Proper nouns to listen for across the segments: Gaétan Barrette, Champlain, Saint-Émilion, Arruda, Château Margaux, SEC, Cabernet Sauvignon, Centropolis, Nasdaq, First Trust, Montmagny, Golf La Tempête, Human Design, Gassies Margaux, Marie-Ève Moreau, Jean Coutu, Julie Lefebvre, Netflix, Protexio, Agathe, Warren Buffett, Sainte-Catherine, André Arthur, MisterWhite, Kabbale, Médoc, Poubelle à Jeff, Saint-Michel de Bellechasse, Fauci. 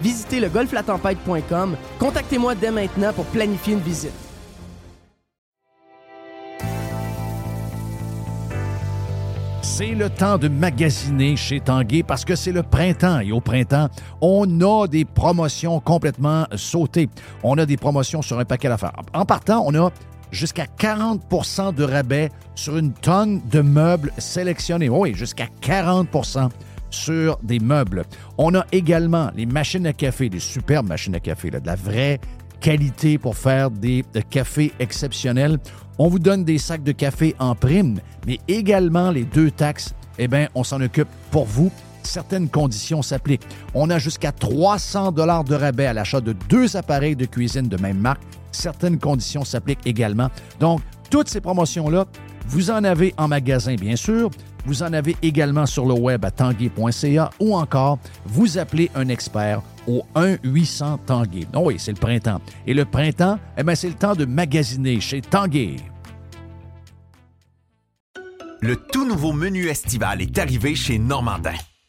Visitez le golflatempête.com. Contactez-moi dès maintenant pour planifier une visite. C'est le temps de magasiner chez Tanguay parce que c'est le printemps. Et au printemps, on a des promotions complètement sautées. On a des promotions sur un paquet d'affaires. En partant, on a jusqu'à 40 de rabais sur une tonne de meubles sélectionnés. Oui, jusqu'à 40 sur des meubles. On a également les machines à café, des superbes machines à café, là, de la vraie qualité pour faire des cafés exceptionnels. On vous donne des sacs de café en prime, mais également les 2 taxes, eh bien, on s'en occupe pour vous. Certaines conditions s'appliquent. On a jusqu'à 300 $ de rabais à l'achat de 2 appareils de cuisine de même marque. Certaines conditions s'appliquent également. Donc, toutes ces promotions-là, vous en avez en magasin, bien sûr. Vous en avez également sur le web à tanguay.ca ou encore vous appelez un expert au 1-800-TANGUAY. Oh oui, c'est le printemps. Et le printemps, eh bien, c'est le temps de magasiner chez Tanguay. Le tout nouveau menu estival est arrivé chez Normandin.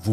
Vous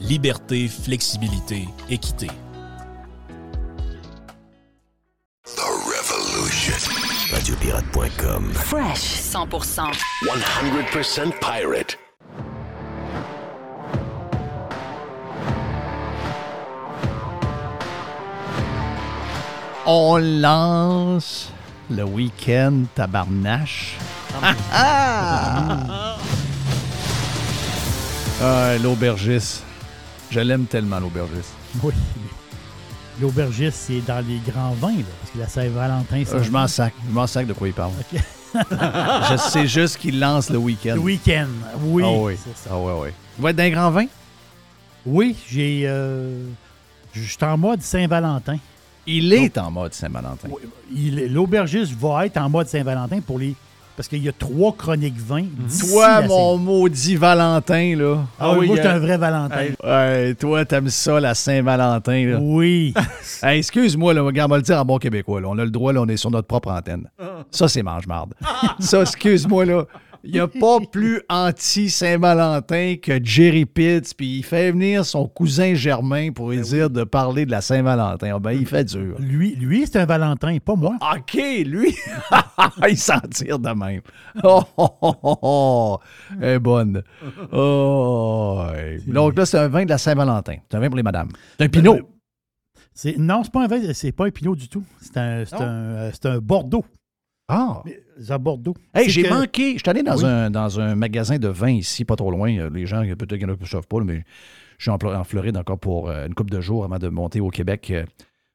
liberté, flexibilité, équité. The Revolution. RadioPirate.com. Fresh. 100%. 100% pirate. On lance le week-end tabarnache. L'aubergiste. Je l'aime tellement, l'aubergiste. Oui. L'aubergiste, c'est dans les grands vins, là, parce que la Saint-Valentin, c'est... Je m'en sac de quoi il parle. Okay. Je sais juste qu'il lance le week-end. Le week-end, oui. Ah oui, c'est ça. Ah oui. Il va être dans les grands vins? Oui, je suis en mode Saint-Valentin. Donc, en mode Saint-Valentin. Oui, l'aubergiste va être en mode Saint-Valentin pour les... Parce qu'il y a 3 chroniques 20. Toi, mon maudit Valentin, là. Ah oui, moi, t'es un vrai Valentin. Hey, toi, t'aimes ça, la Saint-Valentin, là. Oui. Hey, excuse-moi, là, regarde, on va le dire en bon québécois, là. On a le droit, là, on est sur notre propre antenne. Ça, c'est mange-marde. Ça, excuse-moi, là. Il n'y a pas plus anti-Saint-Valentin que Jerry Pitts, puis il fait venir son cousin Germain pour lui dire de parler de la Saint-Valentin. Ah ben, il fait dur. Lui, c'est un Valentin, pas moi. OK, lui, il s'en tire de même. Oh, elle est bonne. Oh. Donc là, c'est un vin de la Saint-Valentin. C'est un vin pour les madames. C'est un pinot. Non, c'est pas un pinot du tout. C'est un Bordeaux. Ah! À Bordeaux. Hey, j'ai manqué. Je suis allé dans un magasin de vin ici, pas trop loin. Les gens, peut-être qu'ils ne savent pas, mais je suis en Floride encore pour une couple de jours avant de monter au Québec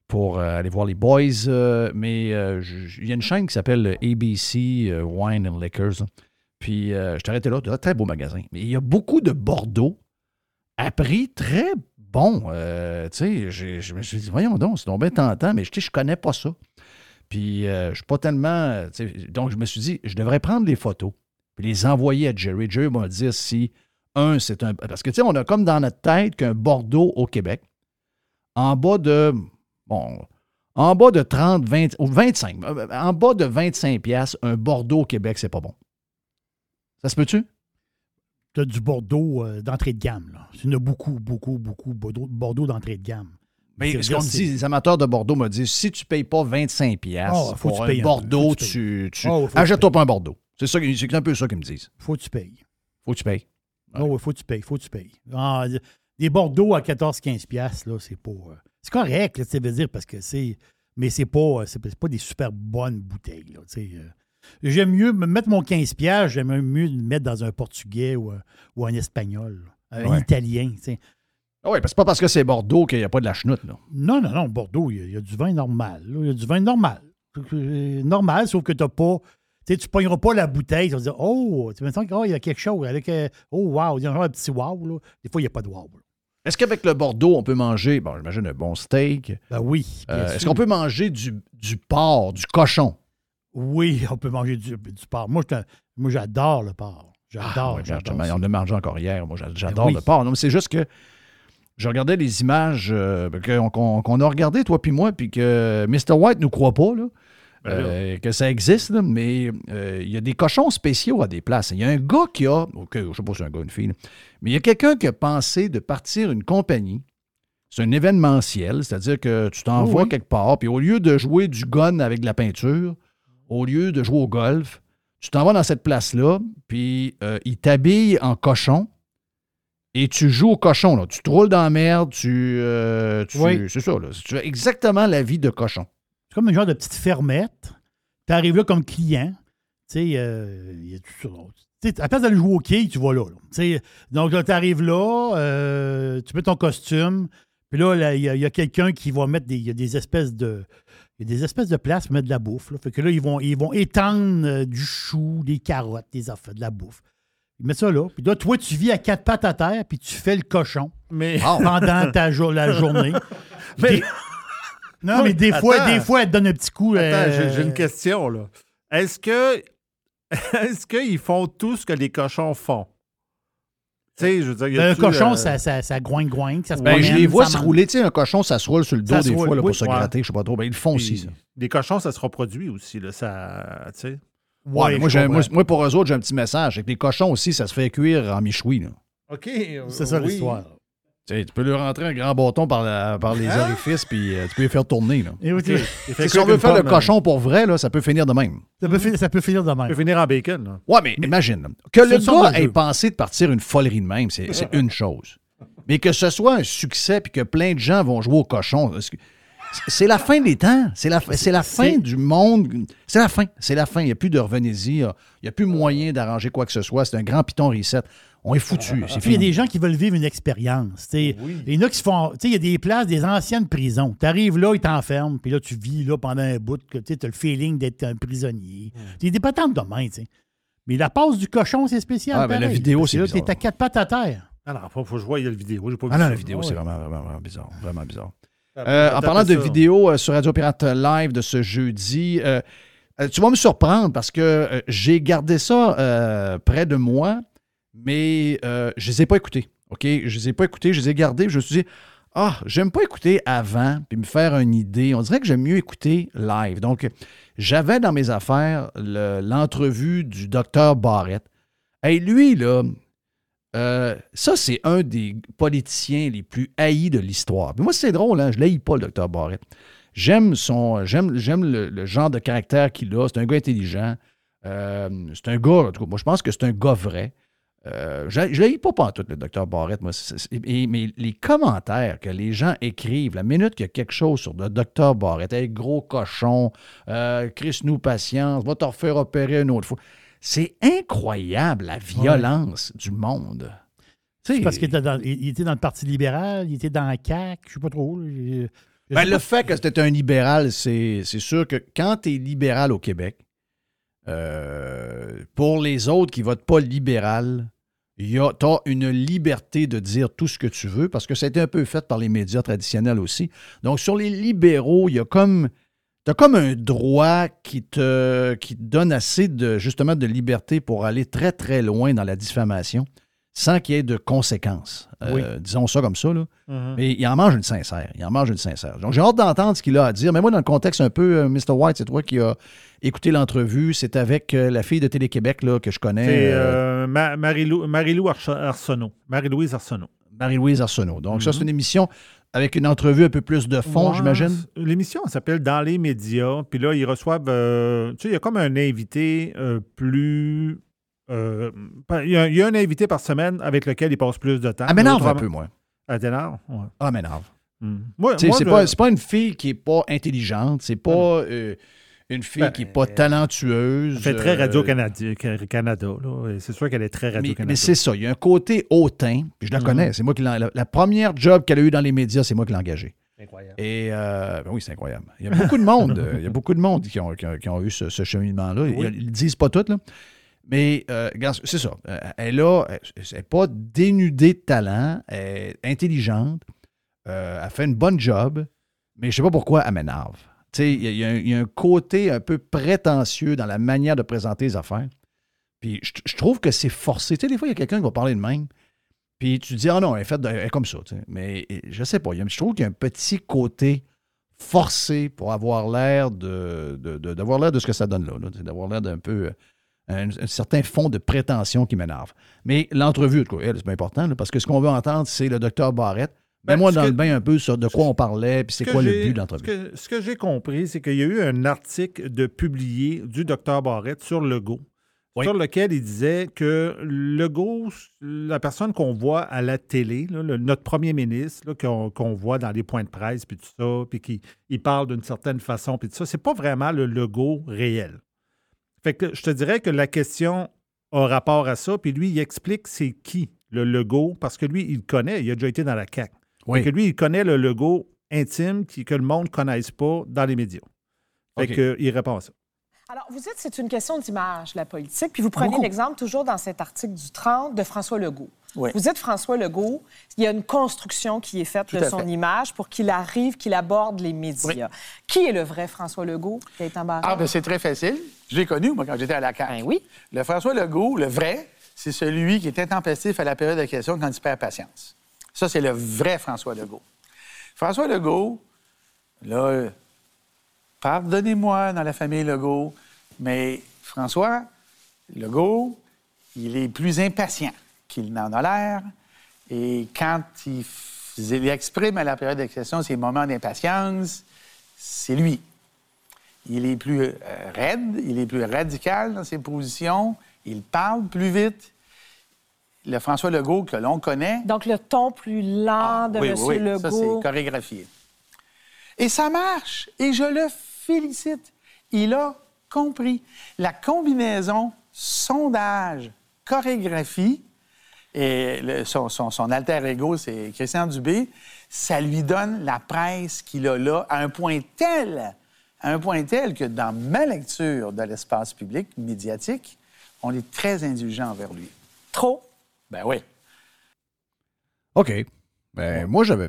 pour aller voir les boys. Mais il y a une chaîne qui s'appelle ABC Wine and Liquors. Puis je suis arrêté là. Très beau magasin. Mais il y a beaucoup de Bordeaux à prix très bon. Tu sais, je me suis dit, voyons donc, c'est donc bien tentant, mais je connais pas ça. Puis, je suis pas tellement... Donc, je me suis dit, je devrais prendre les photos puis les envoyer à Jerry. Jerry va me dire si, c'est un... Parce que, tu sais, on a comme dans notre tête qu'un Bordeaux au Québec, en bas de... Bon, En bas de 30, 20, 25, en bas de 25 piastres, un Bordeaux au Québec, c'est pas bon. Ça se peut-tu? Tu as du Bordeaux d'entrée de gamme. Là. Il y en a beaucoup Bordeaux d'entrée de gamme. Mais ce qu'on dit, les amateurs de Bordeaux me disent, si tu ne payes pas 25 piastres pour un Bordeaux, achète-toi pas un Bordeaux. C'est un peu ça qu'ils me disent. Faut que tu payes. Ah oui, faut que tu payes. Ah, des Bordeaux à 14-15 piastres, là, c'est pas... c'est correct, là, tu veux dire, parce que c'est... Mais c'est pas des super bonnes bouteilles, là, tu sais... J'aime mieux mettre mon 15 piastres, j'aime mieux le mettre dans un portugais ou un espagnol, un italien. Tu sais. Oui, parce que c'est pas parce que c'est Bordeaux qu'il n'y a pas de la chenoute. Là. Non, Bordeaux, il y a du vin normal. Là. Il y a du vin normal. Normal, sauf que t'as pas, tu ne pogneras pas la bouteille, tu vas dire, oh, tu me sens qu'il y a quelque chose. Avec, oh, wow, il y a un petit wow. Là. Des fois, il n'y a pas de wow. Là. Est-ce qu'avec le Bordeaux, on peut manger, bon, j'imagine, un bon steak? Ben oui. Est-ce qu'on peut manger du porc, du cochon? Oui, on peut manger du porc. Moi, j'adore le porc. J'adore. On a mangé encore hier. Moi, j'adore le porc. Non, mais c'est juste que je regardais les images qu'on a regardées, toi puis moi, puis que Mr. White ne nous croit pas là, que ça existe, là, mais il y a des cochons spéciaux à des places. Il y a un gars qui a... OK, je ne sais pas si c'est un gars ou une fille, là, mais il y a quelqu'un qui a pensé de partir une compagnie. C'est un événementiel, c'est-à-dire que tu t'envoies quelque part, puis au lieu de jouer du gun avec de la peinture... Au lieu de jouer au golf, tu t'en vas dans cette place-là, puis ils t'habillent en cochon et tu joues au cochon. Là. Tu te roules dans la merde, tu c'est ça. Là. Tu as exactement la vie de cochon. C'est comme une genre de petite fermette. Tu arrives là comme client. Tu sais, il y a tout ça. À place d'aller jouer au quai, tu vas là. Donc, tu arrives là, tu mets ton costume. Puis là, il y a quelqu'un qui va mettre des espèces de places pour mettre de la bouffe. Là. Fait que là, ils vont étendre du chou, des carottes, des affaires, de la bouffe. Ils mettent ça là. Puis là, toi, tu vis à quatre pattes à terre, puis tu fais le cochon pendant la journée. Non, mais des fois, elle te donne un petit coup. Attends, j'ai une question, là. Est-ce qu'ils font tout ce que les cochons font? Je veux dire, un cochon, ça groigne, ça se promène. Je les vois se rouler. Un cochon, ça se roule sur le dos des fois là, pour se gratter. Je ne sais pas trop. Ben, ils le font aussi. Ça. Des cochons, ça se reproduit aussi. Là, ça, ouais, moi, pour eux autres, j'ai un petit message. C'est que les cochons aussi, ça se fait cuire en michoui. Là. OK. C'est ça l'histoire. T'sais, tu peux leur rentrer un grand bâton par les orifices, puis tu peux les faire tourner. Là. Si on veut faire le cochon pour vrai, là, ça peut finir de même. Ça peut finir de même. Ça peut finir en bacon. Là. Ouais, mais imagine. Que le gars ait pensé de partir une folerie de même, c'est une chose. Mais que ce soit un succès, puis que plein de gens vont jouer au cochon, c'est la fin des temps. C'est la fin du monde. C'est la fin. Il n'y a plus de revenez-y. Il n'y a plus moyen d'arranger quoi que ce soit. C'est un grand piton reset. On est foutu. Il y a des gens qui veulent vivre une expérience. Oui. Il y en a qui se font. Il y a des places, des anciennes prisons. Tu arrives là, ils t'enferment, puis là, tu vis là pendant un bout. Tu as le feeling d'être un prisonnier. Tu es des patentes de main. Mais la passe du cochon, c'est spécial. Ah, ben, la vidéo, c'est bizarre. Tu es à quatre pattes à terre. Alors, il faut que je voie la vidéo. J'ai pas vu la vidéo, c'est vraiment bizarre. Vraiment bizarre. En parlant de vidéo sur Radio Pirate Live de ce jeudi, tu vas me surprendre parce que j'ai gardé ça près de moi. Mais je ne les ai pas écoutés, OK? Je les ai pas écoutés, je les ai gardés. Je me suis dit, j'aime pas écouter avant puis me faire une idée. On dirait que j'aime mieux écouter live. Donc, j'avais dans mes affaires l'entrevue du docteur Barrette. Hey, lui, là, ça, c'est un des politiciens les plus haïs de l'histoire. Puis moi, c'est drôle, hein? Je ne l'haïs pas, le docteur Barrette. J'aime le genre de caractère qu'il a. C'est un gars intelligent. C'est un gars, en tout cas, moi, je pense que c'est un gars vrai. Je ne l'ai pas en tout, le docteur Barrette, moi. Mais les commentaires que les gens écrivent, la minute qu'il y a quelque chose sur le docteur Barrette, hey, gros cochon, crisse-nous patience, va te refaire opérer une autre fois. C'est incroyable la violence du monde. C'est parce qu'il était dans le Parti libéral, il était dans la CAQ, je ne sais pas trop. Le fait que c'était un libéral, c'est sûr que quand tu es libéral au Québec, pour les autres qui ne votent pas libéral, t'as une liberté de dire tout ce que tu veux parce que ça a été un peu fait par les médias traditionnels aussi. Donc, sur les libéraux, t'as comme un droit qui te donne assez de liberté pour aller très, très loin dans la diffamation. sans qu'il y ait de conséquences. Disons ça comme ça, là. Mm-hmm. Mais il en mange une sincère. Donc, j'ai hâte d'entendre ce qu'il a à dire. Mais moi, dans le contexte un peu, Mr. White, c'est toi qui as écouté l'entrevue. C'est avec la fille de Télé-Québec là, que je connais. C'est Marie-Louise Arsenault. Donc, ça, c'est une émission avec une entrevue un peu plus de fond, j'imagine. L'émission s'appelle « Dans les médias ». Puis là, ils reçoivent... tu sais, il y a comme un invité plus... Il y a un invité par semaine avec lequel il passe plus de temps. Elle m'énerve un peu, moi. Elle t'énerve? Ouais. Elle m'énerve. Mm. C'est pas une fille qui n'est pas intelligente. C'est pas une fille qui n'est pas talentueuse. Elle fait très Radio-Canada. Là, c'est sûr qu'elle est très Radio-Canada. Mais c'est ça. Il y a un côté hautain. Puis je la connais. C'est moi qui la première job qu'elle a eue dans les médias, c'est moi qui l'ai engagée. Incroyable. Et oui, c'est incroyable. Il y a beaucoup de monde. qui ont eu ce cheminement-là. Oui. Ils ne disent pas tout, là. Mais, regarde, c'est ça. Elle n'est pas dénudée de talent. Elle est intelligente. Elle fait une bonne job. Mais je ne sais pas pourquoi elle m'énerve. Tu sais, il y a un côté un peu prétentieux dans la manière de présenter les affaires. Puis, je trouve que c'est forcé. Tu sais, des fois, il y a quelqu'un qui va parler de même. Puis, tu te dis, ah non, elle est comme ça. Tu sais. Mais je ne sais pas. Je trouve qu'il y a un petit côté forcé pour avoir l'air d'avoir l'air de ce que ça donne là. D'avoir l'air d'un peu... Un certain fond de prétention qui m'énerve. Mais l'entrevue, c'est bien important, là, parce que ce qu'on veut entendre, c'est le docteur Barrette. Mets-moi dans le bain un peu sur de quoi on parlait, puis c'est quoi le but de l'entrevue. Ce que j'ai compris, c'est qu'il y a eu un article publié du docteur Barrette sur Legault, sur lequel il disait que Legault, la personne qu'on voit à la télé, là, notre premier ministre, là, qu'on voit dans les points de presse, puis tout ça, puis qu'il parle d'une certaine façon, puis tout ça, c'est pas vraiment le Legault réel. Fait que je te dirais que la question a rapport à ça, puis lui, il explique c'est qui le Legault, parce que lui, il connaît, il a déjà été dans la CAQ. Oui. Fait que lui, il connaît le Legault intime que le monde ne connaisse pas dans les médias. Fait qu'il répond à ça. Alors, vous dites que c'est une question d'image, la politique, puis vous prenez l'exemple toujours dans cet article du 30 de François Legault. Oui. Vous dites François Legault, il y a une construction qui est faite de son image pour qu'il arrive, qu'il aborde les médias. Oui. Qui est le vrai François Legault, Gaëtan Barrette? Ah, bien, c'est très facile. Je l'ai connu, moi, quand j'étais à la CAQ. Ben oui. Le François Legault, le vrai, c'est celui qui est intempestif à la période de questions quand il perd patience. Ça, c'est le vrai François Legault. François Legault, là, pardonnez-moi dans la famille Legault, mais François Legault, il est plus impatient qu'il n'en a l'air. Et quand il exprime à la période d'exception ses moments d'impatience, c'est lui. Il est plus raide, il est plus radical dans ses positions, il parle plus vite. Le François Legault que l'on connaît... Donc le ton plus lent de M. Legault. Ça, c'est chorégraphié. Et ça marche, et je le félicite. Il a compris. La combinaison sondage-chorégraphie, et son alter ego, c'est Christian Dubé, ça lui donne la presse qu'il a là à un point tel que dans ma lecture de l'espace public médiatique, on est très indulgent envers lui. Trop? Ben oui. OK. Ben moi, j'avais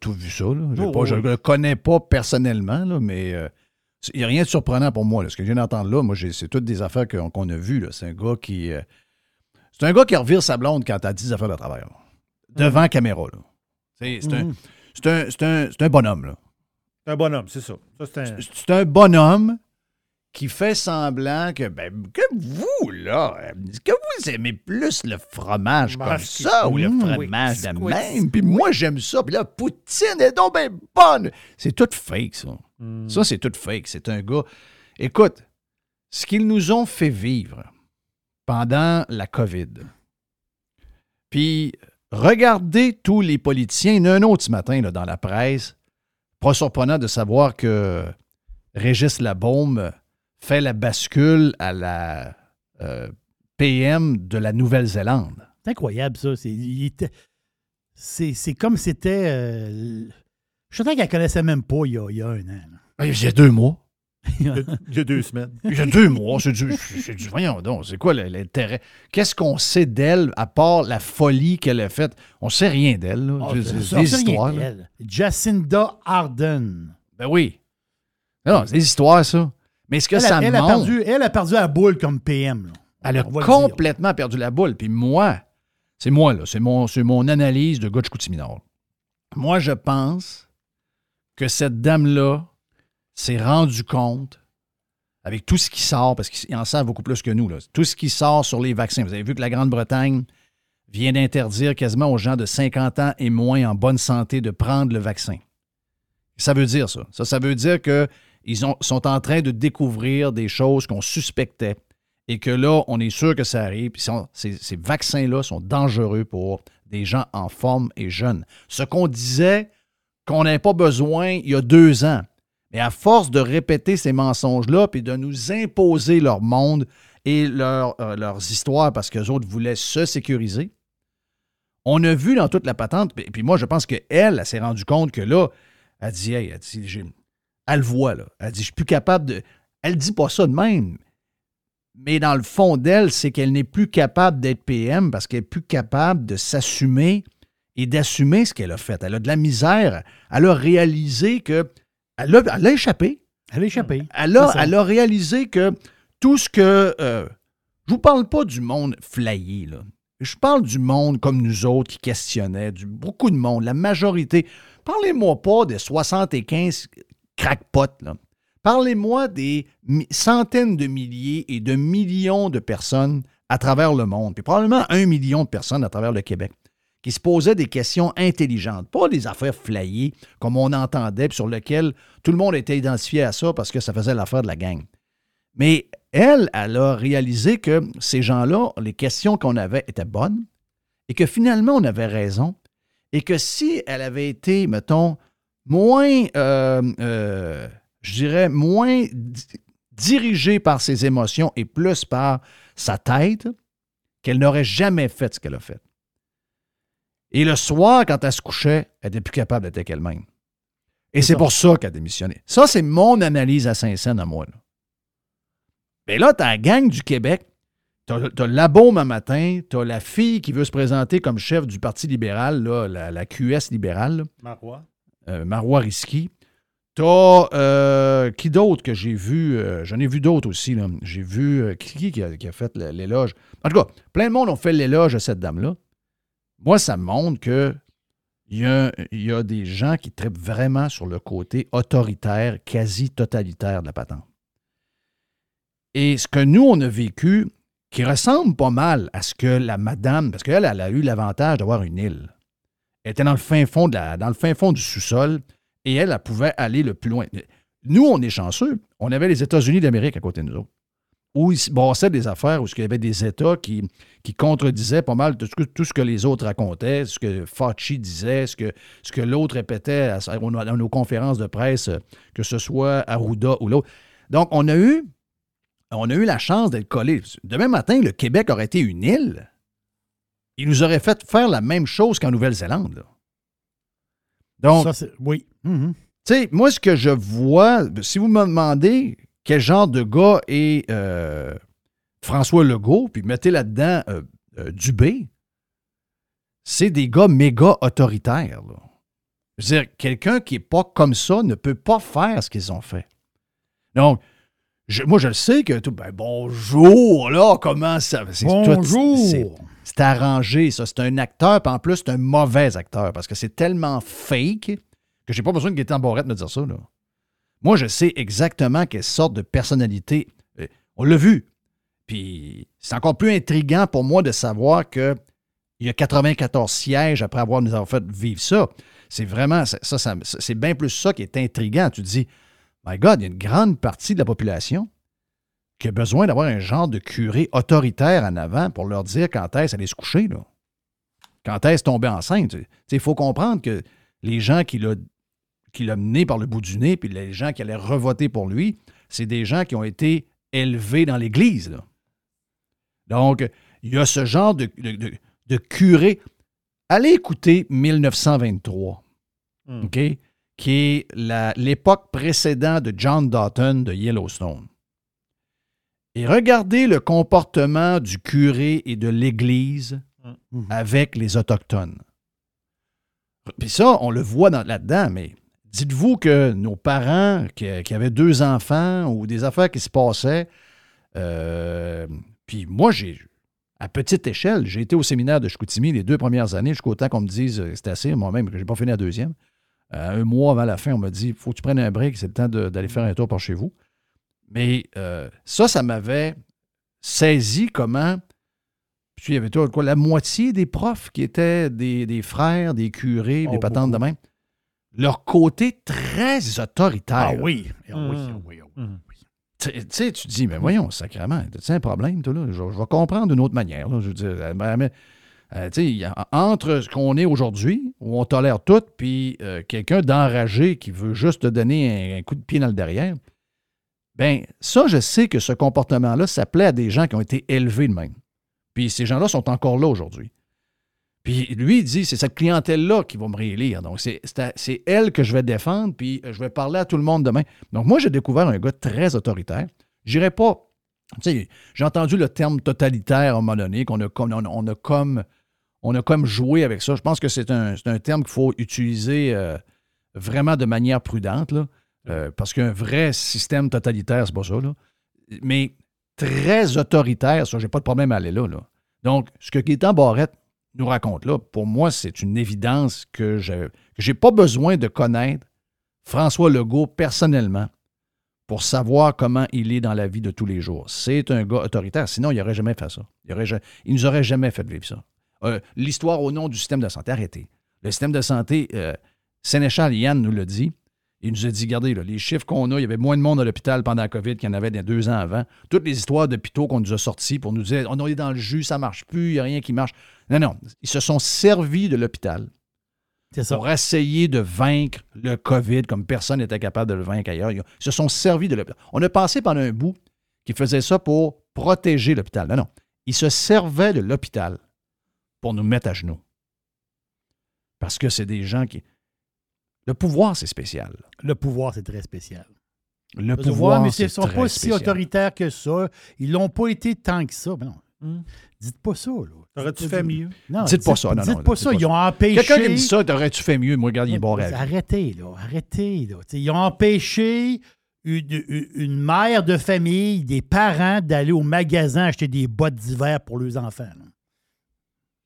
tout vu ça. Là. Je ne le connais pas personnellement, là, mais... il n'y a rien de surprenant pour moi. Là. Ce que je viens d'entendre là, moi, c'est toutes des affaires qu'on a vues. Là. C'est un gars qui... C'est un gars qui revire sa blonde quand t'as 10 affaires de travail. Là. Devant caméra. Là. C'est un bonhomme. Là. C'est un bonhomme, c'est ça. C'est un bonhomme qui fait semblant que vous, là, que vous aimez plus le fromage comme ça ou le fromage de même. Puis moi, j'aime ça. Puis là, poutine est donc bien bonne. C'est tout fake, ça. Mm. Ça, c'est tout fake. C'est un gars... Écoute, ce qu'ils nous ont fait vivre... pendant la COVID. Puis, regardez tous les politiciens. Il y en a un autre ce matin là, dans la presse. Pas surprenant de savoir que Régis Labaume fait la bascule à la PM de la Nouvelle-Zélande. C'est incroyable, ça. C'est comme c'était... je suis certain qu'elle ne connaissait même pas il y a un an. Là. Il y a 2 mois. Il y a 2 semaines. Il y a 2 mois. C'est du voyons donc. C'est quoi l'intérêt? Qu'est-ce qu'on sait d'elle, à part la folie qu'elle a faite? On ne sait rien d'elle. Là. C'est des histoires. Jacinda Ardern. Ben oui. Non, c'est des histoires, ça. Mais est-ce que elle a perdu la boule comme PM. Là. Elle a complètement perdu la boule. Puis moi, C'est moi, là. C'est mon analyse de Gauche-Couty-Minard. Moi, je pense que cette dame-là s'est rendue compte, avec tout ce qui sort, parce qu'ils en savent beaucoup plus que nous, là, tout ce qui sort sur les vaccins. Vous avez vu que la Grande-Bretagne vient d'interdire quasiment aux gens de 50 ans et moins en bonne santé de prendre le vaccin. Ça veut dire ça. Ça veut dire qu'ils sont en train de découvrir des choses qu'on suspectait et que là, on est sûr que ça arrive. Puis ces vaccins-là sont dangereux pour des gens en forme et jeunes. Ce qu'on disait qu'on n'avait pas besoin il y a 2 ans. Mais à force de répéter ces mensonges-là puis de nous imposer leur monde et leurs histoires parce qu'eux autres voulaient se sécuriser, on a vu dans toute la patente, puis moi, je pense qu'elle s'est rendue compte que là, elle dit, hey, elle le voit, là. Elle dit, je suis plus capable de... Elle dit pas ça de même. Mais dans le fond d'elle, c'est qu'elle n'est plus capable d'être PM parce qu'elle n'est plus capable de s'assumer et d'assumer ce qu'elle a fait. Elle a de la misère. Elle a réalisé que... Elle a échappé. Elle a échappé. Elle a réalisé que tout ce que... je vous parle pas du monde flayé, là. Je parle du monde comme nous autres qui questionnait, beaucoup de monde, la majorité. Parlez-moi pas des 75 crackpots, là. Parlez-moi des centaines de milliers et de millions de personnes à travers le monde, puis probablement 1 million de personnes à travers le Québec, qui se posaient des questions intelligentes, pas des affaires flayées comme on entendait, puis sur lesquelles tout le monde était identifié à ça parce que ça faisait l'affaire de la gang. Mais elle a réalisé que ces gens-là, les questions qu'on avait étaient bonnes et que finalement, on avait raison et que si elle avait été, mettons, moins... je dirais, moins dirigée par ses émotions et plus par sa tête, qu'elle n'aurait jamais fait ce qu'elle a fait. Et le soir, quand elle se couchait, elle n'était plus capable d'être avec elle-même. Et c'est pour ça qu'elle a démissionné. Ça, c'est mon analyse à Saint-Saëns à moi. Mais là, t'as la gang du Québec, t'as la Beaume à matin, t'as la fille qui veut se présenter comme chef du Parti libéral, là, la QS libérale. Là. Marois. Marois Risky. T'as qui d'autre que j'ai vu? J'en ai vu d'autres aussi. Là. J'ai vu qui a fait l'éloge. En tout cas, plein de monde ont fait l'éloge à cette dame-là. Moi, ça me montre que il y a des gens qui trippent vraiment sur le côté autoritaire, quasi-totalitaire de la patente. Et ce que nous, on a vécu, qui ressemble pas mal à ce que la madame, parce qu'elle a eu l'avantage d'avoir une île. Elle était dans le fin fond, dans le fin fond du sous-sol. Et elle pouvait aller le plus loin. Nous, on est chanceux. On avait les États-Unis d'Amérique à côté de nous autres, où ils se brassaient des affaires, où il y avait des États qui contredisaient pas mal tout ce que les autres racontaient, ce que Fauci disait, ce que l'autre répétait dans nos conférences de presse, que ce soit Arruda ou l'autre. Donc, on a eu la chance d'être collés. Demain matin, le Québec aurait été une île. Il nous aurait fait faire la même chose qu'en Nouvelle-Zélande, là. Donc, ça, c'est, oui. Mm-hmm. Tu sais, moi, ce que je vois, si vous me demandez quel genre de gars est François Legault, puis mettez là-dedans Dubé, c'est des gars méga autoritaires, là. Je veux dire, quelqu'un qui n'est pas comme ça ne peut pas faire ce qu'ils ont fait. Donc, moi, je le sais que tout. Ben, bonjour, là, comment ça. Bonjour! C'est arrangé, ça. C'est un acteur, puis en plus, c'est un mauvais acteur, parce que c'est tellement fake que j'ai pas besoin de Gaétan Barrette me dire ça, là. Moi, je sais exactement quelle sorte de personnalité. On l'a vu. Puis, c'est encore plus intriguant pour moi de savoir qu'il y a 94 sièges après nous avoir fait vivre ça. C'est vraiment, ça, c'est bien plus ça qui est intriguant. Tu te dis, my God, il y a une grande partie de la population qui a besoin d'avoir un genre de curé autoritaire en avant pour leur dire quand est-ce aller se coucher, là. Quand est-ce tomber enceinte. Il faut comprendre que les gens qui l'ont mené par le bout du nez, puis les gens qui allaient revoter pour lui, c'est des gens qui ont été élevés dans l'Église, là. Donc, il y a ce genre de curé. Allez écouter 1923, OK, qui est l'époque précédente de John Dutton de Yellowstone. Et regardez le comportement du curé et de l'Église avec les Autochtones. Puis ça, on le voit là-dedans, mais dites-vous que nos parents qui avaient 2 enfants ou des affaires qui se passaient, puis moi, à petite échelle. J'ai été au séminaire de Chicoutimi les 2 premières années, jusqu'au temps qu'on me dise, c'est assez, moi-même, que je n'ai pas fini la deuxième. Un mois avant la fin, on m'a dit, il faut que tu prennes un break, c'est le temps d'aller faire un tour par chez vous. Mais ça m'avait saisi comment... Puis il y avait tout, quoi, la moitié des profs qui étaient des frères, des curés, des patentes de même. Leur côté très autoritaire. Ah oui, Tu sais, tu dis, mais voyons, sacrément, tu sais un problème, toi, là. Je vais comprendre d'une autre manière. Là. Je veux dire, mais, entre ce qu'on est aujourd'hui, où on tolère tout, puis quelqu'un d'enragé qui veut juste te donner un coup de pied dans le derrière, bien, ça, je sais que ce comportement-là, ça plaît à des gens qui ont été élevés de même. Puis ces gens-là sont encore là aujourd'hui. Puis lui, il dit, c'est cette clientèle-là qui va me réélire. Donc, c'est elle que je vais défendre, puis je vais parler à tout le monde demain. Donc, moi, j'ai découvert un gars très autoritaire. Je n'irais pas... Tu sais, j'ai entendu le terme totalitaire à un moment donné, qu'on a comme joué avec ça. Je pense que c'est un terme qu'il faut utiliser vraiment de manière prudente, là, parce qu'un vrai système totalitaire, c'est pas ça, là. Mais... très autoritaire, ça, j'ai pas de problème à aller là. Donc, ce que Gaétan Barrette nous raconte là, pour moi, c'est une évidence que j'ai pas besoin de connaître François Legault personnellement pour savoir comment il est dans la vie de tous les jours. C'est un gars autoritaire, sinon il n'aurait jamais fait ça. Il nous aurait jamais fait vivre ça. L'histoire au nom du système de santé, arrêtez. Le système de santé, Sénéchal Yann nous l'a dit. Il nous a dit, regardez, là, les chiffres qu'on a, il y avait moins de monde à l'hôpital pendant la COVID qu'il y en avait 2 ans avant. Toutes les histoires d'hôpitaux qu'on nous a sorties pour nous dire, on est dans le jus, ça ne marche plus, il n'y a rien qui marche. Non, non, ils se sont servis de l'hôpital pour essayer de vaincre le COVID comme personne n'était capable de le vaincre ailleurs. Ils se sont servis de l'hôpital. On a pensé pendant un bout qu'ils faisaient ça pour protéger l'hôpital. Non, non, ils se servaient de l'hôpital pour nous mettre à genoux. Parce que c'est des gens qui... Le pouvoir, c'est spécial. Le pouvoir, c'est très spécial. Le pouvoir, mais ils ne sont pas si autoritaires que ça. Ils ne l'ont pas été tant que ça. Non. Dites pas ça. T'aurais-tu fait mieux? Non, dites pas ça. Non, dites pas ça. Ils ont empêché... Quelqu'un qui me dit ça, t'aurais-tu fait mieux? Moi, regarde, il est bon rêve. Arrêtez, là. Arrêtez, là. Ils ont empêché une mère de famille, des parents, d'aller au magasin acheter des bottes d'hiver pour leurs enfants. Là.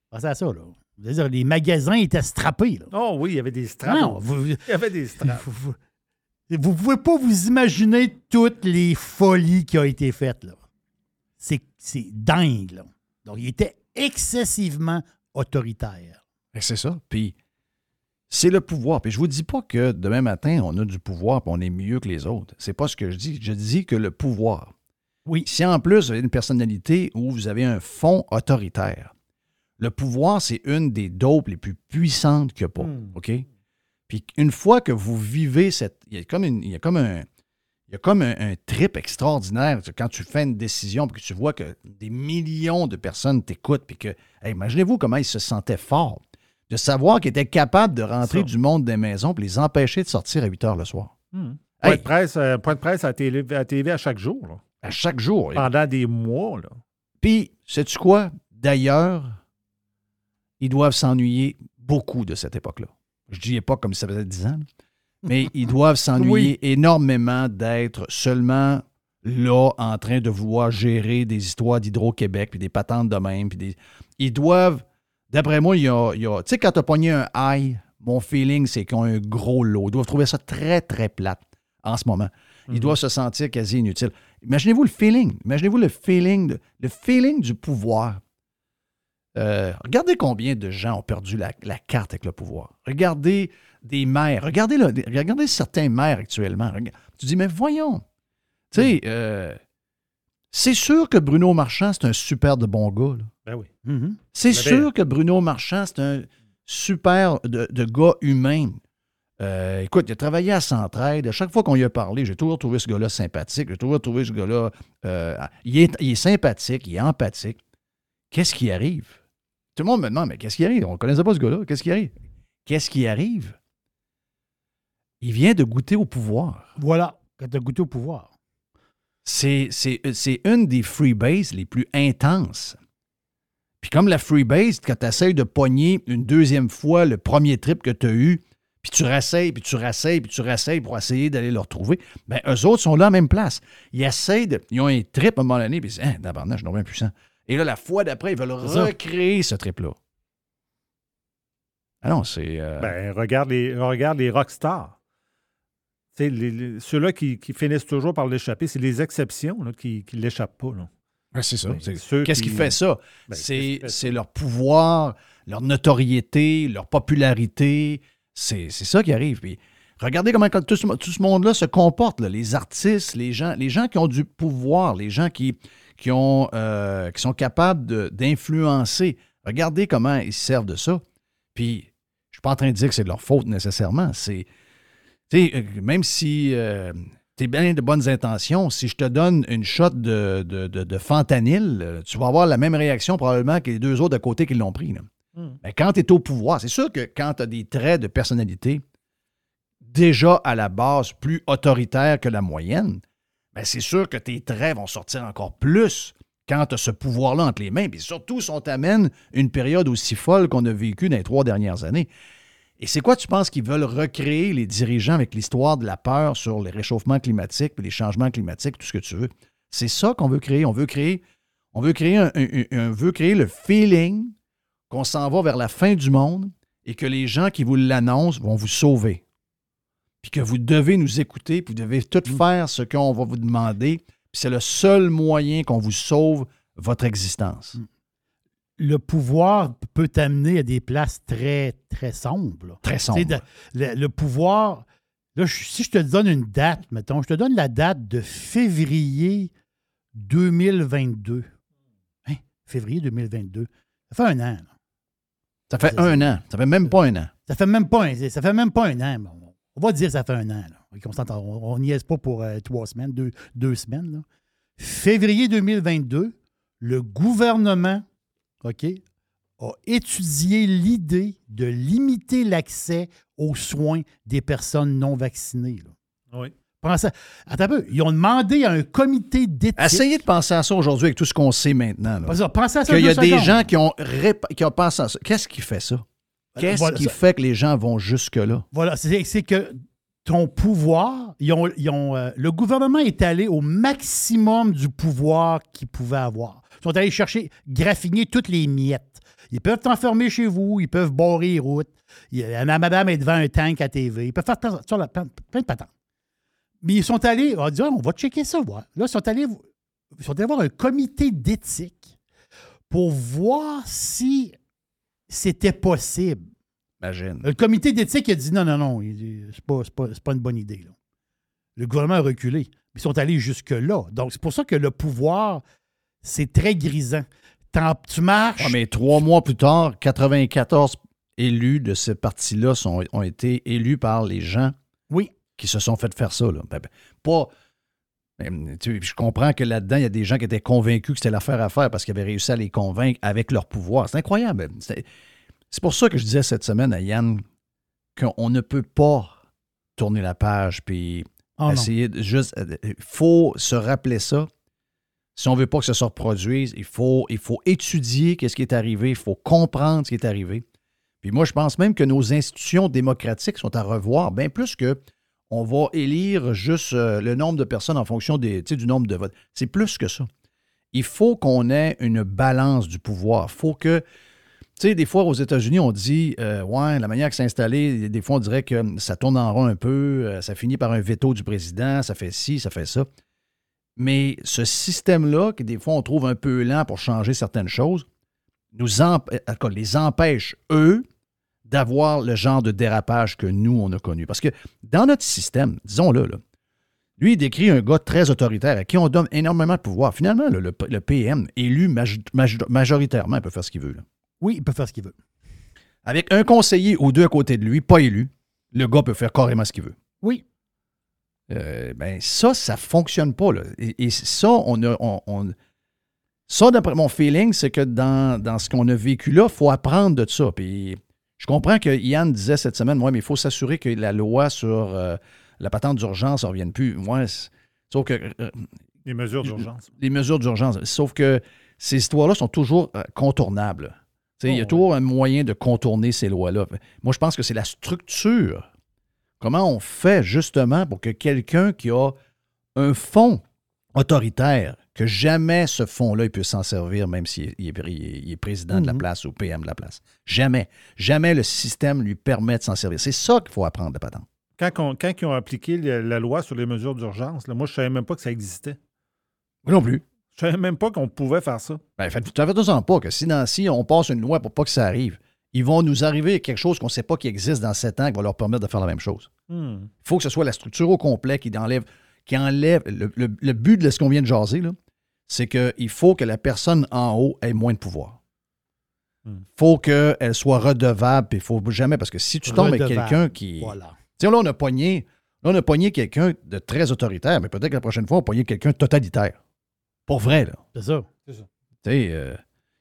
Pensez à ça, là. C'est-à-dire, les magasins étaient strappés. Là. Oh oui, il y avait des straps. Non, il y avait des straps. Vous ne pouvez pas vous imaginer toutes les folies qui ont été faites. Là. C'est dingue. Là. Donc, il était excessivement autoritaire. Et c'est ça. Puis, c'est le pouvoir. Puis, je ne vous dis pas que demain matin, on a du pouvoir et on est mieux que les autres. C'est pas ce que je dis. Je dis que le pouvoir. Oui. Si en plus, vous avez une personnalité où vous avez un fond autoritaire, le pouvoir, c'est une des dopes les plus puissantes qu'il n'y a pas, OK? Puis une fois que vous vivez cette... Il y a comme un trip extraordinaire quand tu fais une décision et que tu vois que des millions de personnes t'écoutent puis que... Hey, imaginez-vous comment ils se sentaient forts de savoir qu'ils étaient capables de rentrer du monde des maisons et les empêcher de sortir à 8 heures le soir. Hey, point de presse à TV à chaque jour. Là. À chaque jour. Pendant des mois. Là. Puis, sais-tu quoi? D'ailleurs... Ils doivent s'ennuyer beaucoup de cette époque-là. Je dis époque comme si ça faisait 10 ans, mais ils doivent s'ennuyer énormément d'être seulement là en train de vouloir gérer des histoires d'Hydro-Québec, puis des patentes de même. Puis des... Ils doivent, d'après moi, il y a tu sais, quand tu as pogné un high, mon feeling, c'est qu'ils ont un gros lot. Ils doivent trouver ça très, très plate en ce moment. Ils doivent se sentir quasi inutiles. Imaginez-vous le feeling. Imaginez-vous le feeling du pouvoir. Regardez combien de gens ont perdu la carte avec le pouvoir. Regardez des maires. Regardez certains maires actuellement. Tu dis, mais voyons. Tu sais, c'est sûr que Bruno Marchand, c'est un super de bon gars. Là. Ben oui. Mm-hmm. C'est sûr que Bruno Marchand, c'est un super de gars humain. Écoute, il a travaillé à Centraide. À chaque fois qu'on lui a parlé, j'ai toujours trouvé ce gars-là sympathique. J'ai toujours trouvé ce gars-là... il est sympathique, il est empathique. Qu'est-ce qui arrive? Tout le monde me demande, mais qu'est-ce qui arrive? On ne connaissait pas ce gars-là. Qu'est-ce qui arrive? Qu'est-ce qui arrive? Il vient de goûter au pouvoir. Voilà, quand tu as goûté au pouvoir. C'est une des freebases les plus intenses. Puis comme la freebase, quand tu essaies de pogner une deuxième fois le premier trip que tu as eu, puis tu rassayes pour essayer d'aller le retrouver, bien, eux autres sont là à la même place. Ils ont un trip à un moment donné, puis ils disent, « Ah, d'abord, je suis non bien puissant. Et là, la fois d'après, ils veulent recréer ce trip-là. Ah non, c'est... Ben, regarde les rockstars. Ceux-là qui finissent toujours par l'échapper, c'est les exceptions là, qui ne l'échappent pas. Là. Ouais, c'est ça. Qu'est-ce qui fait ça? Ben, c'est leur pouvoir, leur notoriété, leur popularité. C'est ça qui arrive. Puis, regardez comment tout ce monde-là se comporte. Là. Les artistes, les gens qui ont du pouvoir, les gens qui sont capables d'influencer. Regardez comment ils se servent de ça. Puis, je ne suis pas en train de dire que c'est de leur faute nécessairement. Même si tu es bien de bonnes intentions, si je te donne une shot de fentanyl, tu vas avoir la même réaction probablement que les deux autres de côté qui l'ont pris. Là. Mais quand tu es au pouvoir, c'est sûr que quand tu as des traits de personnalité déjà à la base plus autoritaires que la moyenne, bien, c'est sûr que tes traits vont sortir encore plus quand tu as ce pouvoir-là entre les mains. Puis surtout, si on t'amène une période aussi folle qu'on a vécue dans les 3 dernières années. Et c'est quoi, tu penses, qu'ils veulent recréer les dirigeants avec l'histoire de la peur sur les réchauffements climatiques, puis les changements climatiques, tout ce que tu veux? C'est ça qu'on veut créer. On veut créer le feeling qu'on s'en va vers la fin du monde et que les gens qui vous l'annoncent vont vous sauver. Puis que vous devez nous écouter, puis vous devez tout faire ce qu'on va vous demander. Puis c'est le seul moyen qu'on vous sauve votre existence. Le pouvoir peut t'amener à des places très, très sombres. Là. Très sombres. Le pouvoir... Là, si je te donne une date, mettons, je te donne la date de février 2022. Hein? Février 2022. Ça fait un an. Là. Ça fait un an. Ça fait même pas un an. Ça fait même pas un an. Bon. On va dire ça fait un an. Là. On n'y est pas pour 3 semaines, 2 semaines. Là. Février 2022, le gouvernement... Okay, a étudié l'idée de limiter l'accès aux soins des personnes non vaccinées. Là. Oui. Pensez, attends un peu, ils ont demandé à un comité d'éthique... Essayez de penser à ça aujourd'hui avec tout ce qu'on sait maintenant. Là. Pensez à ça. Qu'il y a des gens qui ont pensé à ça. Qu'est-ce qui fait ça? Qu'est-ce qui fait que les gens vont jusque-là? Voilà, c'est que ton pouvoir... le gouvernement est allé au maximum du pouvoir qu'il pouvait avoir. Ils sont allés chercher, graffiner toutes les miettes. Ils peuvent t'enfermer chez vous, ils peuvent barrer les routes. Madame est devant un tank à TV. Ils peuvent faire plein de patentes. Mais ils sont allés, on va dire, on va checker ça. Voilà. Là, ils sont allés voir un comité d'éthique pour voir si c'était possible. Imagine. Le comité d'éthique a dit non, c'est pas une bonne idée. Là. Le gouvernement a reculé. Ils sont allés jusque-là. Donc, c'est pour ça que le pouvoir... C'est très grisant. Tu marches... Ouais, mais 3 mois plus tard, 94 élus de ce parti-là ont été élus par les gens qui se sont fait faire ça. Là. Je comprends que là-dedans, il y a des gens qui étaient convaincus que c'était l'affaire à faire parce qu'ils avaient réussi à les convaincre avec leur pouvoir. C'est incroyable. C'est pour ça que je disais cette semaine à Yann qu'on ne peut pas tourner la page puis essayer de juste... Il faut se rappeler ça. Si on ne veut pas que ça se reproduise, il faut étudier ce qui est arrivé, il faut comprendre ce qui est arrivé. Puis moi, je pense même que nos institutions démocratiques sont à revoir, bien plus que on va élire juste le nombre de personnes en fonction du nombre de votes. C'est plus que ça. Il faut qu'on ait une balance du pouvoir. Il faut que... Tu sais, des fois, aux États-Unis, on dit la manière que c'est installé, des fois, on dirait que ça tourne en rond un peu, ça finit par un veto du président, ça fait ci, ça fait ça. Mais ce système-là, que des fois on trouve un peu lent pour changer certaines choses, les empêche, eux, d'avoir le genre de dérapage que nous, on a connu. Parce que dans notre système, disons-le, là, lui, il décrit un gars très autoritaire à qui on donne énormément de pouvoir. Finalement, là, le PM, élu majoritairement, il peut faire ce qu'il veut. Là. Oui, il peut faire ce qu'il veut. Avec un conseiller ou 2 à côté de lui, pas élu, le gars peut faire carrément ce qu'il veut. Oui. Ça ne fonctionne pas. Là. Et ça, ça, d'après mon feeling, c'est que dans ce qu'on a vécu là, il faut apprendre de ça. Puis, je comprends que Yann disait cette semaine, mais il faut s'assurer que la loi sur la patente d'urgence ne revienne plus. Sauf que... les mesures d'urgence. Les mesures d'urgence. Sauf que ces histoires-là sont toujours contournables. Il y a toujours un moyen de contourner ces lois-là. Moi, je pense que c'est la structure... Comment on fait justement pour que quelqu'un qui a un fond autoritaire que jamais ce fonds-là, il peut s'en servir, même s'il est président de la place ou PM de la place. Jamais. Jamais le système lui permet de s'en servir. C'est ça qu'il faut apprendre, la patente. Quand ils ont appliqué la loi sur les mesures d'urgence, là, moi, je ne savais même pas que ça existait. Moi non plus. Je ne savais même pas qu'on pouvait faire ça. Ben, faites-en pas que si on passe une loi pour pas que ça arrive, ils vont nous arriver quelque chose qu'on ne sait pas qui existe dans 7 ans qui va leur permettre de faire la même chose. Il faut que ce soit la structure au complet qui enlève le but de ce qu'on vient de jaser, là, c'est qu'il faut que la personne en haut ait moins de pouvoir. Il faut qu'elle soit redevable. Il ne faut jamais, parce que si tu tombes avec quelqu'un qui... Voilà. Tiens, là, on a pogné quelqu'un de très autoritaire, mais peut-être que la prochaine fois, on a pogné quelqu'un de totalitaire. Pour vrai, là. C'est ça. Tu sais, il y a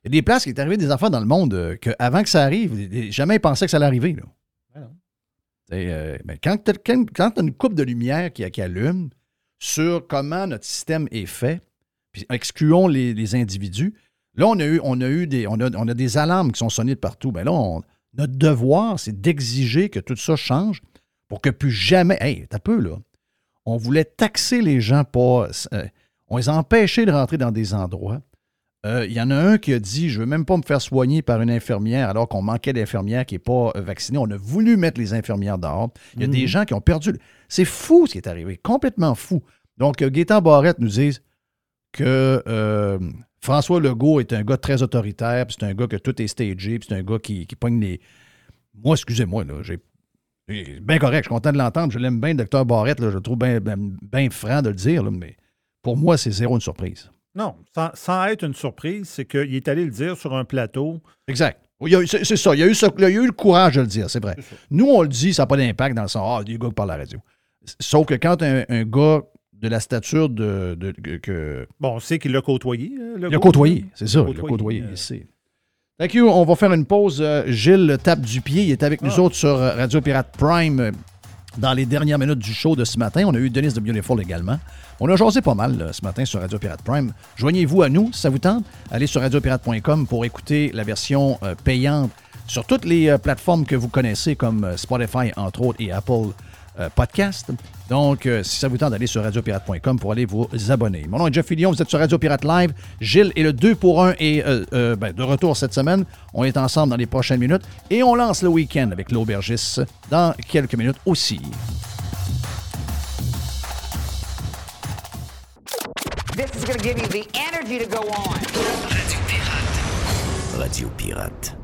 des places qui est arrivé des affaires dans le monde qu'avant que ça arrive, jamais ils pensaient que ça allait arriver, là. Ouais, non. Mais quand tu as une coupe de lumière qui allume sur comment notre système est fait, puis excluons les individus, là, on a des alarmes qui sont sonnées de partout. Bien là, notre devoir, c'est d'exiger que tout ça change pour que plus jamais... Hey, t'as peu, là. On voulait taxer les gens pas... on les empêchait de rentrer dans des endroits. Il y en a un qui a dit « Je ne veux même pas me faire soigner par une infirmière » alors qu'on manquait d'infirmières qui n'est pas vaccinée. On a voulu mettre les infirmières dehors. Il y a des gens qui ont perdu... C'est fou ce qui est arrivé, complètement fou. Donc, Gaétan Barrette nous dit que François Legault est un gars très autoritaire, puis c'est un gars que tout est stagé, puis c'est un gars qui pogne les... Moi, excusez-moi, là, j'ai bien correct, je suis content de l'entendre, je l'aime bien, le docteur Barrette, là, je le trouve bien franc de le dire, là, mais pour moi, c'est zéro une surprise. Non, sans être une surprise, c'est qu'il est allé le dire sur un plateau. Exact. C'est ça. Il a eu le courage de le dire, c'est vrai. C'est nous, on le dit, ça n'a pas d'impact dans le sens « Ah, il y a des gars qui parlent à la radio ». Sauf que quand un gars de la stature de Bon, on sait qu'il l'a côtoyé. Il l'a côtoyé. Thank you. On va faire une pause. Gilles tape du pied. Il est avec nous autres sur Radio Pirate Prime dans les dernières minutes du show de ce matin. On a eu Denise de Beautiful également. On a jasé pas mal là, ce matin sur Radio Pirate Prime. Joignez-vous à nous si ça vous tente. Allez sur radiopirate.com pour écouter la version payante sur toutes les plateformes que vous connaissez comme Spotify, entre autres, et Apple Podcast. Donc, si ça vous tente d'aller sur radiopirate.com pour aller vous abonner. Mon nom est Jeff Fillion, vous êtes sur Radio Pirate Live. Gilles est le 2 pour 1 et de retour cette semaine. On est ensemble dans les prochaines minutes et on lance le week-end avec l'aubergiste dans quelques minutes aussi. This is going to give you the energy to go on. Radio Pirate. Radio Pirate.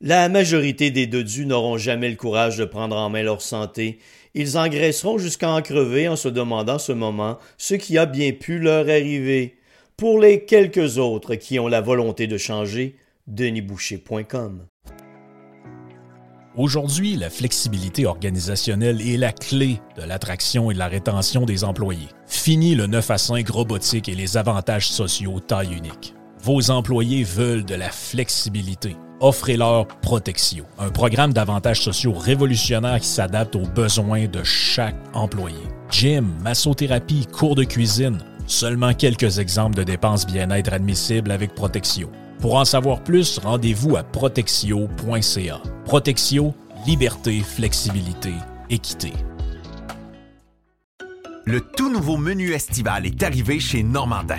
La majorité des dodus n'auront jamais le courage de prendre en main leur santé. Ils engraisseront jusqu'à en crever en se demandant ce moment ce qui a bien pu leur arriver. Pour les quelques autres qui ont la volonté de changer, denisboucher.com. Aujourd'hui, la flexibilité organisationnelle est la clé de l'attraction et de la rétention des employés. Fini le 9 à 5 robotique et les avantages sociaux taille unique. Vos employés veulent de la flexibilité. Offrez-leur Protexio, un programme d'avantages sociaux révolutionnaire qui s'adapte aux besoins de chaque employé. Gym, massothérapie, cours de cuisine, seulement quelques exemples de dépenses bien-être admissibles avec Protexio. Pour en savoir plus, rendez-vous à protexio.ca. Protexio, liberté, flexibilité, équité. Le tout nouveau menu estival est arrivé chez Normandin.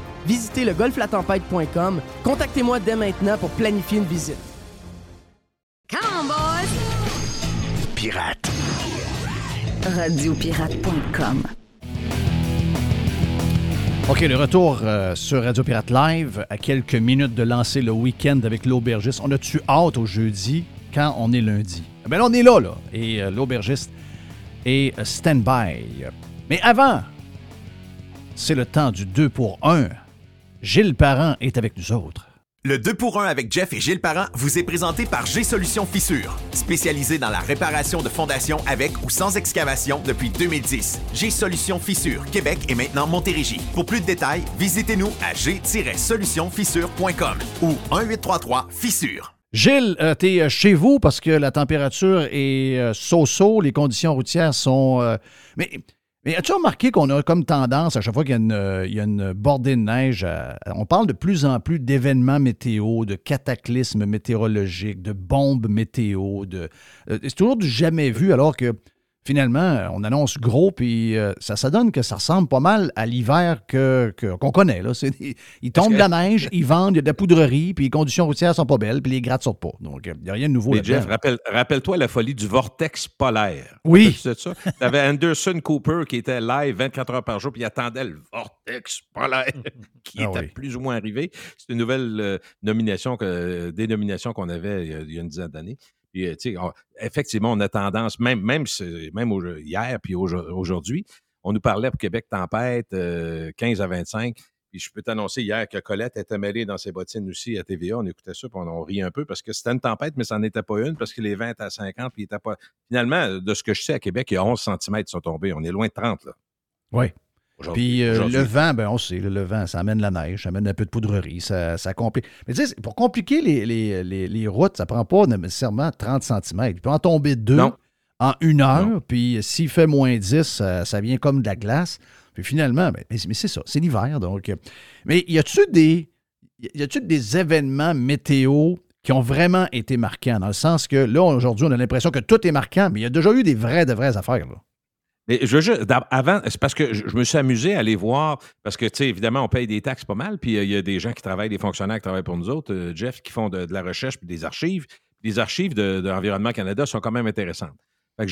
Visitez le golflatempête.com. Contactez-moi dès maintenant pour planifier une visite. Come on, boys! Pirate. Radiopirate.com. OK, le retour sur Radio Pirate Live, à quelques minutes de lancer le week-end avec l'aubergiste. On a-tu hâte au jeudi quand on est lundi? Bien là, on est là. Et l'aubergiste est stand-by. Mais avant, c'est le temps du 2 pour 1. Gilles Parent est avec nous autres. Le 2 pour 1 avec Jeff et Gilles Parent vous est présenté par G-Solutions Fissures, spécialisé dans la réparation de fondations avec ou sans excavation depuis 2010. G-Solutions Fissures, Québec et maintenant Montérégie. Pour plus de détails, visitez-nous à g-solutionfissures.com ou 1-833-Fissures. Gilles, t'es chez vous parce que la température est so-so, les conditions routières sont... Mais as-tu remarqué qu'on a comme tendance, à chaque fois qu'il y a une bordée de neige, on parle de plus en plus d'événements météo, de cataclysmes météorologiques, de bombes météo. C'est toujours du jamais vu, alors que finalement, on annonce gros, puis ça donne que ça ressemble pas mal à l'hiver qu'on connaît. Là. Il tombe de la neige, il vente, il y a de la poudrerie, puis les conditions routières sont pas belles, puis les grattes sortent pas. Donc, il n'y a rien de nouveau là-dedans. Jeff, rappelle-toi la folie du vortex polaire. Oui. Tu avais Anderson Cooper qui était live 24 heures par jour, puis il attendait le vortex polaire qui était plus ou moins arrivé. C'est une nouvelle dénomination qu'on avait il y a une dizaine d'années. Puis, effectivement, on a tendance, même hier puis aujourd'hui, on nous parlait pour Québec Tempête 15 à 25. Puis je peux t'annoncer hier que Colette était mêlée dans ses bottines aussi à TVA. On écoutait ça, puis on rit un peu parce que c'était une tempête, mais ça n'en était pas une parce que les vents étaient à 50, puis il était pas. Finalement, de ce que je sais, à Québec, il y a 11 cm qui sont tombés. On est loin de 30, là. Oui. Puis le vent, ben on sait, le vent, ça amène la neige, ça amène un peu de poudrerie, ça complique. Mais tu sais, pour compliquer les routes, ça prend pas nécessairement 30 cm. Il peut en tomber deux en une heure, puis s'il fait moins 10, ça vient comme de la glace. Puis finalement, mais c'est ça, c'est l'hiver. Donc. Mais y a-tu des événements météo qui ont vraiment été marquants? Dans le sens que là, aujourd'hui, on a l'impression que tout est marquant, mais il y a déjà eu des vraies affaires, là. Et je veux juste, avant, c'est parce que je me suis amusé à aller voir, parce que, tu sais, évidemment, on paye des taxes pas mal, puis il y a des gens qui travaillent, des fonctionnaires qui travaillent pour nous autres, Jeff, qui font de la recherche puis des archives. Les archives de Environnement Canada sont quand même intéressantes. Fait que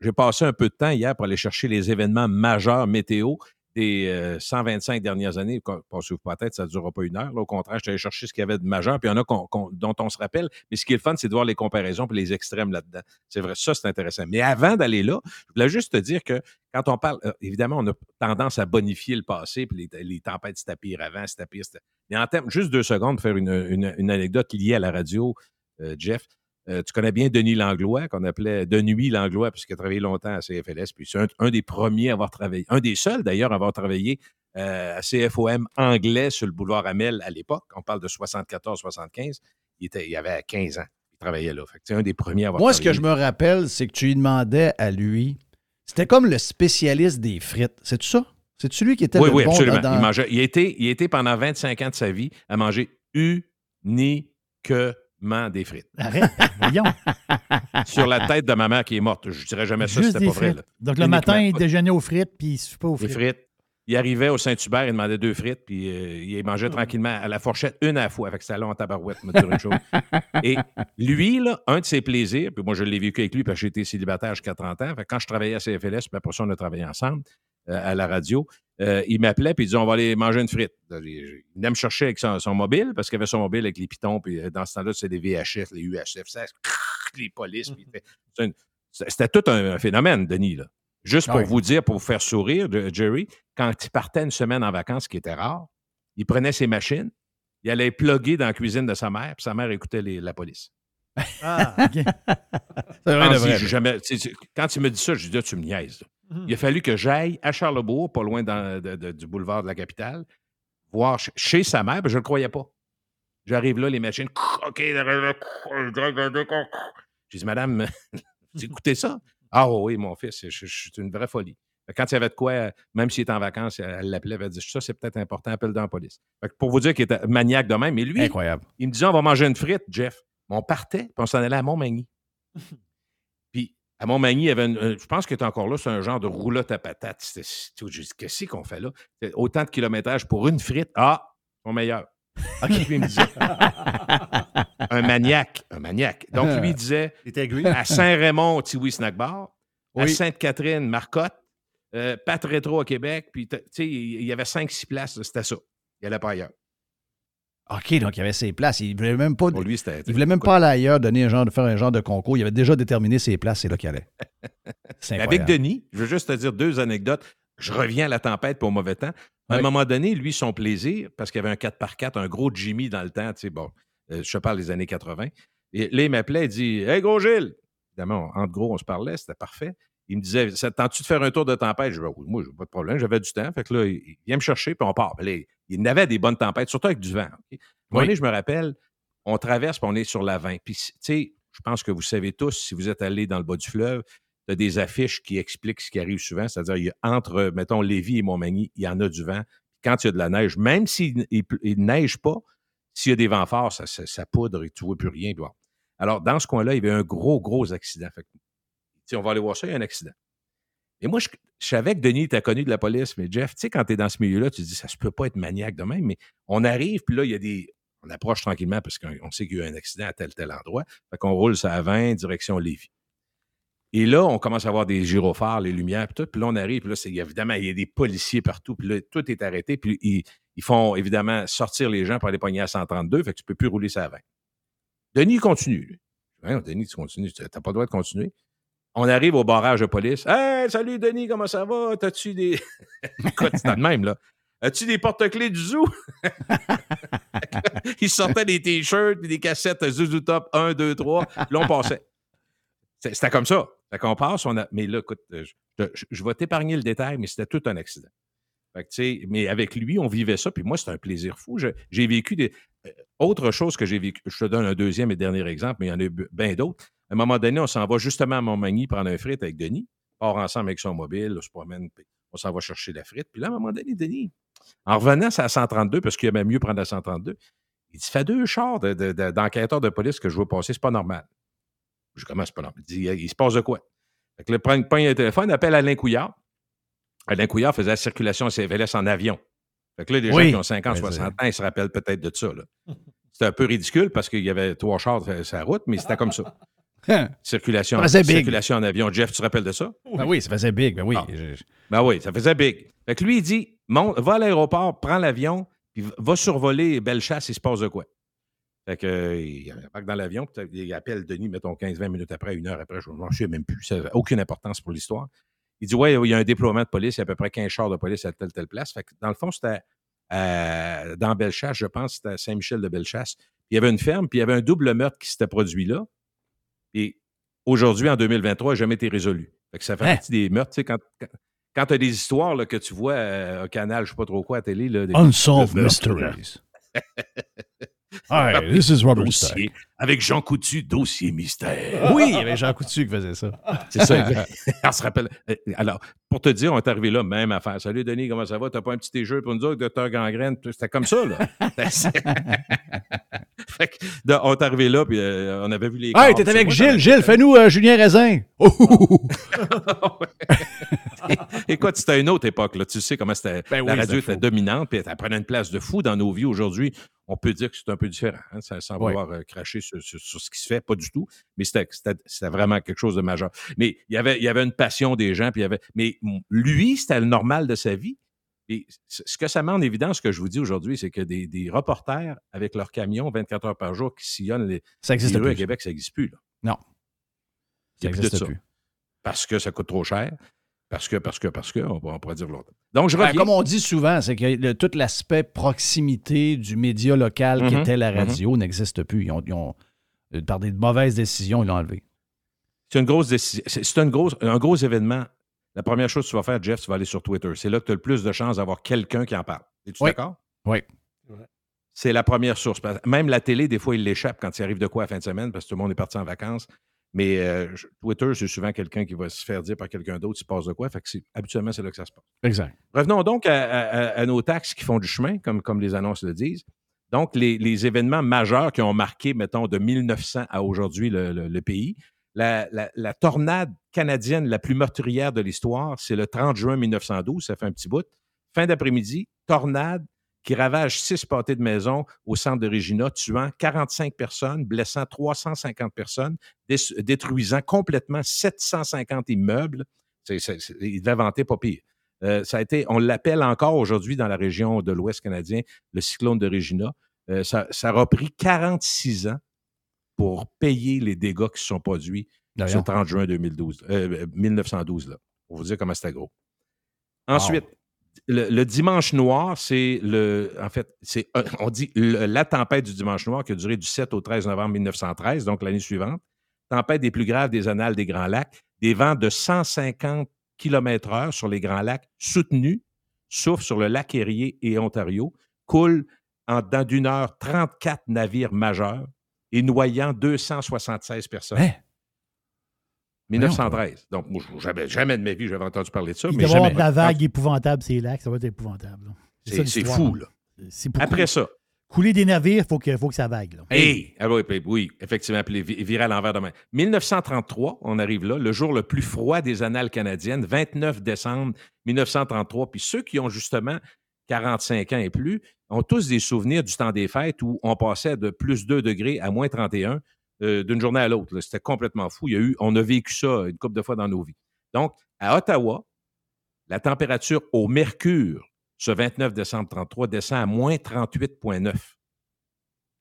j'ai passé un peu de temps hier pour aller chercher les événements majeurs météo des 125 dernières années. Pensez-vous pas peut-être, ça ne durera pas une heure. Là, au contraire, je suis allé chercher ce qu'il y avait de majeur, puis il y en a dont on se rappelle. Mais ce qui est le fun, c'est de voir les comparaisons puis les extrêmes là-dedans. C'est vrai, ça, c'est intéressant. Mais avant d'aller là, je voulais juste te dire que quand on parle, évidemment, on a tendance à bonifier le passé, puis les tempêtes, c'était pire avant, c'était pire. Mais en termes, juste 2 secondes pour faire une anecdote liée à la radio, Jeff. Tu connais bien Denis Langlois, qu'on appelait Denis Langlois, puisqu'il a travaillé longtemps à CFLS. Puis c'est un des premiers à avoir travaillé, un des seuls d'ailleurs à avoir travaillé à CFOM anglais sur le boulevard Hamel à l'époque. On parle de 74-75. Il avait 15 ans. Il travaillait là. Fait que c'est un des premiers à avoir travaillé. Moi, ce que je me rappelle, c'est que tu lui demandais à lui, c'était comme le spécialiste des frites. C'est-tu ça? C'est-tu lui qui était le bon absolument. Dans... Il a été pendant 25 ans de sa vie à manger uniquement des frites. Arrête, voyons. Sur la tête de ma mère qui est morte. Je ne dirais jamais juste ça, c'était pas frites. Vrai. Là. Donc le matin, il déjeunait aux frites, puis il soupait aux frites. Les frites. Il arrivait au Saint-Hubert, il demandait 2 frites, puis il mangeait tranquillement à la fourchette, une à la fois. Fait que c'était long en tabarouette, me dire une chose. Et lui, là, un de ses plaisirs, puis moi, je l'ai vécu avec lui parce que j'ai été célibataire jusqu'à 30 ans. Fait que quand je travaillais à CFLS, puis après ça, on a travaillé ensemble à la radio, il m'appelait puis il disait on va aller manger une frite. Il venait me chercher avec son mobile parce qu'il avait son mobile avec les pitons puis dans ce temps-là c'est les VHF, les UHF, les polices. C'était tout un phénomène, Denis. Là. Juste pour vous dire, pour vous faire sourire, Jerry, quand il partait une semaine en vacances, ce qui était rare, il prenait ses machines, il allait plugger dans la cuisine de sa mère puis sa mère écoutait la police. Ah, OK. C'est vrai, quand il me dit ça, je dis tu me niaises. Là. Il a fallu que j'aille à Charlesbourg, pas loin du boulevard de la capitale, voir chez sa mère, ben je ne le croyais pas. J'arrive là, les machines, OK, j'ai dit, madame, vous écoutez ça? Ah oui, mon fils, c'est une vraie folie. Quand il y avait de quoi, même s'il était en vacances, elle l'appelait, elle disait, ça, c'est peut-être important, appelle dans la police. Fait que pour vous dire qu'il était maniaque de même, mais lui, incroyable. Il me disait, on va manger une frite, Jeff. On partait, puis on s'en allait à Montmagny. À Montmagny, il y avait je pense qu'il était encore là, c'est un genre de roulotte à patates. Je dis, qu'est-ce qu'on fait là? C'était autant de kilométrages pour une frite. Ah, mon meilleur. OK, lui, il me disait. Un maniaque. Donc, lui, il disait, à Saint-Raymond, Tiwi Snack Bar, à Sainte-Catherine, Marcotte, Pat Rétro à Québec, puis il y avait 5-6 places, c'était ça. Il n'allait pas ailleurs. OK, donc il y avait ses places. Il ne voulait même pas, lui, il voulait même pas aller ailleurs, donner un genre, faire un genre de concours. Il avait déjà déterminé ses places, c'est là qu'il allait. C'est avec Denis, je veux juste te dire deux anecdotes. Je reviens à la tempête pour mauvais temps. À un moment donné, lui, son plaisir, parce qu'il y avait un 4x4, un gros Jimmy dans le temps, tu sais, bon, je te parle des années 80. Et là, il m'appelait, il dit « Hey, gros Gilles! » Évidemment, entre gros, on se parlait, c'était parfait. Il me disait « Ça te tente-tu de faire un tour de tempête? » Je dis « Moi, j'ai pas de problème, j'avais du temps. » Fait que là, il vient me chercher, puis on part. Là, il y avait des bonnes tempêtes, surtout avec du vent. Okay? Oui. Donné, je me rappelle, on traverse, puis on est sur la 20. Puis, tu sais, je pense que vous savez tous, si vous êtes allés dans le bas du fleuve, il y a des affiches qui expliquent ce qui arrive souvent, c'est-à-dire il y a entre, mettons, Lévis et Montmagny, il y en a du vent. Quand il y a de la neige, même s'il ne neige pas, s'il y a des vents forts, ça poudre et tu ne vois plus rien. Bon. Alors, dans ce coin-là, il y avait un gros, gros accident. Fait que, on va aller voir ça, il y a un accident. Et moi, je savais que Denis était connu de la police, mais Jeff, tu sais, quand tu es dans ce milieu-là, tu te dis, ça ne peut pas être maniaque de même, mais on arrive, puis là, il y a des... On approche tranquillement parce qu'on sait qu'il y a eu un accident à tel endroit. Fait qu'on roule ça à 20, direction Lévis. Et là, on commence à voir des gyrophares, les lumières, puis tout. Puis là, on arrive, puis là, évidemment, il y a des policiers partout, puis là, tout est arrêté. Puis ils font, évidemment, sortir les gens pour aller pogner à 132, fait que tu ne peux plus rouler ça à 20. Denis continue. Hein, Denis, tu continues, tu n'as pas le droit de continuer. On arrive au barrage de police. « Hey, salut Denis, comment ça va? T'as-tu des... » Écoute, c'est de même, là. « As-tu des porte-clés du zoo? » Ils sortaient des T-shirts, puis des cassettes Zouzou Top 1, 2, 3. Puis là, on passait. C'était comme ça. Fait qu'on passe, mais là, écoute, je vais t'épargner le détail, mais c'était tout un accident. Fait que, tu sais, mais avec lui, on vivait ça, puis moi, c'était un plaisir fou. J'ai vécu des... Autre chose que j'ai vécu, je te donne un deuxième et dernier exemple, mais il y en a bien d'autres. À un moment donné, on s'en va justement à Montmagny prendre un frite avec Denis. On part ensemble avec son mobile, on se promène, puis on s'en va chercher la frite. Puis là, à un moment donné, Denis, en revenant, c'est à 132, parce qu'il aimait mieux prendre à 132, il dit, « Fais 2 chars d'enquêteurs de police que je veux passer, c'est pas normal. » Je commence pas là. Il dit, il se passe de quoi? Fait que là, prend un téléphone, appelle Alain Couillard. Alain Couillard faisait la circulation à CFLS en avion. Fait que là, les gens qui ont 50, 60 ans, ils se rappellent peut-être de ça. Là. C'était un peu ridicule parce qu'il y avait 3 chars sur la route, mais c'était comme ça. Circulation en avion. Jeff, tu te rappelles de ça? Ben oui, ça faisait big. Ça faisait big. Fait que lui, il dit, va à l'aéroport, prends l'avion, puis va survoler Bellechasse, il se passe de quoi? Fait que, il embarque dans l'avion, puis il appelle Denis, mettons 15-20 minutes après, 1 heure après, je ne sais même plus, ça n'avait aucune importance pour l'histoire. Il dit, ouais, il y a un déploiement de police, il y a à peu près 15 chars de police à telle place. Fait que, dans le fond, c'était dans Bellechasse, je pense, c'était à Saint-Michel de Bellechasse. Il y avait une ferme, puis il y avait un double meurtre qui s'était produit là. Et aujourd'hui, en 2023, il n'a jamais été résolu. Fait que ça fait partie des meurtres, tu sais, quand tu as des histoires là, que tu vois au canal, je ne sais pas trop quoi, à télé. Là, Unsolved Mysteries. Hey, this is Robert Stack. Avec Jean Coutu, dossier mystère. Oui, il y avait Jean Coutu qui faisait ça. C'est ça. On se rappelle. Alors, pour te dire, on est arrivé là, même affaire. Salut Denis, comment ça va? T'as pas un petit déjeuner pour nous dire que Dr. Gangrène? C'était comme ça, là. Fait que, on est arrivé là, puis on avait vu les. Hey, t'es avec Gilles. Gilles, fais-nous Julien Raisin. Oh. Écoute, c'était une autre époque, là. Tu sais comment c'était. La radio était dominante, puis elle prenait une place de fou dans nos vies aujourd'hui. On peut dire que c'est un peu différent, hein, sans vouloir cracher sur ce qui se fait, pas du tout, mais c'était vraiment quelque chose de majeur. Mais il y avait une passion des gens, puis mais lui, c'était le normal de sa vie. Et ce que ça met en évidence, ce que je vous dis aujourd'hui, c'est que des reporters avec leur camion 24 heures par jour qui sillonnent les rues à Québec, ça n'existe plus. Là. Non. Ça n'existe plus. Parce que ça coûte trop cher. Parce que, on pourrait dire l'autre. Donc, je reviens. Comme on dit souvent, c'est que tout l'aspect proximité du média local qui était la radio n'existe plus. Ils ont, par des mauvaises décisions, ils l'ont enlevé. C'est une grosse décision. C'est un gros événement. La première chose que tu vas faire, Jeff, tu vas aller sur Twitter. C'est là que tu as le plus de chances d'avoir quelqu'un qui en parle. Es-tu d'accord? Oui. C'est la première source. Même la télé, des fois, il l'échappe quand il arrive de quoi à la fin de semaine parce que tout le monde est parti en vacances. Mais Twitter, c'est souvent quelqu'un qui va se faire dire par quelqu'un d'autre s'il passe de quoi. Fait que habituellement, c'est là que ça se passe. Exact. Revenons donc à nos taxes qui font du chemin, comme les annonces le disent. Donc, les événements majeurs qui ont marqué, mettons, de 1900 à aujourd'hui le pays. La tornade canadienne la plus meurtrière de l'histoire, c'est le 30 juin 1912. Ça fait un petit bout. Fin d'après-midi, tornade qui ravage 6 pâtés de maison au centre de Regina, tuant 45 personnes, blessant 350 personnes, détruisant complètement 750 immeubles. Il l'avantait pas pire. Ça a été, on l'appelle encore aujourd'hui dans la région de l'Ouest canadien, le cyclone de Regina. Ça aura pris 46 ans pour payer les dégâts qui se sont produits sur 30 juin 1912. Là. Pour vous dire comment c'était gros. Ensuite, le dimanche noir, c'est la tempête du dimanche noir qui a duré du 7 au 13 novembre 1913, donc l'année suivante. Tempête des plus graves des annales des Grands Lacs. Des vents de 150 km/h sur les Grands Lacs soutenus, souffle sur le lac Érié et Ontario, coule en dedans d'une heure 34 navires majeurs et noyant 276 personnes. Hein? 1913. Donc, moi, jamais de ma vie, j'avais entendu parler de ça. Il va y avoir de la vague épouvantable, ces lacs, ça va être épouvantable. Là. C'est fou, là. C'est après ça. Couler des navires, il faut que ça vague. Là. Hey, oui, effectivement, virer à l'envers demain. 1933, on arrive là, le jour le plus froid des annales canadiennes, 29 décembre 1933. Puis ceux qui ont justement 45 ans et plus ont tous des souvenirs du temps des fêtes où on passait de plus 2 degrés à moins 31 d'une journée à l'autre. Là. C'était complètement fou. On a vécu ça une couple de fois dans nos vies. Donc, à Ottawa, la température au mercure ce 29 décembre 1933 descend à moins 38,9.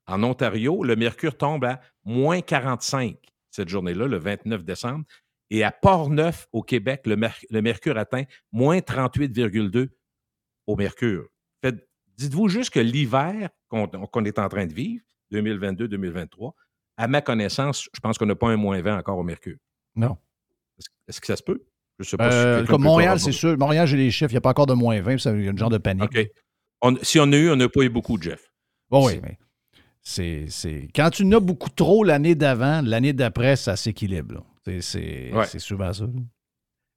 En Ontario, le mercure tombe à moins 45 cette journée-là, le 29 décembre. Et à Port-Neuf, au Québec, le mercure atteint moins 38,2 au mercure. Dites-vous juste que l'hiver qu'on est en train de vivre, 2022-2023, à ma connaissance, je pense qu'on n'a pas un moins 20 encore au mercure. Non. Est-ce que ça se peut? Je sais pas si comme Montréal, c'est sûr. Montréal, j'ai les chiffres. Il n'y a pas encore de moins 20. Il y a un genre de panique. OK. Si on a eu, on n'a pas eu beaucoup, Jeff. Bon, oui, mais c'est... Quand tu n'as beaucoup trop l'année d'avant, l'année d'après, ça s'équilibre. Là. C'est souvent ça.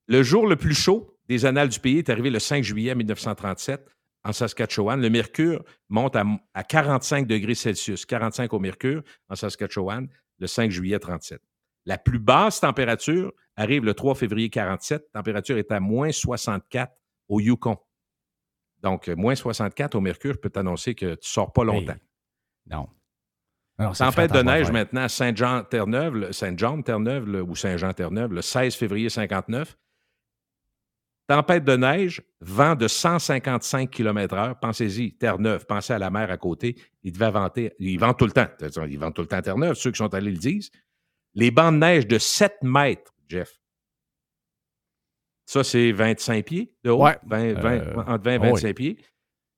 Le jour le plus chaud des annales du pays est arrivé le 5 juillet 1937 en Saskatchewan. Le mercure monte à 45 degrés Celsius, 45 au mercure en Saskatchewan le 5 juillet 1937. La plus basse température arrive le 3 février 1947. La température est à moins 64 au Yukon. Donc, moins 64 au mercure, je peux t'annoncer que tu ne sors pas longtemps. Mais non. Alors, tempête de neige maintenant à Saint-Jean-Terre-Neuve, le 16 février 1959. Tempête de neige, vent de 155 km/h. Pensez-y, Terre-Neuve, pensez à la mer à côté. Il devait vanter, il vente tout le temps. Il vente tout le temps Terre-Neuve, ceux qui sont allés le disent. Les bancs de neige de 7 mètres, Jeff. Ça, c'est 25 pieds de haut, entre 20 et 25 pieds.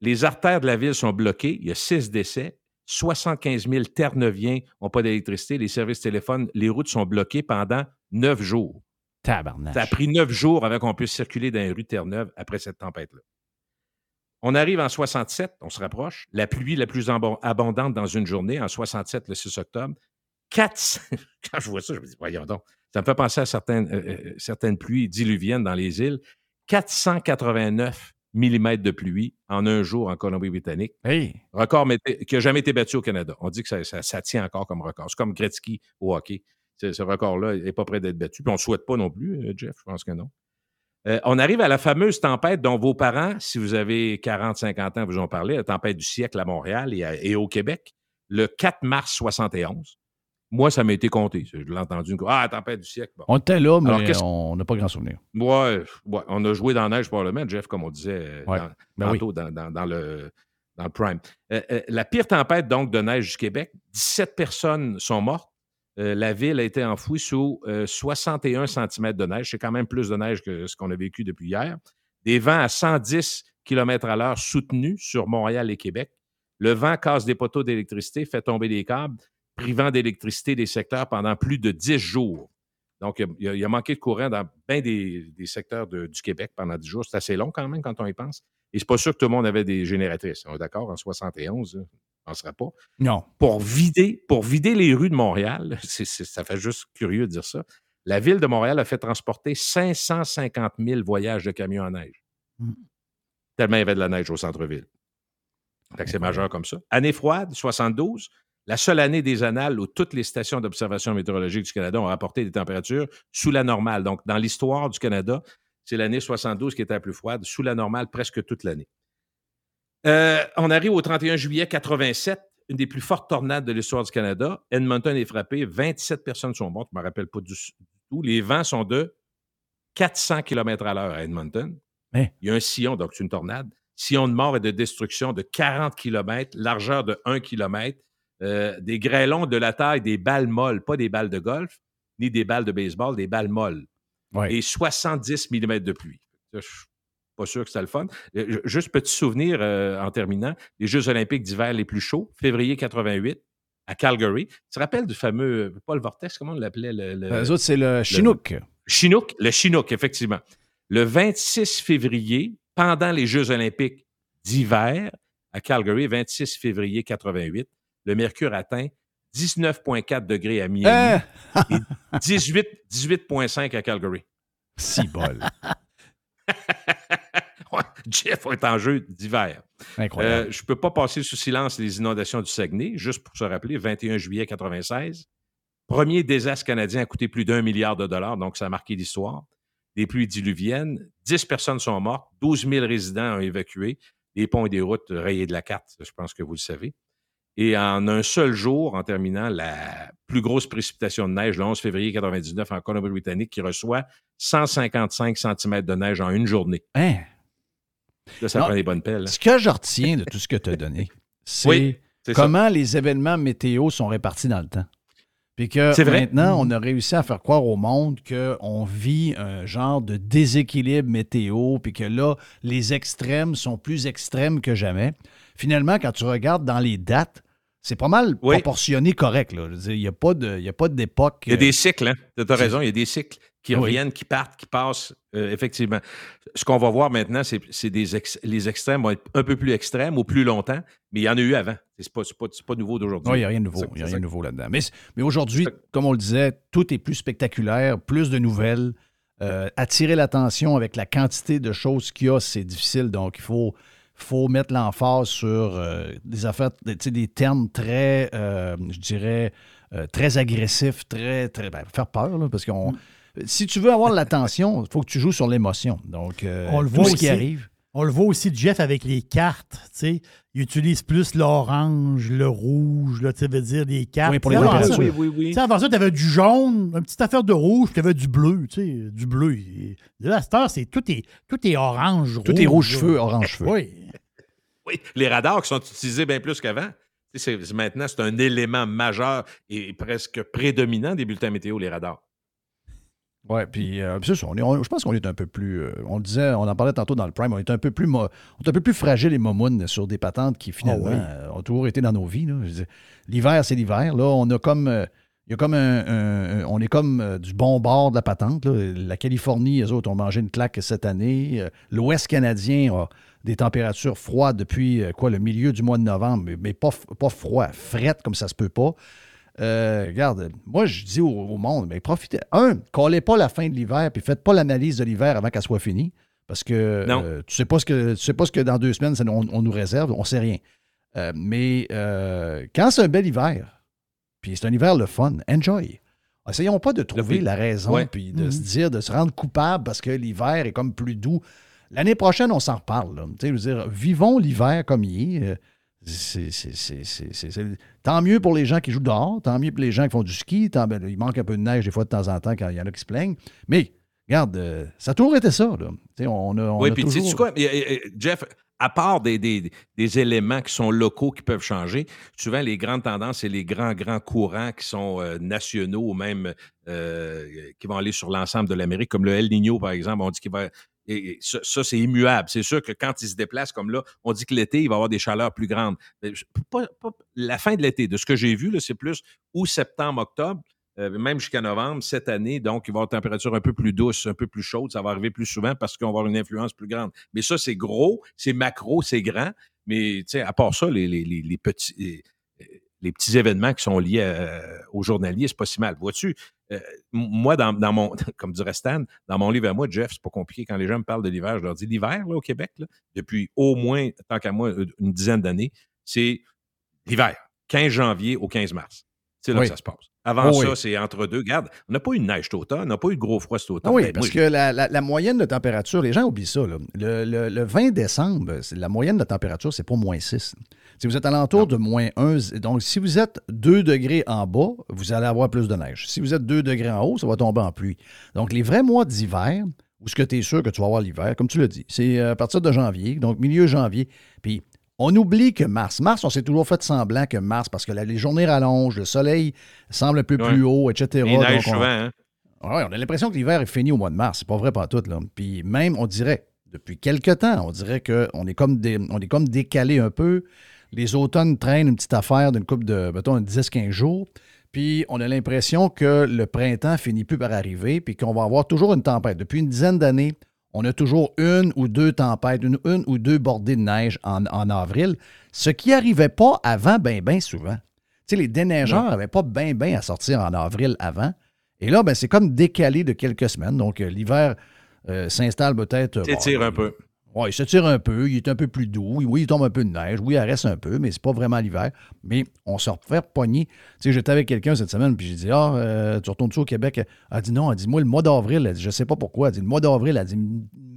Les artères de la ville sont bloquées. Il y a 6 décès. 75 000 Terre-Neuviens n'ont pas d'électricité. Les services téléphones, les routes sont bloquées pendant 9 jours. Tabarnache. Ça a pris 9 jours avant qu'on puisse circuler dans les rues Terre-Neuve après cette tempête-là. On arrive en 67, on se rapproche. La pluie la plus abondante dans une journée, en 67, le 6 octobre. Quand je vois ça, je me dis, voyons donc, ça me fait penser à certaines pluies diluviennes dans les îles. 489 mm de pluie en un jour en Colombie-Britannique. Hey. Record qui n'a jamais été battu au Canada. On dit que ça tient encore comme record. C'est comme Gretzky au hockey. Ce record-là n'est pas prêt d'être battu. Puis on ne souhaite pas non plus, Jeff, je pense que non. On arrive à la fameuse tempête dont vos parents, si vous avez 40-50 ans, vous en parlez, la tempête du siècle à Montréal et au Québec, le 4 mars 71. Moi, ça m'a été compté. Je l'ai entendu. Tempête du siècle. Bon. On était là, mais on n'a pas grand souvenir. Ouais, on a joué dans la neige probablement, Jeff, comme on disait dans le Prime. La pire tempête, donc, de neige du Québec, 17 personnes sont mortes. La ville a été enfouie sous 61 cm de neige. C'est quand même plus de neige que ce qu'on a vécu depuis hier. Des vents à 110 km/h soutenus sur Montréal et Québec. Le vent casse des poteaux d'électricité, fait tomber des câbles, privant d'électricité des secteurs pendant plus de 10 jours. Donc, il a manqué de courant dans bien des secteurs du Québec pendant 10 jours. C'est assez long quand même quand on y pense. Et c'est pas sûr que tout le monde avait des génératrices. On est d'accord, en 71, on n'en sera pas. Non. Pour vider les rues de Montréal, ça fait juste curieux de dire ça, la ville de Montréal a fait transporter 550 000 voyages de camions en neige. Mmh. Tellement il y avait de la neige au centre-ville. Donc, c'est majeur comme ça. Année froide, 72. La seule année des annales où toutes les stations d'observation météorologique du Canada ont rapporté des températures sous la normale. Donc, dans l'histoire du Canada, c'est l'année 72 qui était la plus froide, sous la normale presque toute l'année. On arrive au 31 juillet 1987, une des plus fortes tornades de l'histoire du Canada. Edmonton est frappé, 27 personnes sont mortes, je ne me rappelle pas du tout. Les vents sont de 400 km à l'heure à Edmonton. Mais... Il y a un sillon, donc c'est une tornade. Sillon de mort et de destruction de 40 km, largeur de 1 km, des grêlons de la taille des balles molles, pas des balles de golf, ni des balles de baseball, des balles molles. Ouais. Et 70 mm de pluie. Je ne suis pas sûr que c'était le fun. Juste petit souvenir en terminant, les Jeux olympiques d'hiver les plus chauds, février 88, à Calgary. Tu te rappelles du fameux, pas le vortex, comment on l'appelait? Les autres, c'est le Chinook. Le Chinook, effectivement. Le 26 février, pendant les Jeux olympiques d'hiver, à Calgary, 26 février 88, le mercure atteint 19,4 degrés à Miami et 18,5 à Calgary. Si bol. Jeff est en jeu d'hiver. Incroyable. Je ne peux pas passer sous silence les inondations du Saguenay, juste pour se rappeler, 21 juillet 1996. Premier désastre canadien a coûté plus d'$1 milliard, donc ça a marqué l'histoire. Des pluies diluviennes, 10 personnes sont mortes, 12 000 résidents ont évacué, des ponts et des routes rayés de la carte, je pense que vous le savez. Et en un seul jour, en terminant, la plus grosse précipitation de neige, le 11 février 1999 en Colombie-Britannique, qui reçoit 155 cm de neige en une journée. Hein? Là, ça prend des bonnes pelles. Ce que je retiens de tout ce que tu as donné, c'est, oui, c'est comment ça. Les événements météo sont répartis dans le temps. Puis que maintenant, on a réussi à faire croire au monde qu'on vit un genre de déséquilibre météo, puis que là, les extrêmes sont plus extrêmes que jamais. Finalement, quand tu regardes dans les dates, c'est pas mal proportionné correct. Là. Je veux dire, il n'y a pas d'époque. Il y a des cycles, hein? Tu as raison, il y a des cycles qui reviennent, qui partent, qui passent, effectivement. Ce qu'on va voir maintenant, c'est les extrêmes vont être un peu plus extrêmes ou plus longtemps, mais il y en a eu avant. C'est pas nouveau d'aujourd'hui. Non, il n'y a rien de nouveau. Il n'y a rien de nouveau là-dedans. Mais aujourd'hui, comme on le disait, tout est plus spectaculaire, plus de nouvelles. Attirer l'attention avec la quantité de choses qu'il y a, c'est difficile. Donc, il faut mettre l'emphase sur des affaires, des termes très, je dirais, très agressifs, très faire peur, là, parce que si tu veux avoir l'attention, il faut que tu joues sur l'émotion. Donc, on le voit aussi, ce qui arrive. On le voit aussi, Jeff, avec les cartes. T'sais. Ils utilisent plus l'orange, le rouge, tu veux dire, les cartes. Oui, pour les températures. Oui. Avant ça, tu avais du jaune, une petite affaire de rouge, tu avais du bleu. Du bleu. Et là, à cette heure, tout est orange, rouge. Tout est rouge-feu, orange-feu. Oui, les radars qui sont utilisés bien plus qu'avant. Maintenant, c'est un élément majeur et presque prédominant des bulletins météo, les radars. Oui, puis c'est ça, je pense qu'on est un peu plus, on le disait, on en parlait tantôt dans le Prime, on est un peu plus fragile et momounes sur des patentes qui finalement ont toujours été dans nos vies. Là. Je veux dire, l'hiver, c'est l'hiver. Là, on a comme, il y a comme on est comme du bon bord de la patente. Là. La Californie, eux autres, ont mangé une claque cette année. L'Ouest canadien a des températures froides depuis le milieu du mois de novembre, mais pas froid, frette comme ça se peut pas. Regarde, moi je dis au monde, mais profitez. Collez pas la fin de l'hiver, puis faites pas l'analyse de l'hiver avant qu'elle soit finie, parce que tu sais pas ce que dans 2 semaines on nous réserve, on sait rien. Mais quand c'est un bel hiver, puis c'est un hiver le fun, enjoy. Essayons pas de trouver la raison, puis de se dire, de se rendre coupable parce que l'hiver est comme plus doux. L'année prochaine, on s'en reparle. Là. Je veux dire, vivons l'hiver comme il est. C'est tant mieux pour les gens qui jouent dehors, tant mieux pour les gens qui font du ski, il manque un peu de neige des fois de temps en temps quand il y en a qui se plaignent, mais regarde, ça a toujours été ça. Là. On a toujours... Sais-tu quoi, Jeff, à part des éléments qui sont locaux qui peuvent changer, souvent les grandes tendances et les grands courants qui sont nationaux ou même qui vont aller sur l'ensemble de l'Amérique, comme le El Niño par exemple, on dit qu'il va... Et ça, c'est immuable. C'est sûr que quand il se déplace comme là, on dit que l'été, il va avoir des chaleurs plus grandes. La fin de l'été, de ce que j'ai vu, là, c'est plus août, septembre, octobre, même jusqu'à novembre, cette année. Donc, il va avoir une température un peu plus douce, un peu plus chaude. Ça va arriver plus souvent parce qu'on va avoir une influence plus grande. Mais ça, c'est gros, c'est macro, c'est grand. Mais, tu sais, à part ça, les petits événements qui sont liés aux journaliers, c'est pas si mal. Vois-tu, moi, dans mon, comme dirait Stan, dans mon livre à moi, Jeff, c'est pas compliqué. Quand les gens me parlent de l'hiver, je leur dis l'hiver là, au Québec, là, depuis au moins, tant qu'à moi, une dizaine d'années, c'est l'hiver, 15 janvier au 15 mars. C'est là que ça se passe. Avant ça, c'est entre deux. Regarde, on n'a pas eu de neige cet automne, on n'a pas eu de gros froid cet automne. Parce que la moyenne de température, les gens oublient ça. Là. Le 20 décembre, la moyenne de température, c'est pas -6. Si vous êtes alentour de moins 1, donc si vous êtes 2 degrés en bas, vous allez avoir plus de neige. Si vous êtes 2 degrés en haut, ça va tomber en pluie. Donc, les vrais mois d'hiver, où ce que tu es sûr que tu vas avoir l'hiver, comme tu l'as dit, c'est à partir de janvier, donc milieu janvier, puis on oublie que mars. Mars, on s'est toujours fait semblant que mars, parce que les journées rallongent, le soleil semble un peu plus haut, etc. Il neige souvent, hein? Ouais, on a l'impression que l'hiver est fini au mois de mars. C'est pas vrai pas tout, là. Puis même, on dirait, depuis quelque temps, on dirait qu'on est comme décalé un peu. Les automnes traînent une petite affaire d'une couple de, mettons, 10-15 jours. Puis on a l'impression que le printemps finit plus par arriver puis qu'on va avoir toujours une tempête. Depuis une dizaine d'années, on a toujours une ou deux tempêtes, une ou deux bordées de neige en avril, ce qui n'arrivait pas avant bien souvent. Tu sais, les déneigeurs n'avaient pas bien à sortir en avril avant. Et là, ben, c'est comme décalé de quelques semaines. Donc, l'hiver s'installe peut-être... S'étire un peu. Oui, il s'étire un peu. Il est un peu plus doux. Oui, il tombe un peu de neige. Oui, il reste un peu, mais c'est pas vraiment l'hiver. Mais on se refait pogner. Tu sais, j'étais avec quelqu'un cette semaine, puis j'ai dit « Ah, tu retournes-tu au Québec? » Elle a dit « Non, elle dit, moi, le mois d'avril, elle dit, je sais pas pourquoi. Elle dit, le mois d'avril, elle dit,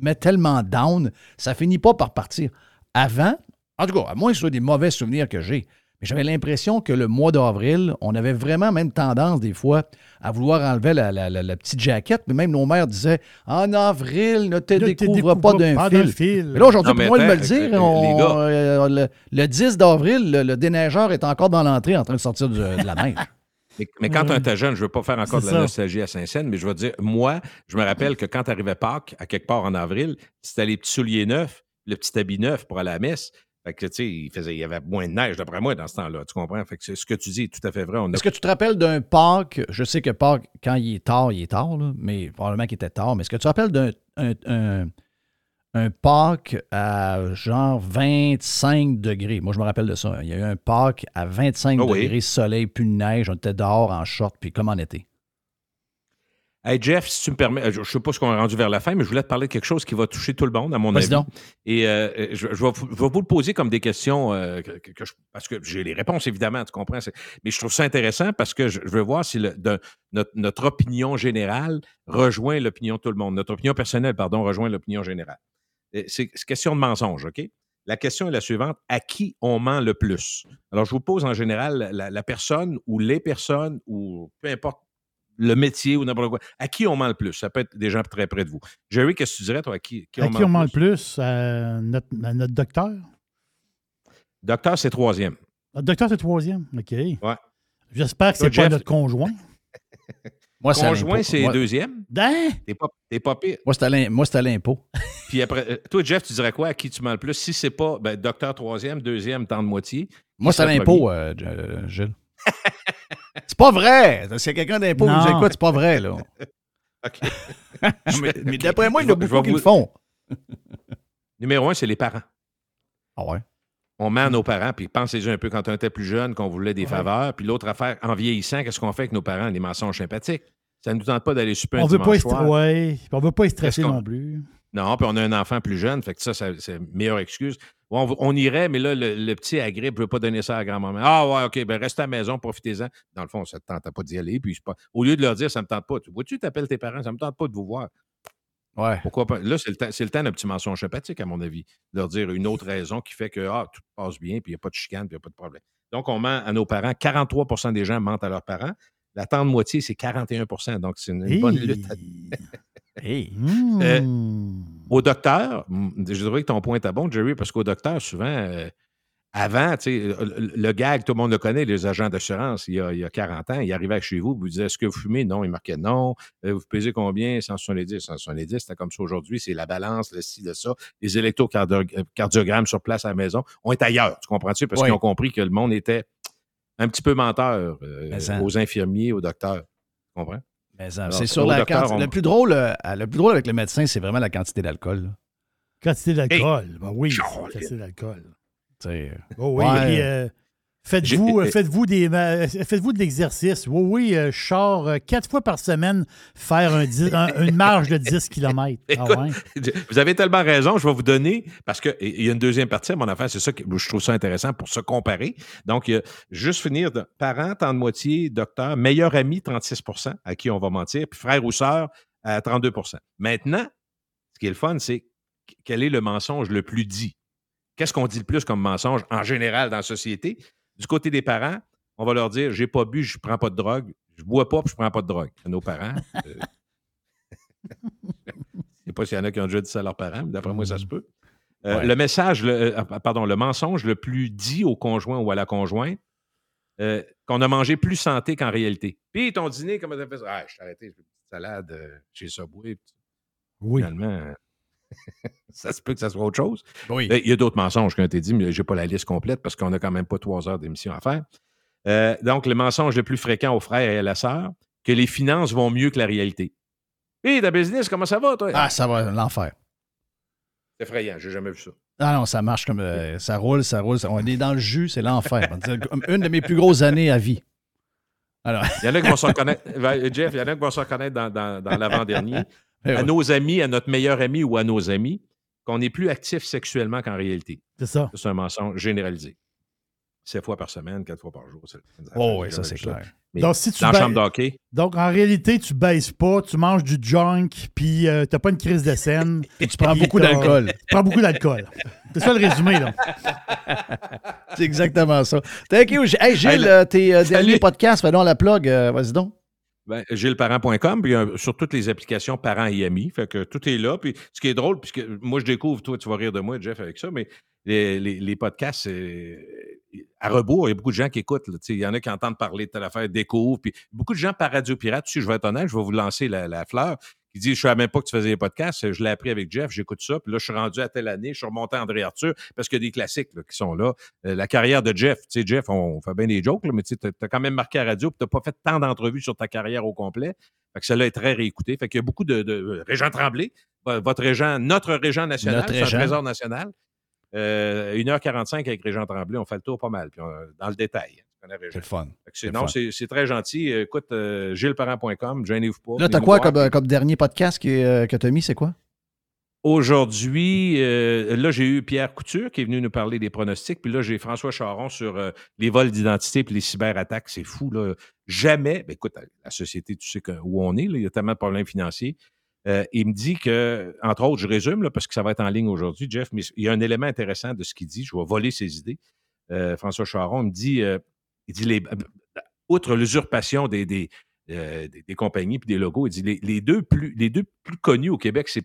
mais tellement down, ça finit pas par partir. » Avant, en tout cas, à moins que ce soit des mauvais souvenirs que j'ai, mais j'avais l'impression que le mois d'avril, on avait vraiment même tendance des fois à vouloir enlever la petite jaquette. Mais même nos mères disaient « En avril, ne te découvre pas d'un fil. » Mais là, aujourd'hui, pour moi, le dire, le 10 d'avril, le déneigeur est encore dans l'entrée en train de sortir de la neige. Mais quand on était jeune, je ne veux pas faire encore de la nostalgie à Saint-Saëns, mais je veux dire, moi, je me rappelle que quand tu arrivais Pâques, à quelque part en avril, c'était les petits souliers neufs, le petit habit neuf pour aller à la messe. Fait que, tu sais, il y avait moins de neige, d'après moi, dans ce temps-là. Tu comprends? Fait que ce que tu dis est tout à fait vrai. Est-ce que tu te rappelles d'un Pâques? Je sais que Pâques, quand il est tard, là, mais probablement qu'il était tard. Mais est-ce que tu te rappelles d'un Pâques à genre 25 degrés? Moi, je me rappelle de ça. Il y a eu un Pâques à 25 degrés, soleil, plus de neige. On était dehors en short, puis comme en été. Hey Jeff, si tu me permets, je ne sais pas ce qu'on est rendu vers la fin, mais je voulais te parler de quelque chose qui va toucher tout le monde, à mon avis. Et je vais vous le poser comme des questions, parce que j'ai les réponses, évidemment, tu comprends. Mais je trouve ça intéressant parce que je veux voir si notre opinion générale rejoint l'opinion de tout le monde. Notre opinion personnelle, pardon, rejoint l'opinion générale. C'est une question de mensonge, OK? La question est la suivante, à qui on ment le plus? Alors, je vous pose en général la personne ou les personnes ou peu importe, le métier ou n'importe quoi. À qui on ment le plus? Ça peut être des gens très près de vous. Jerry, qu'est-ce que tu dirais, toi? À qui on ment le plus? Notre docteur? Docteur, c'est troisième. Notre docteur, c'est troisième? OK. Ouais. J'espère que c'est pas notre conjoint. Moi, conjoint, c'est deuxième. T'es pas pire. Moi, c'est à l'impôt. Puis après, toi, Jeff, tu dirais quoi? À qui tu mens le plus? Si c'est pas docteur troisième, deuxième, temps de moitié. Moi, c'est à l'impôt, Gilles. C'est pas vrai! S'il y a quelqu'un d'impôt qui nous écoute, c'est pas vrai, là. OK. Mais d'après moi, il y a beaucoup qui le font. Numéro un, c'est les parents. Ah ouais? On ment nos parents, puis pensez-y un peu quand on était plus jeune, qu'on voulait des faveurs, puis l'autre affaire, en vieillissant, qu'est-ce qu'on fait avec nos parents? Les mensonges sympathiques. Ça ne nous tente pas d'aller super un dimanche soir. Ouais. On veut pas être stressé non plus. Non, puis on a un enfant plus jeune, fait que ça c'est la meilleure excuse. On irait, mais là, le petit agrippe ne veut pas donner ça à grand-maman. Ah ouais, OK, ben reste à la maison, profitez-en. Dans le fond, ça ne te tente pas d'y aller. Puis pas... Au lieu de leur dire, ça ne me tente pas. Tu vois-tu, t'appelles tes parents, ça ne me tente pas de vous voir. Ouais. Pourquoi pas? Là, c'est le temps d'un petit mensonge sympathique, à mon avis. De leur dire une autre raison qui fait que tout passe bien, puis il n'y a pas de chicane, puis il n'y a pas de problème. Donc, on ment à nos parents. 43 % des gens mentent à leurs parents. La tante moitié, c'est 41 %. Donc, c'est une bonne lutte. Au docteur, je dirais que ton point est bon, Jerry, parce qu'au docteur, souvent, avant, tu sais, le gag, tout le monde le connaît, les agents d'assurance, il y a 40 ans, ils arrivaient chez vous, vous disaient, est-ce que vous fumez? Non, ils marquaient non. Vous pesez combien? 170, 170. C'était comme ça aujourd'hui, c'est la balance, le ci, le ça. Les électrocardiogrammes sur place à la maison, on est ailleurs, tu comprends-tu? Parce qu'ils ont compris que le monde était un petit peu menteur aux infirmiers, aux docteurs. Tu comprends? Mais ça, alors, c'est sur la docteur, quantité. Le plus drôle avec le médecin, c'est vraiment la quantité d'alcool. Là. Quantité d'alcool? Hey, ben oui, quantité d'alcool. Puis, faites-vous de l'exercice. Oui, je sors 4 fois par semaine faire une marche de 10 km. Écoute, vous avez tellement raison, je vais vous donner, parce qu'il y a une deuxième partie à mon affaire, c'est ça que je trouve ça intéressant pour se comparer. Donc, juste finir, parents, temps de moitié, docteur, meilleur ami, 36 % à qui on va mentir, puis frère ou sœur, à 32 %. Maintenant, ce qui est le fun, c'est quel est le mensonge le plus dit? Qu'est-ce qu'on dit le plus comme mensonge en général dans la société? Du côté des parents, on va leur dire « j'ai pas bu, je prends pas de drogue. Je bois pas, puis je prends pas de drogue. » Nos parents... Je ne sais pas s'il y en a qui ont déjà dit ça à leurs parents, mais d'après moi, ça se peut. Ouais. Le message, le mensonge le plus dit au conjoint ou à la conjointe, qu'on a mangé plus santé qu'en réalité. Puis ton dîner, comment t'as fait ça? Ah, je suis arrêté, j'ai une petite salade chez Subway. Oui. Finalement, ça se peut que ça soit autre chose. Oui. Il y a d'autres mensonges qui ont été dit, mais je n'ai pas la liste complète parce qu'on n'a quand même pas 3 heures d'émission à faire. Donc, le mensonge le plus fréquent aux frères et à la sœur, que les finances vont mieux que la réalité. Hé, ta business, comment ça va, toi? Ah, ça va, l'enfer. C'est effrayant, j'ai jamais vu ça. Ah non, ça marche comme... ça roule. On est dans le jus, c'est l'enfer. Une de mes plus grosses années à vie. Alors... Il y en a qui vont se reconnaître... Jeff, il y en a qui vont se reconnaître dans l'avant-dernier. À nos amis, à notre meilleur ami ou à nos amis, qu'on est plus actif sexuellement qu'en réalité. C'est ça. C'est un mensonge généralisé. 7 fois par semaine, 4 fois par jour. Oh oui, ça, c'est clair. Mais donc, si tu dans la chambre d'hockey. Donc, en réalité, tu baisses pas, tu manges du junk, puis t'as pas une crise de scène. Et tu prends beaucoup d'alcool. C'est ça le résumé, là. C'est exactement ça. Thank you. Hey, Gilles, tes derniers podcasts, fais donc la plug. Vas-y donc. Ben, gillesparent.com, puis sur toutes les applications parents et amis. Fait que tout est là. Puis ce qui est drôle, puisque moi, je découvre, toi, tu vas rire de moi, Jeff, avec ça, mais les podcasts, à rebours, il y a beaucoup de gens qui écoutent. Il y en a qui entendent parler de telle affaire, découvrent. Puis beaucoup de gens par Radio Pirate, si je vais être honnête, je vais vous lancer la fleur, qui dit « Je ne savais même pas que tu faisais des podcasts. Je l'ai appris avec Jeff, j'écoute ça. Puis là, je suis rendu à telle année, je suis remonté à André Arthur, parce qu'il y a des classiques là, qui sont là. La carrière de Jeff. Tu sais, Jeff, on fait bien des jokes, là, mais tu as quand même marqué à radio, puis tu n'as pas fait tant d'entrevues sur ta carrière au complet. Fait que celle-là est très réécoutée. Fait qu'il y a beaucoup de Régent Tremblay, notre Régent national, c'est un trésor national. 1h45 avec Régent Tremblay, on fait le tour pas mal, puis dans le détail. C'est le fun. C'est très gentil. Écoute, gillesparent.com, gênez-vous pas. Là, t'as quoi comme dernier podcast que t'as mis, c'est quoi? Aujourd'hui, là, j'ai eu Pierre Couture qui est venu nous parler des pronostics, puis là, j'ai François Charron sur les vols d'identité puis les cyberattaques. C'est fou, là. Jamais, ben, écoute, la société, tu sais où on est, là, il y a tellement de problèmes financiers. Il me dit que, entre autres, je résume, là, parce que ça va être en ligne aujourd'hui, Jeff, mais il y a un élément intéressant de ce qu'il dit. Je vais voler ses idées. François Charron me dit, outre l'usurpation des compagnies et des logos, il dit les deux plus connus au Québec, c'est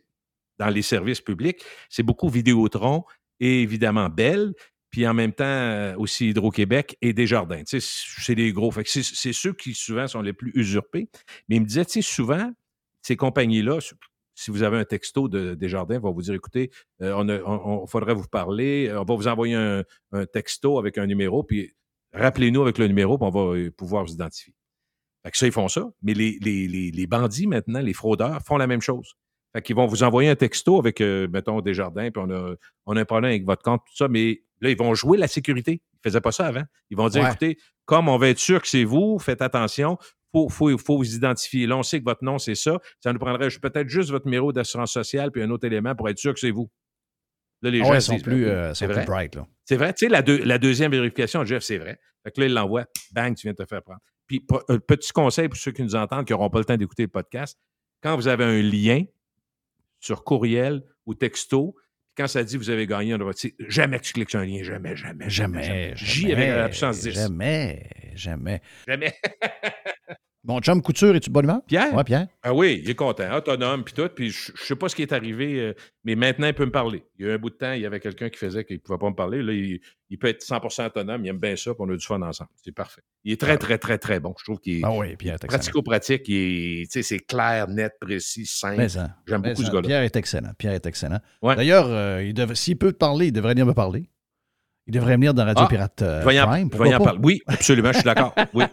dans les services publics, c'est beaucoup Vidéotron et évidemment Bell, puis en même temps aussi Hydro-Québec et Desjardins. Tu sais, c'est les gros. Fait que c'est ceux qui souvent sont les plus usurpés. Mais il me disait, tu sais, souvent, ces compagnies-là, si vous avez un texto de Desjardins, vont vous dire, écoutez, on faudrait vous parler, on va vous envoyer un texto avec un numéro, puis rappelez-nous avec le numéro, puis on va pouvoir vous identifier. Fait que ça, ils font ça. Mais les bandits, maintenant, les fraudeurs, font la même chose. Fait qu'ils vont vous envoyer un texto avec, mettons, Desjardins, puis on a un problème avec votre compte, tout ça, mais là, ils vont jouer la sécurité. Ils ne faisaient pas ça avant. Ils vont dire, écoutez, comme on va être sûr que c'est vous, faites attention. Faut vous identifier. Là, on sait que votre nom, c'est ça. Ça nous prendrait peut-être juste votre numéro d'assurance sociale puis un autre élément pour être sûr que c'est vous. Là, les gens ils sont plus plus bright. Là. C'est vrai. Tu sais, la deuxième vérification, Jeff, c'est vrai. Fait que là, il l'envoie. Bang, tu viens de te faire prendre. Puis, un petit conseil pour ceux qui nous entendent, qui n'auront pas le temps d'écouter le podcast. Quand vous avez un lien sur courriel ou texto, quand ça dit vous avez gagné, jamais que tu cliques sur un lien. Jamais. J avec l'absence 10. Jamais. Mon chum Couture, es-tu de bonne humeur? Pierre? Oui, Pierre. Ah oui, il est content, autonome, puis tout. Puis je ne sais pas ce qui est arrivé, mais maintenant, il peut me parler. Il y a eu un bout de temps, il y avait quelqu'un qui faisait qu'il ne pouvait pas me parler. Là, il peut être 100% autonome, il aime bien ça, puis on a du fun ensemble. C'est parfait. Il est très bon. Je trouve qu'il est pratico-pratique. C'est clair, net, précis, simple. J'aime beaucoup ce gars-là. Pierre est excellent. Ouais. D'ailleurs, s'il peut te parler, il devrait venir me parler. Il devrait venir dans Radio Pirate Prime. Oui, absolument, je suis d'accord. Oui.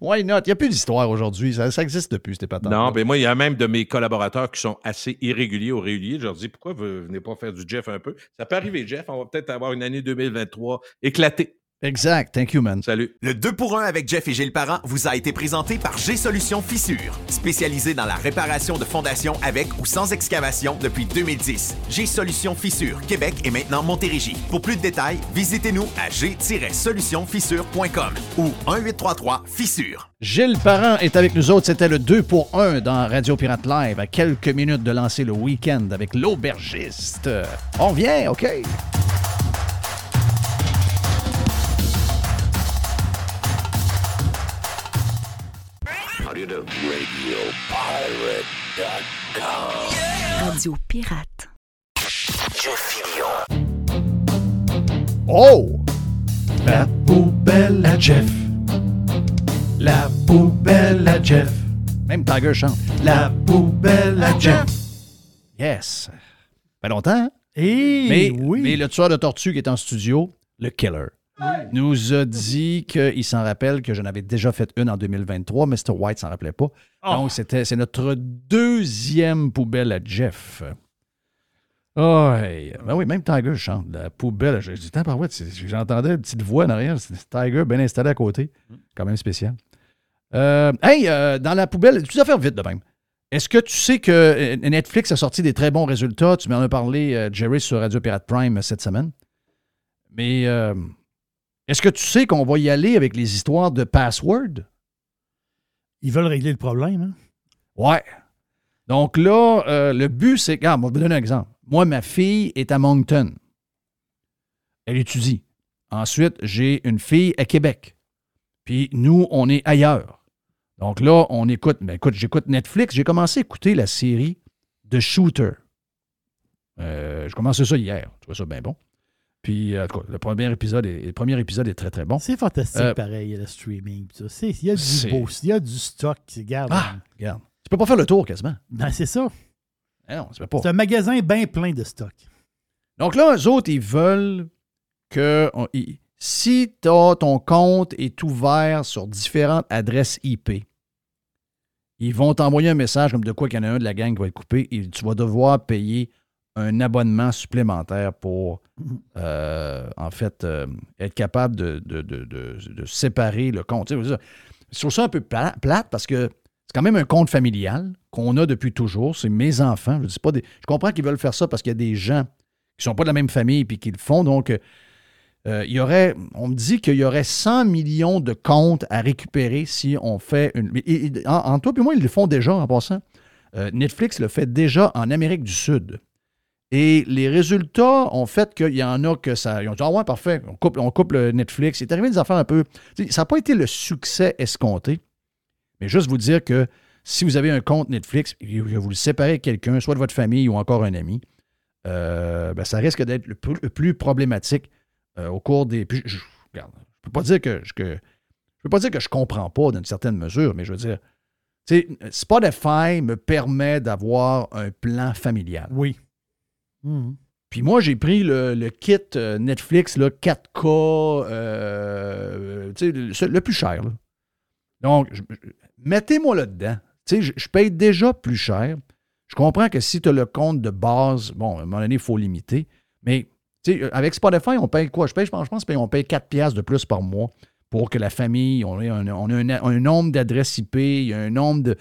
Why not? Il n'y a plus d'histoire aujourd'hui. Ça existe depuis, c'était pas tant. Non, mais moi, il y a même de mes collaborateurs qui sont assez irréguliers ou réguliers. Je leur dis, pourquoi vous venez pas faire du Jeff un peu? Ça peut arriver, Jeff. On va peut-être avoir une année 2023 éclatée. Exact. Thank you, man. Salut. Le 2 pour 1 avec Jeff et Gilles Parent vous a été présenté par G-Solutions Fissures. Spécialisé dans la réparation de fondations avec ou sans excavation depuis 2010. G-Solutions Fissures, Québec et maintenant Montérégie. Pour plus de détails, visitez-nous à g-solutions-fissures.com ou 1-833-Fissures. Gilles Parent est avec nous autres. C'était le 2 pour 1 dans Radio Pirate Live à quelques minutes de lancer le week-end avec l'aubergiste. On vient, OK? là. RadioPirate.com. Yeah! Radio Pirate. Joe Fillion. Oh! La poubelle à Jeff. La poubelle à Jeff. Même Tiger chante. La poubelle à Jeff. Yes. Pas longtemps, hein? Hey, mais le tueur de tortue qui est en studio, le killer, nous a dit qu'il s'en rappelle, que j'en avais déjà fait une en 2023, mais Mr. White s'en rappelait pas. Oh. Donc, c'est notre deuxième poubelle à Jeff. Oh, hey. Ben oui, même Tiger chante. La poubelle, je dis, tant par ouais, j'entendais une petite voix en arrière. C'est Tiger bien installé à côté. Quand même spécial. Dans la poubelle, tu dois faire vite de même. Est-ce que tu sais que Netflix a sorti des très bons résultats? Tu m'en as parlé, Jerry, sur Radio Pirate Prime cette semaine. Mais est-ce que tu sais qu'on va y aller avec les histoires de password? Ils veulent régler le problème, hein? Ouais. Donc là, le but, c'est... Ah, moi, je vais vous donner un exemple. Moi, ma fille est à Moncton. Elle étudie. Ensuite, j'ai une fille à Québec. Puis nous, on est ailleurs. Donc là, on écoute, j'écoute Netflix. J'ai commencé à écouter la série The Shooter. J'ai commencé ça hier. Je trouvais ça bien bon. Puis, en tout cas, le premier épisode est très, très bon. C'est fantastique, pareil, le streaming. Il y a du beau, il y a du stock. Regarde. Tu peux pas faire le tour, quasiment. Ben, c'est ça. Mais non, tu peux pas. C'est un magasin bien plein de stock. Donc là, eux autres, ils veulent que... Si ton compte est ouvert sur différentes adresses IP, ils vont t'envoyer un message comme de quoi qu'il y en a un de la gang qui va être coupé et tu vas devoir payer un abonnement supplémentaire pour, être capable de séparer le compte. Tu sais, je trouve ça un peu plate parce que c'est quand même un compte familial qu'on a depuis toujours. C'est mes enfants. Je comprends qu'ils veulent faire ça parce qu'il y a des gens qui ne sont pas de la même famille et qui le font, donc... on me dit qu'il y aurait 100 millions de comptes à récupérer si on fait une... en toi et moi, ils le font déjà en passant. Netflix le fait déjà en Amérique du Sud. Et les résultats ont fait qu'il y en a que ça... Ils ont dit « Ah ouais, parfait, on coupe le Netflix. » C'est arrivé des affaires un peu... Ça n'a pas été le succès escompté. Mais juste vous dire que si vous avez un compte Netflix, vous le séparez de quelqu'un, soit de votre famille ou encore un ami, ça risque d'être le plus problématique. Au cours des... Je peux pas dire que je comprends pas d'une certaine mesure, mais je veux dire, Spotify me permet d'avoir un plan familial. Oui. Mmh. Puis moi, j'ai pris le kit Netflix, là, 4K, le plus cher. Là. Donc, mettez-moi là-dedans. Je paye déjà plus cher. Je comprends que si tu as le compte de base, bon, à un moment donné, il faut limiter, mais... Avec Spotify, on paye quoi? Je pense qu'on paye 4$ de plus par mois pour que la famille, on a un nombre d'adresses IP, il y a un nombre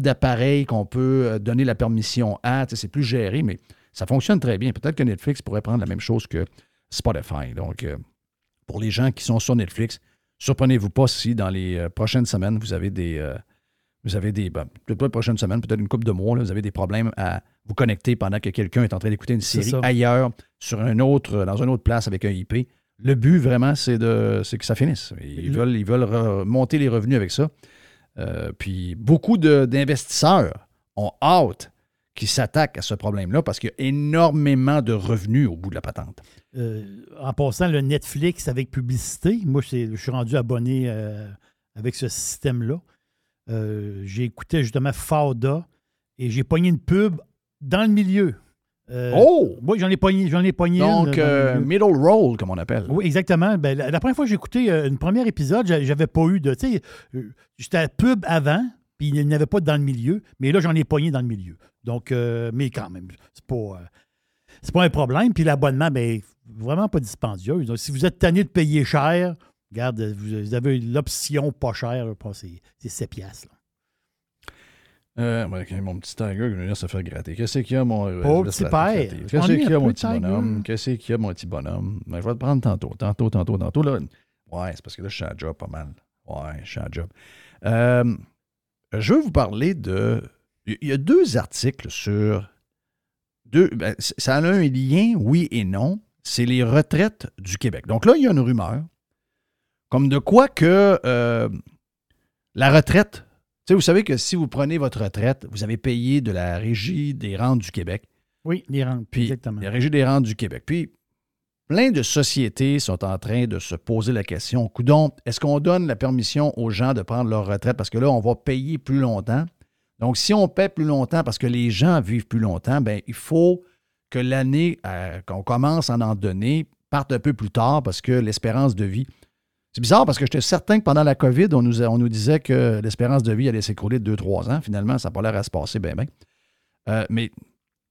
d'appareils qu'on peut donner la permission à. C'est plus géré, mais ça fonctionne très bien. Peut-être que Netflix pourrait prendre la même chose que Spotify. Donc, pour les gens qui sont sur Netflix, surprenez-vous pas si dans les prochaines semaines, peut-être une couple de mois, là, vous avez des problèmes à vous connecter pendant que quelqu'un est en train d'écouter une série ailleurs, dans une autre place avec un IP. Le but, vraiment, c'est que ça finisse. Ils veulent remonter les revenus avec ça. Puis, beaucoup d'investisseurs ont hâte qu'ils s'attaquent à ce problème-là parce qu'il y a énormément de revenus au bout de la patente. En passant, le Netflix avec publicité, moi, je suis rendu abonné avec ce système-là. J'ai écouté justement Fauda et j'ai pogné une pub dans le milieu. Oui, j'en ai pogné donc, une. Middle roll, comme on appelle. Oui, exactement. Ben, la première fois que j'ai écouté un premier épisode, j'avais pas eu de... J'étais à la pub avant, puis il n'y avait pas dans le milieu, mais là, j'en ai pogné dans le milieu. Donc, mais quand même, c'est pas un problème. Puis l'abonnement, ben vraiment pas dispendieux. Donc, si vous êtes tanné de payer cher... Regarde, vous avez l'option pas chère, c'est 7$. Mon petit Tiger qui vient se faire gratter. Qu'est-ce qu'il y a, mon... Oh, petit père! Qu'est-ce qu'il y a, mon petit bonhomme? Ben, je vais le prendre tantôt. Là. Ouais, c'est parce que là, je suis à job pas mal. Ouais, je suis à job. Je veux vous parler de... Il y a deux articles sur... ça a un lien, oui et non. C'est les retraites du Québec. Donc là, il y a une rumeur. Comme de quoi que la retraite, Tu sais, vous savez que si vous prenez votre retraite, vous avez payé de la Régie des rentes du Québec. Oui, les rentes, puis, exactement. La Régie des rentes du Québec. Puis, plein de sociétés sont en train de se poser la question, coudon, est-ce qu'on donne la permission aux gens de prendre leur retraite? Parce que là, on va payer plus longtemps. Donc, si on paie plus longtemps parce que les gens vivent plus longtemps, bien, il faut que l'année qu'on commence à en donner parte un peu plus tard parce que l'espérance de vie... C'est bizarre parce que j'étais certain que pendant la COVID, on nous disait que l'espérance de vie allait s'écrouler de 2-3 ans. Finalement, ça n'a pas l'air à se passer bien, bien. Mais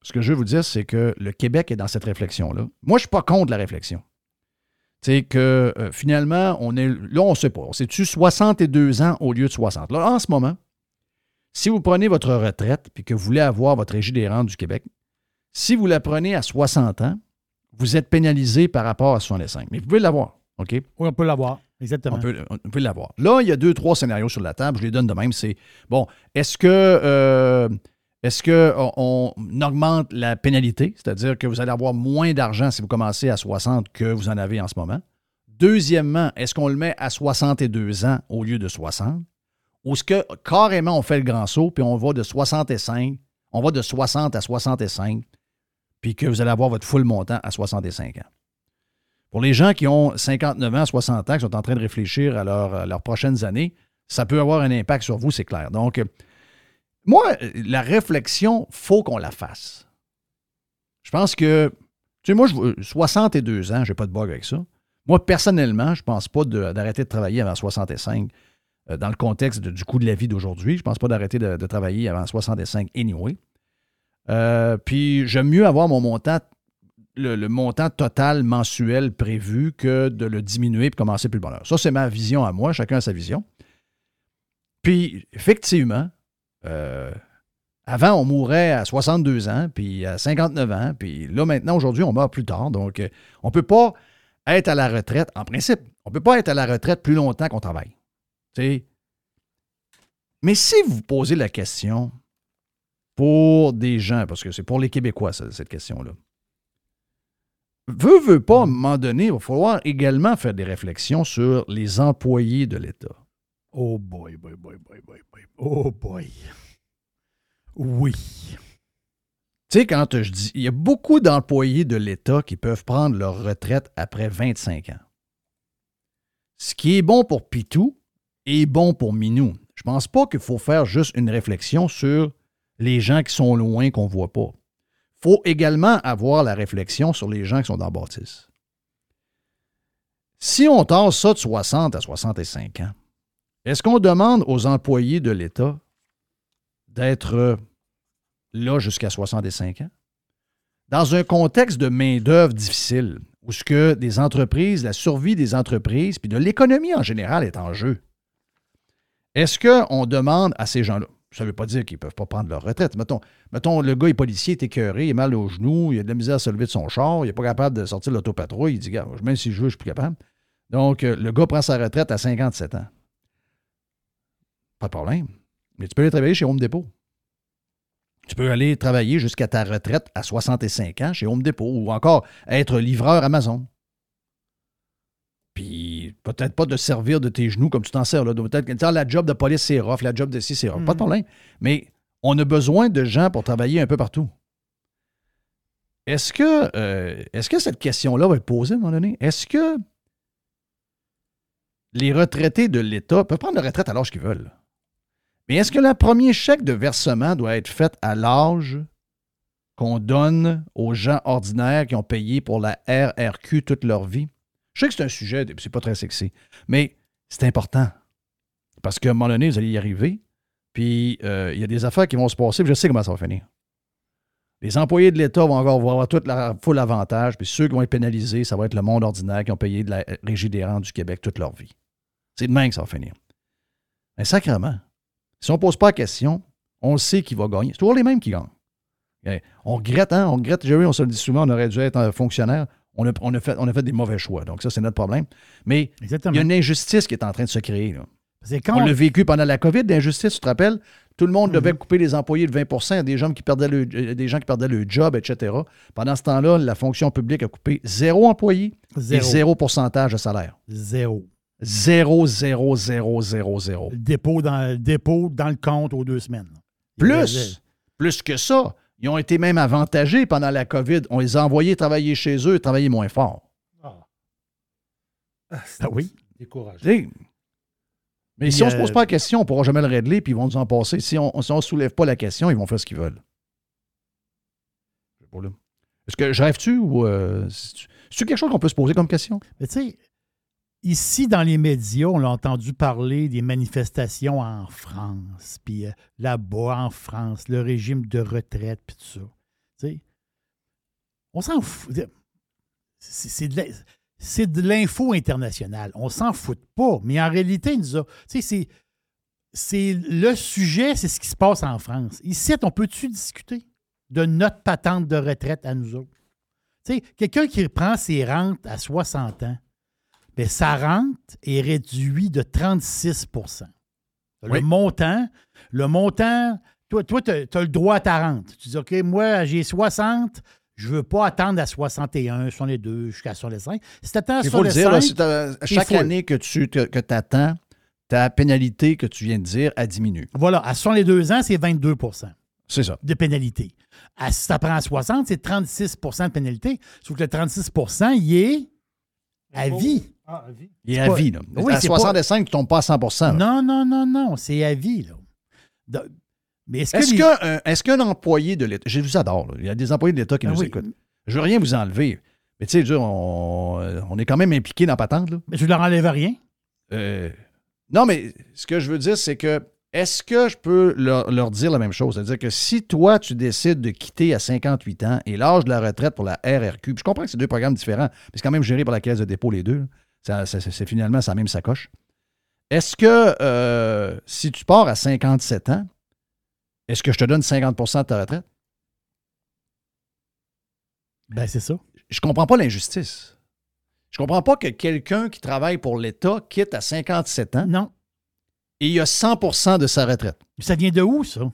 ce que je veux vous dire, c'est que le Québec est dans cette réflexion-là. Moi, je ne suis pas contre la réflexion. C'est que finalement, on est là, on ne sait pas. On s'est-tu 62 ans au lieu de 60? Là, en ce moment, si vous prenez votre retraite et que vous voulez avoir votre Régie des rentes du Québec, si vous la prenez à 60 ans, vous êtes pénalisé par rapport à 65. Mais vous pouvez l'avoir, OK? Oui, on peut l'avoir. Exactement. On peut l'avoir. Là, il y a 2-3 scénarios sur la table. Je les donne de même. C'est, bon, est-ce qu'on augmente la pénalité? C'est-à-dire que vous allez avoir moins d'argent si vous commencez à 60 que vous en avez en ce moment. Deuxièmement, est-ce qu'on le met à 62 ans au lieu de 60? Ou est-ce que carrément on fait le grand saut puis on va de 60 à 65 puis que vous allez avoir votre full montant à 65 ans? Pour les gens qui ont 59 ans, 60 ans, qui sont en train de réfléchir à leurs prochaines années, ça peut avoir un impact sur vous, c'est clair. Donc, moi, la réflexion, il faut qu'on la fasse. Je pense que, tu sais, moi, 62 ans, je n'ai pas de bug avec ça. Moi, personnellement, je ne pense pas d'arrêter de travailler avant 65 dans le contexte du coût de la vie d'aujourd'hui. Je ne pense pas d'arrêter de travailler avant 65 anyway. Puis, j'aime mieux avoir mon montant le montant total mensuel prévu que de le diminuer et commencer plus le bonheur. Ça, c'est ma vision à moi. Chacun a sa vision. Puis, effectivement, avant, on mourait à 62 ans, puis à 59 ans, puis là, maintenant, aujourd'hui, on meurt plus tard. Donc, on ne peut pas être à la retraite, en principe, on ne peut pas être à la retraite plus longtemps qu'on travaille. T'sais. Mais si vous posez la question pour des gens, parce que c'est pour les Québécois, cette question-là, veut pas, à un moment donné, il va falloir également faire des réflexions sur les employés de l'État. Oh boy, boy, boy, boy, boy, boy. Oh boy. Oui. Tu sais, quand je dis, il y a beaucoup d'employés de l'État qui peuvent prendre leur retraite après 25 ans. Ce qui est bon pour Pitou est bon pour Minou. Je pense pas qu'il faut faire juste une réflexion sur les gens qui sont loin, qu'on voit pas. Il faut également avoir la réflexion sur les gens qui sont dans la bâtisse. Si on tasse ça de 60 à 65 ans, est-ce qu'on demande aux employés de l'État d'être là jusqu'à 65 ans? Dans un contexte de main-d'œuvre difficile, où ce que des entreprises, la survie des entreprises, puis de l'économie en général est en jeu, est-ce qu'on demande à ces gens-là? Ça ne veut pas dire qu'ils ne peuvent pas prendre leur retraite. Mettons, le gars est policier, il est écœuré, il est mal aux genoux, il a de la misère à se lever de son char, il n'est pas capable de sortir de l'autopatrouille, il dit, gars, même si je veux, je ne suis plus capable. Donc, le gars prend sa retraite à 57 ans. Pas de problème. Mais tu peux aller travailler chez Home Depot. Tu peux aller travailler jusqu'à ta retraite à 65 ans chez Home Depot ou encore être livreur Amazon. Puis, peut-être pas de servir de tes genoux comme tu t'en sers. Là. Peut-être la job de police, c'est rough. La job de ci, c'est rough. Pas de problème. Mais on a besoin de gens pour travailler un peu partout. Est-ce que cette question-là va être posée à un moment donné? Est-ce que les retraités de l'État peuvent prendre leur retraite à l'âge qu'ils veulent? Mais est-ce que le premier chèque de versement doit être fait à l'âge qu'on donne aux gens ordinaires qui ont payé pour la RRQ toute leur vie? Je sais que c'est un sujet, c'est pas très sexy, mais c'est important. Parce qu'à un moment donné, vous allez y arriver, puis il y a des affaires qui vont se passer, puis je sais comment ça va finir. Les employés de l'État vont encore avoir tout leur full avantage, puis ceux qui vont être pénalisés, ça va être le monde ordinaire qui ont payé de la Régie des rentes du Québec toute leur vie. C'est demain que ça va finir. Mais sacrément, si on ne pose pas la question, on sait qui va gagner. C'est toujours les mêmes qui gagnent. On regrette, hein? On regrette, Jerry, on se le dit souvent, on aurait dû être un fonctionnaire. On a fait des mauvais choix. Donc, ça, c'est notre problème. Mais exactement. Il y a une injustice qui est en train de se créer. Là. On l'a vécu pendant la COVID, l'injustice, tu te rappelles? Tout le monde devait couper les employés de 20 % des gens qui perdaient le job, etc. Pendant ce temps-là, la fonction publique a coupé 0 employés et 0 % de salaire. Zéro. 0,0000. Le dépôt dans le compte aux 2 semaines. Plus que ça, ils ont été même avantagés pendant la COVID. On les a envoyés travailler chez eux, travailler moins fort. Ah oui. Découragé. Mais si on ne se pose pas la question, on ne pourra jamais le régler, puis ils vont nous en passer. Si on soulève pas la question, ils vont faire ce qu'ils veulent. Est-ce que je rêve-tu ou c'est-tu quelque chose qu'on peut se poser comme question? Mais tu sais, ici, dans les médias, on a entendu parler des manifestations en France, puis là-bas, en France, le régime de retraite, puis tout ça. Tu sais, on s'en fout. C'est de l'info internationale. On s'en fout pas. Mais en réalité, c'est le sujet, c'est ce qui se passe en France. Ici, on peut-tu discuter de notre patente de retraite à nous autres? Tu sais, quelqu'un qui reprend ses rentes à 60 ans, bien, sa rente est réduite de 36 %. Oui. Le montant, toi tu as le droit à ta rente. Tu dis, OK, moi, j'ai 60, je ne veux pas attendre à 61, 62, jusqu'à 65. Si tu attends à 65, chaque année que tu attends, ta pénalité que tu viens de dire, elle diminue. Voilà, à 62 ans, c'est 22 %. C'est ça. De pénalité. Si ça prend à 60, c'est 36 % de pénalité. Sauf que le 36 % il est à vie. Ah, à vie. Il est à vie, là. Oui, à 65, tu ne tombes pas à 100 %. Non. C'est à vie, là. Mais est-ce qu'un employé de l'État... Je vous adore, là. Il y a des employés de l'État qui nous écoutent. Je ne veux rien vous enlever. Mais tu sais, on est quand même impliqué dans la patente, là. Mais je ne leur enlève rien. Non, mais ce que je veux dire, c'est que... Est-ce que je peux leur dire la même chose? C'est-à-dire que si toi, tu décides de quitter à 58 ans et l'âge de la retraite pour la RRQ, je comprends que c'est deux programmes différents, mais c'est quand même géré par la Caisse de dépôt, les deux. C'est finalement ça même sacoche. Est-ce que si tu pars à 57 ans, est-ce que je te donne 50 % de ta retraite? Ben, c'est ça. Je comprends pas l'injustice. Je comprends pas que quelqu'un qui travaille pour l'État quitte à 57 ans. Non. Et il y a 100 % de sa retraite. Ça vient de où, ça?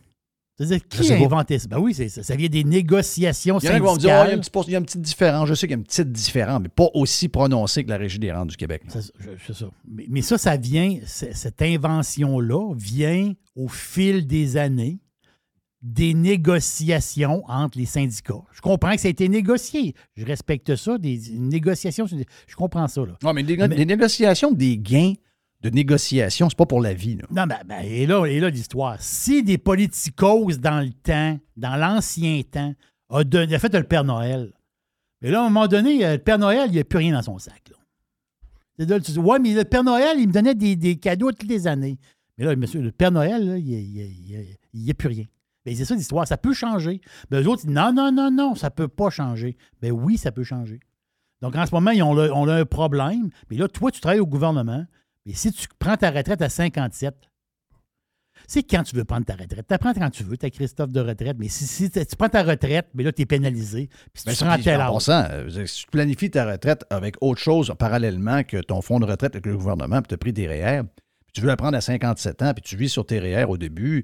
C'est-à-dire, qui a inventé ça? Ben oui, ça vient des négociations syndicales. Il y en a qui vont dire, il y a une petite différence. Je sais qu'il y a une petite différence, mais pas aussi prononcée que la Régie des rentes du Québec. C'est ça. Mais ça vient, cette invention-là vient au fil des années des négociations entre les syndicats. Je comprends que ça a été négocié. Je respecte ça, des négociations. Je comprends ça, là. Non, mais les négociations des gains de négociation, c'est pas pour la vie, là. Non, et là l'histoire. Si des politicos dans le temps, dans l'ancien temps, a fait le Père Noël, mais là, à un moment donné, le Père Noël, il n'y a plus rien dans son sac, là. C'est-à-dire, tu dis, ouais, mais le Père Noël, il me donnait des cadeaux toutes les années. Mais là, monsieur, le Père Noël, là, il n'y a plus rien. Mais c'est ça l'histoire, ça peut changer. Mais eux autres, ils disent, non, ça ne peut pas changer. Mais oui, ça peut changer. Donc, en ce moment, on a un problème. Mais là, toi, tu travailles au gouvernement. Mais si tu prends ta retraite à 57, c'est quand tu veux prendre ta retraite. Tu apprends quand tu veux, tu as Christophe de retraite. Mais si tu prends ta retraite, mais là, tu es pénalisé. Puis si tu prends tel âge. Si tu planifies ta retraite avec autre chose parallèlement que ton fonds de retraite avec le gouvernement, puis tu as pris tes REER, puis tu veux la prendre à 57 ans, puis tu vis sur tes REER au début,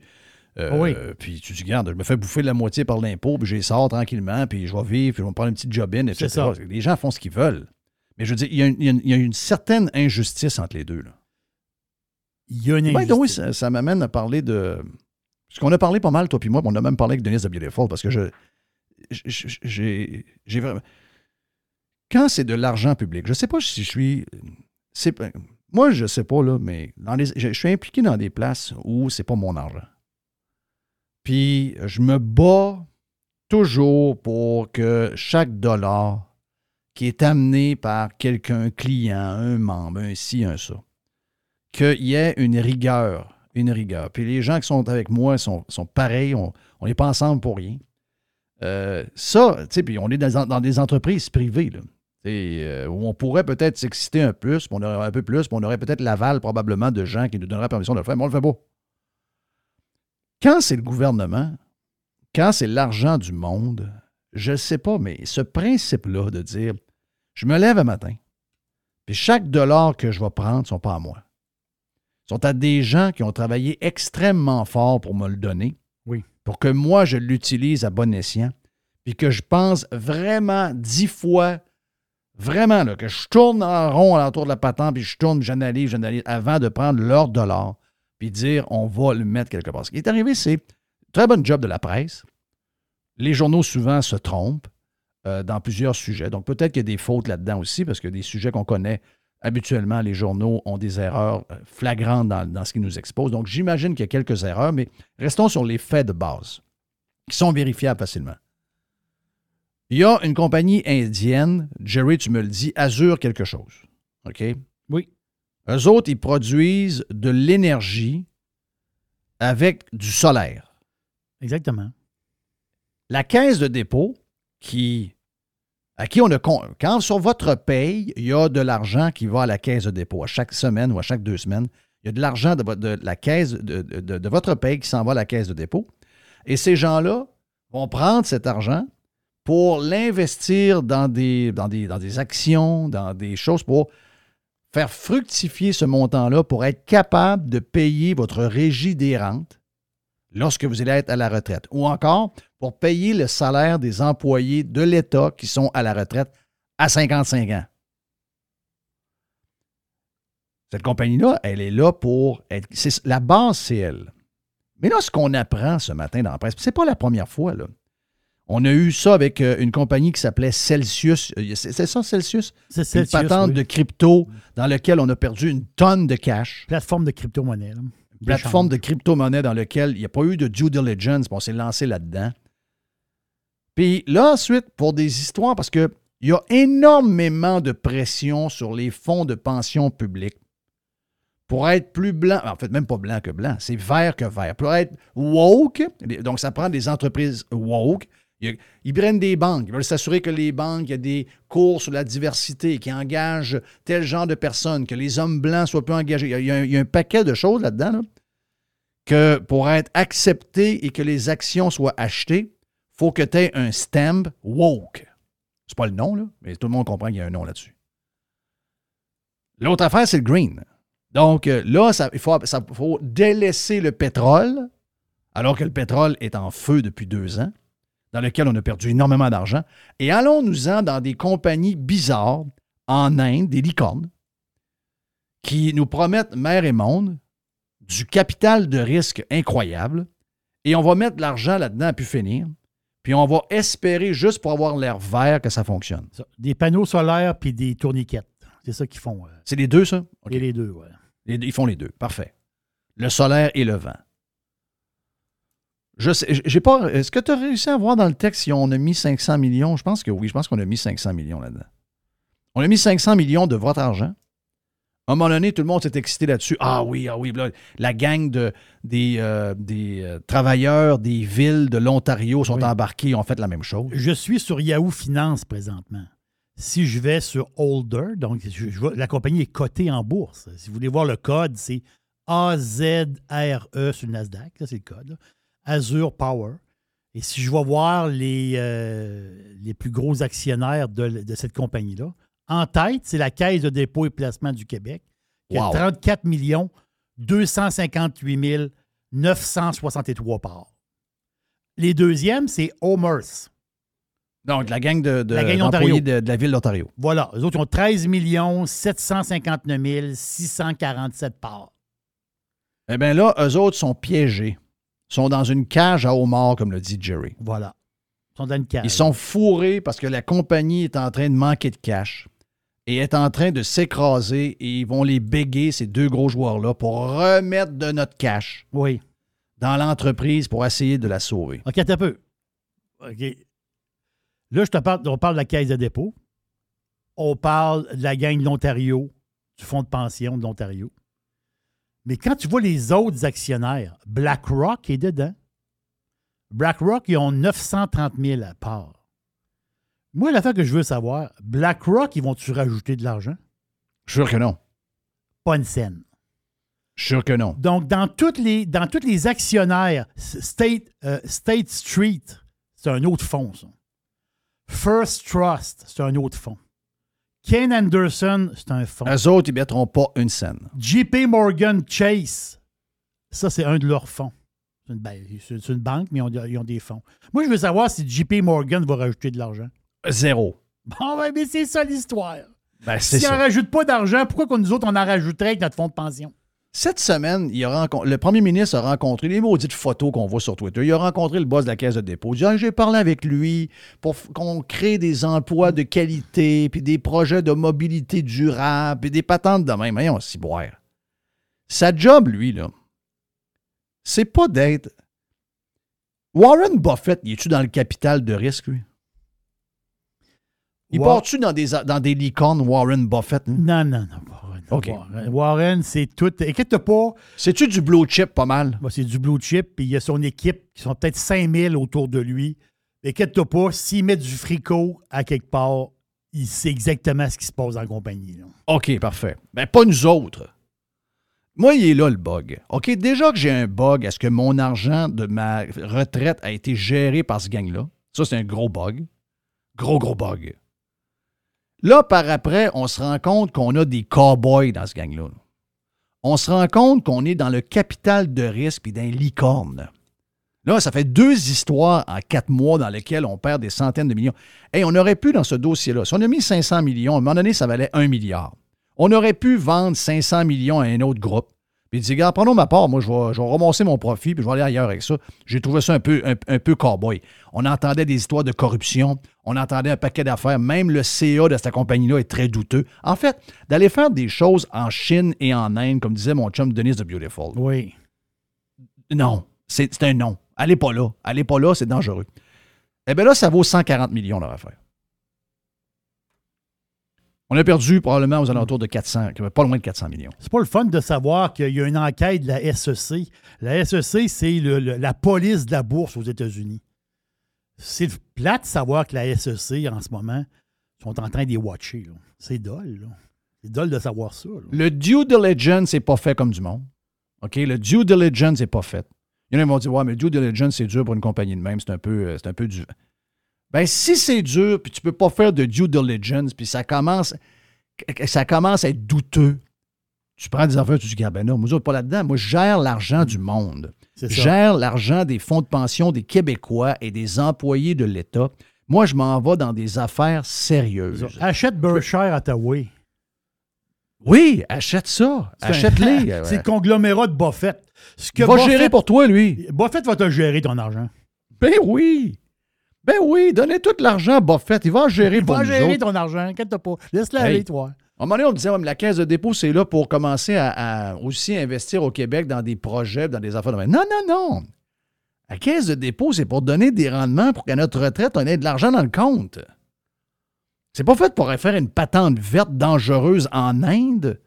puis tu te dis, regarde, je me fais bouffer de la moitié par l'impôt, puis je les sors tranquillement, puis je vais vivre, puis je vais me prendre une petite job-in, etc. Ça. Les gens font ce qu'ils veulent. Mais je veux dire, il y a une certaine injustice entre les deux, là. Il y a une injustice. Oui, ça m'amène à parler de... Parce qu'on a parlé pas mal, toi puis moi, on a même parlé avec Denise de Biédefault, parce que j'ai vraiment... Quand c'est de l'argent public, je ne sais pas si je suis... Moi, je ne sais pas, là, mais je suis impliqué dans des places où c'est pas mon argent. Puis, je me bats toujours pour que chaque dollar... qui est amené par quelqu'un, un client, un membre, un ci, un ça, qu'il y ait une rigueur. Puis les gens qui sont avec moi sont pareils, on n'est pas ensemble pour rien. Ça, tu sais, puis on est dans des entreprises privées, là, où on pourrait peut-être s'exciter un peu plus, puis on aurait peut-être l'aval probablement de gens qui nous donneraient permission de le faire, mais on le fait pas. Quand c'est le gouvernement, quand c'est l'argent du monde, je ne sais pas, mais ce principe-là de dire, je me lève un matin, puis chaque dollar que je vais prendre ne sont pas à moi. Ils sont à des gens qui ont travaillé extrêmement fort pour me le donner, oui, pour que moi, je l'utilise à bon escient, puis que je pense vraiment 10 fois Vraiment, là, que je tourne en rond à l'entour de la patente, puis je tourne, j'analyse, avant de prendre leur dollar, puis dire, on va le mettre quelque part. Ce qui est arrivé, c'est très bon job de la presse. Les journaux, souvent, se trompent dans plusieurs sujets. Donc, peut-être qu'il y a des fautes là-dedans aussi, parce que des sujets qu'on connaît habituellement, les journaux ont des erreurs flagrantes dans ce qu'ils nous exposent. Donc, j'imagine qu'il y a quelques erreurs, mais restons sur les faits de base, qui sont vérifiables facilement. Il y a une compagnie indienne, Jerry, tu me le dis, Azure quelque chose, OK? Oui. Eux autres, ils produisent de l'énergie avec du solaire. Exactement. La Caisse de dépôt, quand sur votre paye, il y a de l'argent qui va à la Caisse de dépôt à chaque semaine ou à chaque 2 semaines. Il y a de l'argent de votre paye qui s'en va à la Caisse de dépôt. Et ces gens-là vont prendre cet argent pour l'investir dans des actions, dans des choses pour faire fructifier ce montant-là pour être capable de payer votre régie des rentes lorsque vous allez être à la retraite. Ou encore pour payer le salaire des employés de l'État qui sont à la retraite à 55 ans. Cette compagnie-là, elle est là pour être... C'est, la base, c'est elle. Mais là, ce qu'on apprend ce matin dans la presse, c'est pas la première fois, là. On a eu ça avec une compagnie qui s'appelait Celsius. C'est ça, Celsius? C'est Celsius, une patente de crypto dans laquelle on a perdu une tonne de cash. Plateforme de crypto-monnaie. Plateforme de crypto-monnaie dans laquelle il n'y a pas eu de due diligence. On s'est lancé là-dedans. Puis là, ensuite, pour des histoires, parce qu'il y a énormément de pression sur les fonds de pension publics pour être plus blanc. En fait, même pas blanc que blanc. C'est vert que vert. Pour être woke, donc ça prend des entreprises woke. Ils prennent des banques. Ils veulent s'assurer que les banques, il y a des cours sur la diversité, qui engagent tel genre de personnes, que les hommes blancs soient plus engagés. Il y a un paquet de choses là-dedans, là, que pour être accepté et que les actions soient achetées, il faut que tu aies un stamp woke. C'est pas le nom, là, mais tout le monde comprend qu'il y a un nom là-dessus. L'autre affaire, c'est le green. Donc là, il faut délaisser le pétrole, alors que le pétrole est en feu depuis 2 ans. Dans lequel on a perdu énormément d'argent. Et allons-nous-en dans des compagnies bizarres en Inde, des licornes, qui nous promettent, mer et monde, du capital de risque incroyable, et on va mettre de l'argent là-dedans à pu finir, puis on va espérer, juste pour avoir l'air vert, que ça fonctionne. Des panneaux solaires puis des tourniquettes. C'est ça qu'ils font. C'est les deux, ça? Okay. Et les deux, oui. Ils font les deux. Parfait. Le solaire et le vent. Je sais, j'ai pas. Est-ce que tu as réussi à voir dans le texte si on a mis 500 millions? Je pense que oui. Je pense qu'on a mis 500 millions là-dedans. On a mis 500 millions de votre argent. À un moment donné, tout le monde s'est excité là-dessus. Ah oui. Là, la gang des travailleurs des villes de l'Ontario sont embarqués et ont fait la même chose. Je suis sur Yahoo Finance présentement. Si je vais sur Holder, donc la compagnie est cotée en bourse. Si vous voulez voir le code, c'est AZRE sur le Nasdaq. Là, c'est le code, là. Azure Power. Et si je vais voir les plus gros actionnaires de cette compagnie-là, en tête, c'est la Caisse de dépôt et placement du Québec, qui a 34 258 963 parts. Les deuxièmes, c'est Homers. Donc, la gang d'employés de la ville d'Ontario. Voilà. Eux autres, ils ont 13 759 647 parts. Eh bien là, eux autres sont piégés. Sont dans une cage à homards, comme le dit Jerry. Voilà. Ils sont dans une cage. Ils sont fourrés parce que la compagnie est en train de manquer de cash et est en train de s'écraser et ils vont les béguer, ces deux gros joueurs-là, pour remettre de notre cash dans l'entreprise pour essayer de la sauver. OK, attends un peu. OK. Là, on parle de la Caisse de dépôt. On parle de la gang de l'Ontario, du fonds de pension de l'Ontario. Mais quand tu vois les autres actionnaires, BlackRock est dedans. BlackRock, ils ont 930 000 à part. Moi, l'affaire que je veux savoir, BlackRock, ils vont-tu rajouter de l'argent? Sûr que non. Pas une scène. Sûr que non. Donc, dans toutes les actionnaires, State Street, c'est un autre fonds, ça. First Trust, c'est un autre fonds. Kane Anderson, c'est un fonds. Eux autres, ils ne mettront pas une scène. JP Morgan Chase, ça, c'est un de leurs fonds. C'est une banque, mais ils ont des fonds. Moi, je veux savoir si JP Morgan va rajouter de l'argent. Zéro. Bon, ben, mais c'est ça l'histoire. Ben, c'est S'il n'en rajoute pas d'argent, pourquoi que nous autres, on en rajouterait avec notre fonds de pension? Cette semaine, le premier ministre a rencontré les maudites photos qu'on voit sur Twitter. Il a rencontré le boss de la Caisse de dépôt. Il dit, j'ai parlé avec lui pour qu'on crée des emplois de qualité, puis des projets de mobilité durable, puis des patentes de même. Mais on s'y boire. Sa job, lui, là, c'est pas d'être... Warren Buffett, il est-tu dans le capital de risque, lui? Il part-tu dans des licornes, Warren Buffett? Hein? Non, Warren. Okay. Warren, c'est tout. Inquiète-toi pas. C'est-tu du blue chip pas mal? Bah, c'est du blue chip, puis il y a son équipe qui sont peut-être 5000 autour de lui. Inquiète-toi pas, s'il met du fricot à quelque part, il sait exactement ce qui se passe dans la compagnie. Là. OK, parfait. Ben, pas nous autres. Moi, il est là, le bug. OK, déjà que j'ai un bug, est-ce que mon argent de ma retraite a été géré par ce gang-là? Ça, c'est un gros bug. Gros bug. Là, par après, on se rend compte qu'on a des cow-boys dans ce gang-là. On se rend compte qu'on est dans le capital de risque et d'un licorne. Là, ça fait 2 histoires en 4 mois dans lesquelles on perd des centaines de millions. Hey, on aurait pu, dans ce dossier-là, si on a mis 500 millions, à un moment donné, ça valait 1 milliard. On aurait pu vendre 500 millions à un autre groupe. Puis il dit, regarde, prenons ma part, moi, je vais ramasser mon profit, puis je vais aller ailleurs avec ça. J'ai trouvé ça un peu cow-boy. On entendait des histoires de corruption, on entendait un paquet d'affaires. Même le CA de cette compagnie-là est très douteux. En fait, d'aller faire des choses en Chine et en Inde, comme disait mon chum Denis The Beautiful. Oui. Non, c'est un non. Allez pas là. Allez pas là, c'est dangereux. Eh bien là, ça vaut 140 millions leur affaire. On a perdu probablement aux alentours de 400, pas loin de 400 millions. C'est pas le fun de savoir qu'il y a une enquête de la SEC. La SEC, c'est la police de la bourse aux États-Unis. C'est plate de savoir que la SEC, en ce moment, sont en train de les watcher. Là. C'est dole. Là. C'est dole de savoir ça. Là. Le due diligence n'est pas fait comme du monde. OK? Le due diligence n'est pas fait. Il y en a qui vont dire, ouais, mais le due diligence, c'est dur pour une compagnie de même. C'est un peu du... Bien, si c'est dur, puis tu peux pas faire de due diligence, puis ça commence à être douteux, tu prends des affaires, tu dis, ben non, moi, pas là-dedans. Moi, je gère l'argent du monde. Je gère l'argent des fonds de pension des Québécois et des employés de l'État. Moi, je m'en vais dans des affaires sérieuses. Achète Berkshire Hathaway. Oui, achète ça. Achète-les. C'est le conglomérat de Buffett. Va gérer pour toi, lui. Buffett va te gérer ton argent. Ben oui. Ben oui, donnez tout l'argent à Buffett. Il va en gérer pour nous autres. Il va gérer ton argent, inquiète pas. Laisse-le aller, toi. À un moment donné, on me disait, mais la Caisse de dépôt, c'est là pour commencer à aussi investir au Québec dans des projets, dans des affaires. Non. La Caisse de dépôt, c'est pour donner des rendements pour qu'à notre retraite, on ait de l'argent dans le compte. C'est pas fait pour faire une patente verte dangereuse en Inde.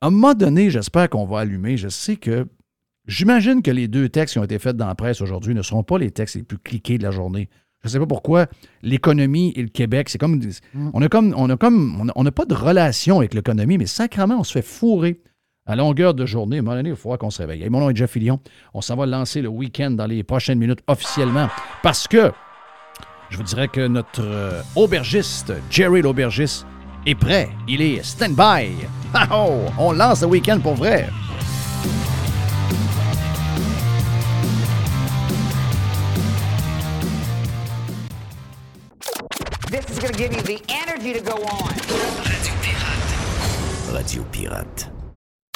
À un moment donné, j'espère qu'on va allumer. Je sais que... J'imagine que les 2 textes qui ont été faits dans la presse aujourd'hui ne seront pas les textes les plus cliqués de la journée. Je ne sais pas pourquoi l'économie et le Québec, c'est comme... On n'a pas de relation avec l'économie, mais sacrément, on se fait fourrer à longueur de journée. À un moment donné, il faudra qu'on se réveille. Et mon nom est Jeff Fillion. On s'en va lancer le week-end dans les prochaines minutes officiellement parce que je vous dirais que notre aubergiste, Jerry l'aubergiste, est prêt. Il est stand-by. On lance le week-end pour vrai. Going to give you the energy to go on. Radio Pirate. Radio Pirate.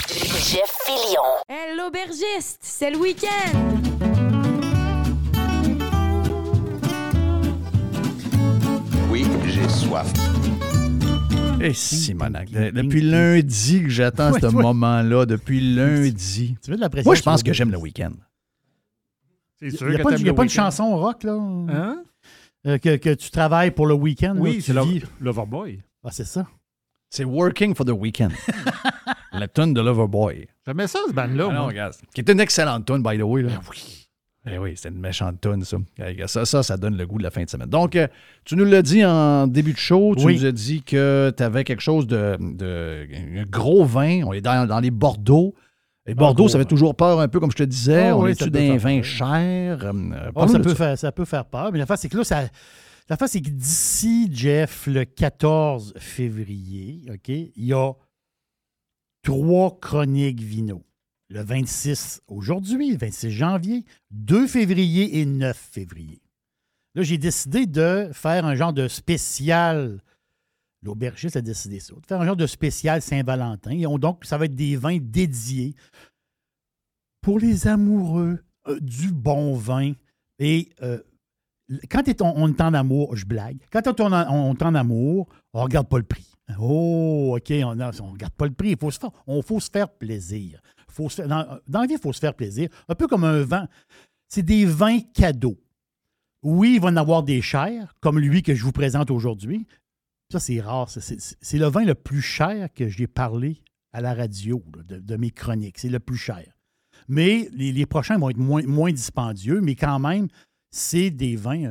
Jeff Fillion. Hey, l'aubergiste, c'est le week-end. Oui, j'ai soif. Et Simonac, depuis lundi que j'attends ce moment-là, depuis lundi. Tu veux de la pression? Moi, je pense que j'aime le week-end. C'est sûr. Il n'y a pas de chanson rock, là. Hein? Que tu travailles pour le week-end. Oui, là, c'est Loverboy. Ah, c'est ça. C'est Working for the Weekend. La tune de Loverboy. J'aimais ça, ce band-là. Ah non, regarde. Qui est une excellente tune, by the way. Là. Ah oui. Eh oui, c'est une méchante tune, ça. Ça donne le goût de la fin de semaine. Donc, tu nous l'as dit en début de show. Tu nous as dit que tu avais quelque chose de gros vin. On est dans les Bordeaux. Et Bordeaux, ça fait toujours peur un peu, comme je te disais. On est-tu d'un vin cher? Ça peut faire peur. Mais l'affaire, c'est que là, c'est que d'ici, Jeff, le 14 février, okay, il y a 3 chroniques vino. Le 26 aujourd'hui, le 26 janvier, 2 février et 9 février. Là, j'ai décidé de faire un genre de spécial. L'aubergiste a décidé ça. De faire un genre de spécial Saint-Valentin. Et donc, ça va être des vins dédiés pour les amoureux du bon vin. Et quand on est en amour, je blague. Quand on est en amour, on ne regarde pas le prix. Oh, OK, on ne regarde pas le prix. Il faut se faire plaisir. Dans la vie, il faut se faire plaisir. Un peu comme un vin. C'est des vins cadeaux. Oui, il va en avoir des chers, comme lui que je vous présente aujourd'hui. Ça, c'est rare. C'est le vin le plus cher que j'ai parlé à la radio là, de mes chroniques. C'est le plus cher. Mais les prochains vont être moins dispendieux, mais quand même, c'est des vins,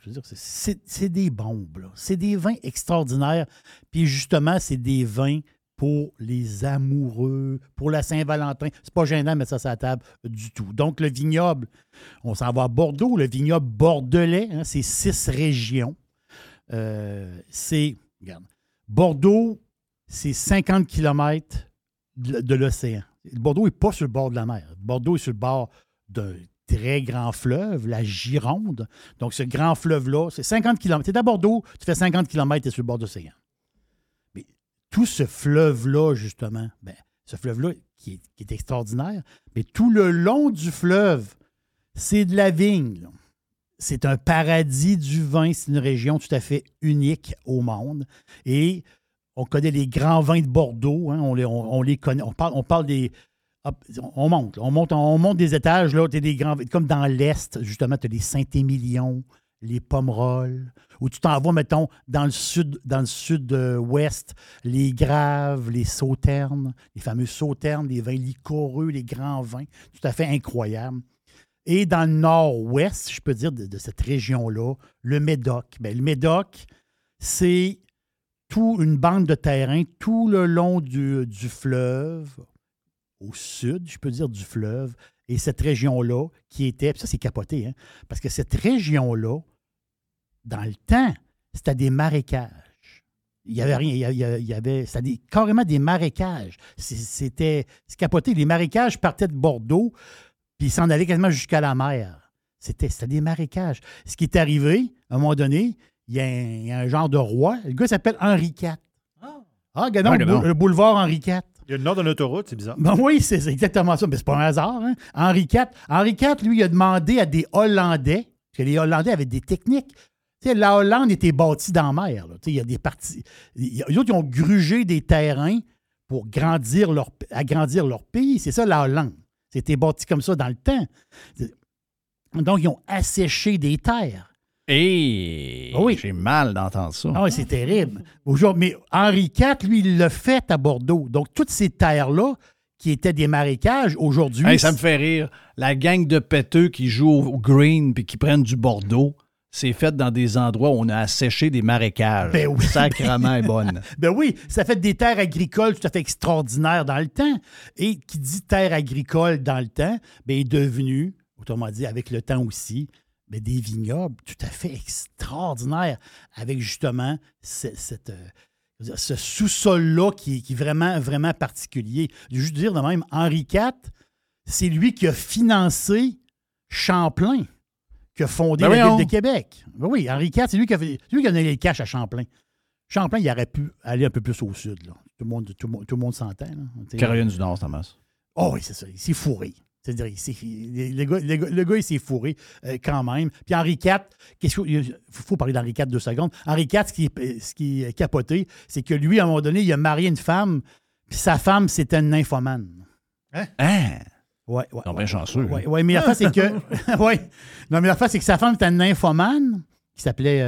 je veux dire, c'est des bombes. Là. C'est des vins extraordinaires. Puis justement, c'est des vins pour les amoureux, pour la Saint-Valentin. C'est pas gênant de mettre ça sur la table du tout. Donc, le vignoble, on s'en va à Bordeaux, le vignoble bordelais, hein, c'est 6 régions. Bordeaux, c'est 50 km de l'océan. Bordeaux n'est pas sur le bord de la mer. Bordeaux est sur le bord d'un très grand fleuve, la Gironde. Donc, ce grand fleuve-là, c'est 50 km. Tu es à Bordeaux, tu fais 50 km, tu es sur le bord de l'océan. Mais tout ce fleuve-là, justement, ce fleuve-là qui est extraordinaire, mais tout le long du fleuve, c'est de la vigne, là. C'est un paradis du vin. C'est une région tout à fait unique au monde. Et on connaît les grands vins de Bordeaux. Hein, on les connaît. On parle des... Hop, on monte des étages. Là, t'as des grands, comme dans l'Est, justement, tu as les Saint-Émilion, les Pomerolles. Ou tu t'en vas, mettons, dans le sud-ouest, les Graves, les Sauternes, les fameux Sauternes, les vins liquoreux, les grands vins. Tout à fait incroyable. Et dans le nord-ouest, je peux dire, de cette région-là, le Médoc. Bien, le Médoc, c'est toute une bande de terrain tout le long du fleuve, au sud, je peux dire, du fleuve. Et cette région-là qui était... Puis ça, c'est capoté, hein? Parce que cette région-là, dans le temps, c'était des marécages. Il n'y avait rien. Il y avait, c'était carrément des marécages. C'est capoté. Les marécages partaient de Bordeaux... Puis ils s'en allaient quasiment jusqu'à la mer. C'était des marécages. Ce qui est arrivé, à un moment donné, il y a un genre de roi. Le gars s'appelle Henri IV. Le boulevard Henri IV. Il y a le nord de l'autoroute, c'est bizarre. Ben oui, c'est exactement ça. Mais c'est pas un hasard. Hein? Henri IV, lui, il a demandé à des Hollandais, parce que les Hollandais avaient des techniques. T'sais, la Hollande était bâtie dans la mer. Il y a des parties. Les autres, ils ont grugé des terrains pour agrandir leur pays. C'est ça, la Hollande. C'était bâti comme ça dans le temps. Donc, ils ont asséché des terres. Hey, oui. J'ai mal d'entendre ça. Ah oui, c'est terrible. Mais Henri IV, lui, il l'a fait à Bordeaux. Donc, toutes ces terres-là, qui étaient des marécages, aujourd'hui... Hey, ça me fait rire. La gang de péteux qui jouent au green puis qui prennent du Bordeaux, c'est fait dans des endroits où on a asséché des marécages. Ben oui. Sacrement est bonne. Ben oui, ça fait des terres agricoles tout à fait extraordinaires dans le temps. Et qui dit terre agricole dans le temps, bien, est devenu, autrement dit, avec le temps aussi, bien, des vignobles tout à fait extraordinaires. Avec justement ce sous-sol-là qui est vraiment, vraiment particulier. Je veux juste dire de même, Henri IV, c'est lui qui a financé Champlain. Qui a fondé la ville de Québec. Ben oui, Henri IV, c'est lui qui a donné le cash à Champlain. Champlain, il aurait pu aller un peu plus au sud. Là. Tout le monde s'entend. Là. Caroline du Nord, Thomas. Oh oui, c'est ça. Il s'est fourré. C'est-à-dire, le gars, il s'est fourré quand même. Puis Henri IV, il faut parler d'Henri IV 2 secondes. Henri IV, ce qui est capoté, c'est que lui, à un moment donné, il a marié une femme, puis sa femme, c'était une nymphomane. Hein? Ouais. Non, bien chanceux. Oui, mais l'affaire, c'est que. Sa femme était une nymphomane qui s'appelait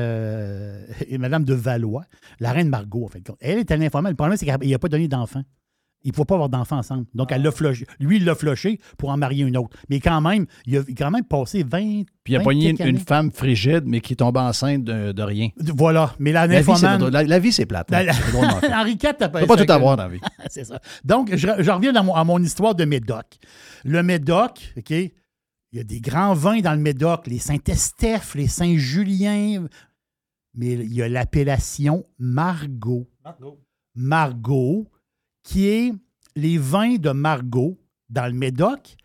Madame de Valois, la reine Margot, en fait. Elle était une nymphomane. Le problème, c'est qu'il n'a pas donné d'enfant. Ils ne pouvaient pas avoir d'enfant ensemble. Donc, elle l'a floché. Lui, il l'a floché pour en marier une autre. Mais quand même, il a quand même passé 20. Puis il a pogné une femme frigide, mais qui tombe enceinte de rien. Voilà. Mais la nymphomane. La vie, c'est plate. Henri IV, t'as pas tout avoir dans la vie. C'est ça. Donc, je reviens à mon histoire de Médoc. Le Médoc, OK, il y a des grands vins dans le Médoc, les Saint-Estèphe, les Saint-Julien, mais il y a l'appellation Margaux. Qui est les vins de Margaux dans le Médoc.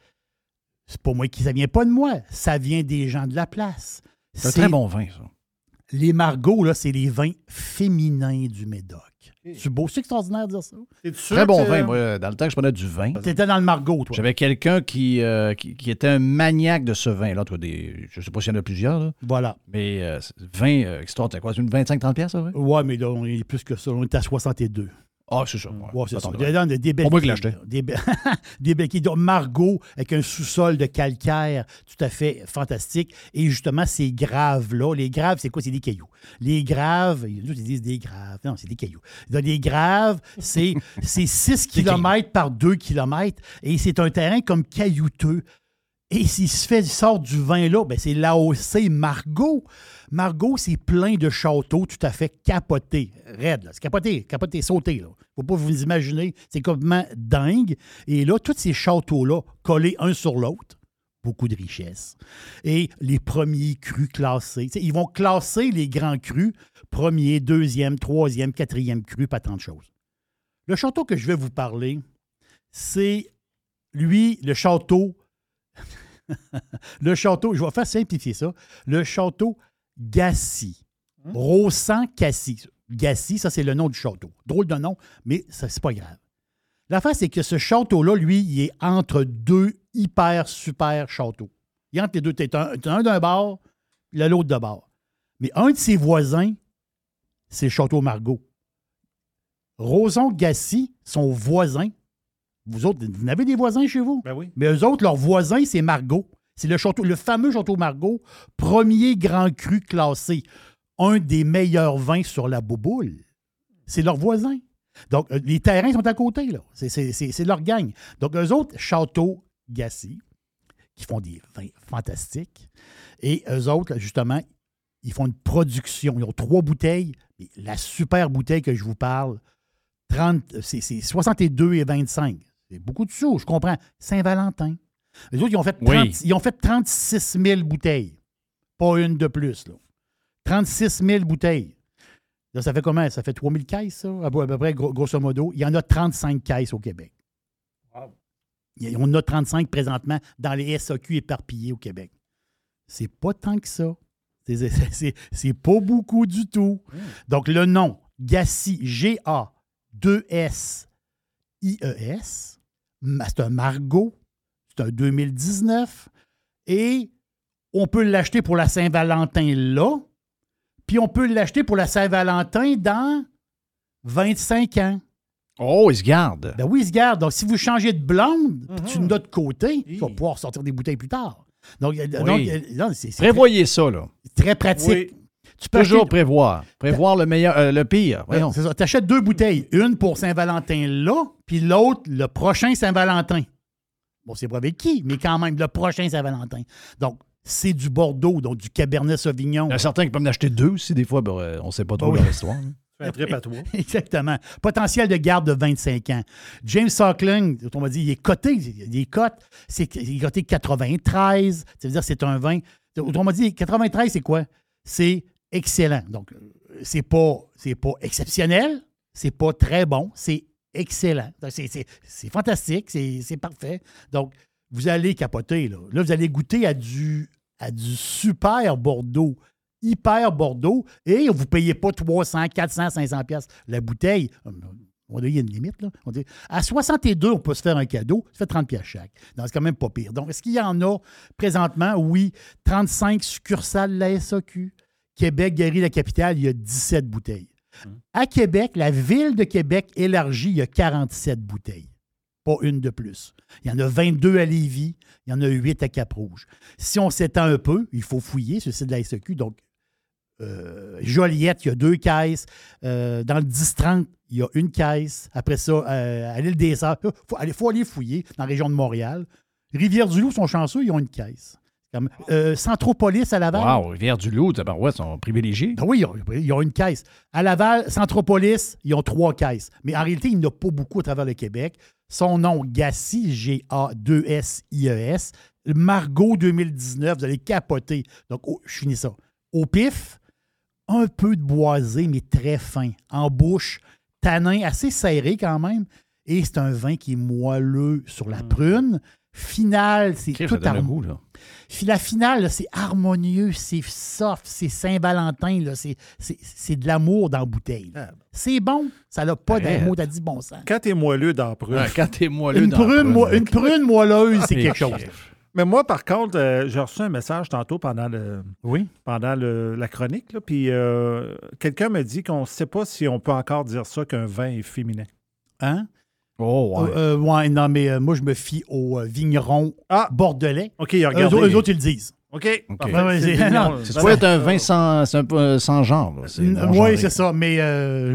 C'est pas moi qui ça vient pas de moi. Ça vient des gens de la place. C'est un très bon vin, ça. Les Margots, là, c'est les vins féminins du Médoc. Okay. C'est beau, c'est extraordinaire de dire ça. C'est sûr très bon vin. Moi, dans le temps que je prenais du vin. T'étais dans le Margot, toi. J'avais quelqu'un qui était un maniaque de ce vin-là. Toi, je ne sais pas s'il y en a plusieurs. Là. Voilà. Mais vin extraordinaire. Quoi, c'est une 25-30$, ça, vrai? Oui, mais là, on est plus que ça. On est à 62$. Ah, c'est ça. Ouais, ouais, c'est ça. Là, on a des béquilles. Moi qui l'achetais. Des béquilles. Donc, Margot, avec un sous-sol de calcaire tout à fait fantastique. Et justement, ces graves-là, les graves, c'est quoi? C'est des cailloux. Les graves, ils disent des graves. Non, c'est des cailloux. Donc, les graves, c'est 6 km par 2 km. Et c'est un terrain comme caillouteux. Et s'il sort du vin là, ben c'est l'AOC Margot. Margot, c'est plein de châteaux tout à fait capotés. Raide, là. C'est capoté, sauté. Il ne faut pas vous imaginer. C'est complètement dingue. Et là, tous ces châteaux-là, collés un sur l'autre, beaucoup de richesse. Et les premiers crus classés. T'sais, ils vont classer les grands crus, premier, deuxième, troisième, quatrième cru, pas tant de choses. Le château que je vais vous parler, c'est, lui, le château... le château, je vais faire simplifier ça, le château Gassies. Rauzan-Gassies. Gassies, ça, c'est le nom du château. Drôle de nom, mais ça, c'est pas grave. L'affaire, c'est que ce château-là, lui, il est entre deux hyper, super châteaux. Il est entre les deux. T'es un d'un bord, l'autre de bord. Mais un de ses voisins, c'est le château Margaux. Rauzan-Gassies, son voisin, vous autres, vous n'avez des voisins chez vous? Ben oui. Mais eux autres, leurs voisins, c'est Margaux. C'est le château, le fameux château Margaux, premier grand cru classé. Un des meilleurs vins sur la Bouboule. C'est leurs voisins. Donc, les terrains sont à côté, là. C'est leur gang. Donc, eux autres, château Gassies, qui font des vins fantastiques. Et eux autres, justement, ils font une production. Ils ont 3 bouteilles. Mais la super bouteille que je vous parle, 30, c'est 62,25. C'est beaucoup de sous, je comprends. Saint-Valentin. Les autres, ils ont fait, 30, oui. Ils ont fait 36 000 bouteilles. Pas une de plus, là. 36 000 bouteilles. Là, ça fait comment? Ça fait 3 000 caisses, ça? À peu près, grosso modo. Il y en a 35 caisses au Québec. Wow. On en a 35 présentement dans les SAQ éparpillés au Québec. C'est pas tant que ça. C'est pas beaucoup du tout. Mmh. Donc, le nom, Gassies, G-A, 2S, IES, c'est un Margot, c'est un 2019, et on peut l'acheter pour la Saint-Valentin là, puis on peut l'acheter pour la Saint-Valentin dans 25 ans. Oh, il se garde. Ben oui, il se garde. Donc, si vous changez de blonde, puis tu de l'autre côté, oui. Tu vas pouvoir sortir des bouteilles plus tard. Donc, oui. Non, c'est prévoyez ça, là. Très pratique. Oui. Tu peux toujours prévoir le pire. Voyons. C'est ça. Tu achètes 2 bouteilles. Une pour Saint-Valentin là, puis l'autre, le prochain Saint-Valentin. Bon, c'est pas avec qui, mais quand même, le prochain Saint-Valentin. Donc, c'est du Bordeaux, donc du Cabernet Sauvignon. Il y a certains qui peuvent en acheter 2 aussi, des fois, ben, on ne sait pas trop leur histoire. Hein. Un trip à toi. Exactement. Potentiel de garde de 25 ans. James Suckling, on va dire, il est coté. Il est coté 93. Ça veut dire que c'est un vin. On va dire, 93, c'est quoi? C'est excellent. Donc, c'est pas exceptionnel, c'est pas très bon, c'est excellent. C'est fantastique, c'est parfait. Donc, vous allez capoter, là. Là, vous allez goûter à du super Bordeaux, hyper Bordeaux, et vous ne payez pas 300, 400, 500$ la bouteille. Il y a une limite, là. On dit, à 62, on peut se faire un cadeau, ça fait 30$ chaque. Donc, c'est quand même pas pire. Donc, est-ce qu'il y en a présentement? Oui, 35 succursales de la SAQ. Québec, Gary, la capitale, il y a 17 bouteilles. À Québec, la ville de Québec élargie, il y a 47 bouteilles. Pas une de plus. Il y en a 22 à Lévis, il y en a 8 à Cap-Rouge. Si on s'étend un peu, il faut fouiller sur le site de la SEC. Donc, Joliette, il y a 2 caisses. Dans le 10-30, il y a 1 caisse. Après ça, à l'île des Sœurs, il faut aller fouiller dans la région de Montréal. Rivière-du-Loup sont chanceux, ils ont 1 caisse. Centropolis à Laval. Wow, Rivière-du-Loup, Tabarouette, sont privilégiés. Ah oui, ils ont 1 caisse. À Laval, Centropolis, ils ont 3 caisses. Mais en réalité, il n'y en a pas beaucoup à travers le Québec. Son nom, Gassies, G-A-2-S-I-E-S. Margot 2019, vous allez capoter. Donc, je finis ça. Au pif, un peu de boisé, mais très fin. En bouche, tanin, assez serré quand même. Et c'est un vin qui est moelleux sur la prune. finale, c'est tout harmonieux. La finale, là, c'est harmonieux, c'est soft, c'est Saint-Valentin, là, c'est de l'amour dans la bouteille. Là. C'est bon, ça n'a pas d'amour, t'as dit bon sens. Quand t'es moelleux dans la prune. Ouais, quand t'es moelleux dans prune, une prune moelleuse, c'est quelque chose. Mais moi, par contre, j'ai reçu un message tantôt pendant la chronique, là, puis quelqu'un me dit qu'on ne sait pas si on peut encore dire ça qu'un vin est féminin. Hein? Oh, ouais. Ouais, non, mais moi, je me fie aux vignerons bordelais. OK, regardez. Eux autres, ils le disent. OK. Enfin, c'est quoi être un vin sans genre. Oui, c'est ça, mais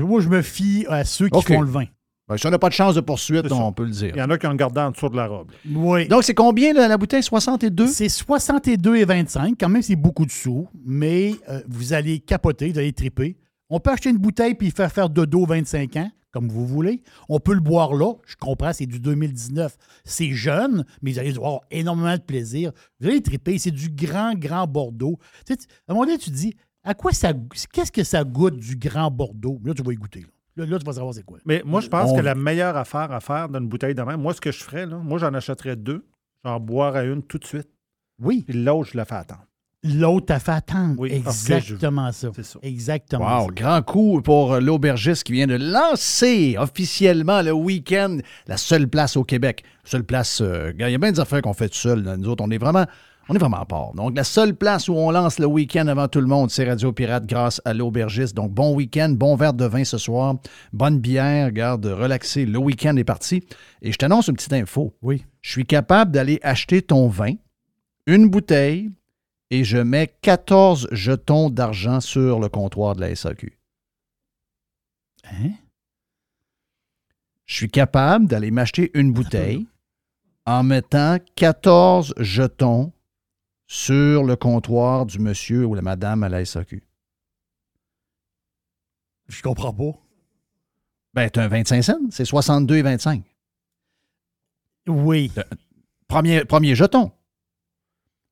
moi, je me fie à ceux qui font le vin. Ben, si on n'a pas de chance de poursuite, on peut le dire. Il y en a qui ont gardé en dessous de la robe. Oui. Donc, c'est combien là, la bouteille? 62? C'est 62,25. Quand même, c'est beaucoup de sous. Mais vous allez capoter, vous allez triper. On peut acheter une bouteille puis faire dodo 25 ans, comme vous voulez. On peut le boire là. Je comprends, c'est du 2019. C'est jeune, mais vous allez avoir énormément de plaisir. Vous allez triper. C'est du grand Bordeaux. Tu sais, à un moment donné, tu te dis, à quoi ça... Qu'est-ce que ça goûte du grand Bordeaux? Mais là, tu vas y goûter, là. Là, tu vas savoir c'est quoi. Mais moi, je pense que la meilleure affaire à faire d'une bouteille de vin, moi, ce que je ferais, là, moi, j'en achèterais deux. J'en boirais une tout de suite. Oui. Puis l'autre, je la fais attendre. L'autre, t'as fait attendre. Oui, exactement ça. C'est ça. Exactement. Wow, grand coup pour l'aubergiste qui vient de lancer officiellement le week-end la seule place au Québec. Seule place. Il y a bien des affaires qu'on fait tout seul. Nous autres, on est vraiment à part. Donc, la seule place où on lance le week-end avant tout le monde, c'est Radio Pirate grâce à l'aubergiste. Donc, bon week-end, bon verre de vin ce soir, bonne bière, regarde, relaxer. Le week-end est parti. Et je t'annonce une petite info. Oui. Je suis capable d'aller acheter ton vin, une bouteille, et je mets 14 jetons d'argent sur le comptoir de la SAQ. Hein? Je suis capable d'aller m'acheter une bouteille en mettant 14 jetons sur le comptoir du monsieur ou la madame à la SAQ. Je comprends pas. Ben, t'as un 25 cents, c'est 62,25. Oui. Premier jeton.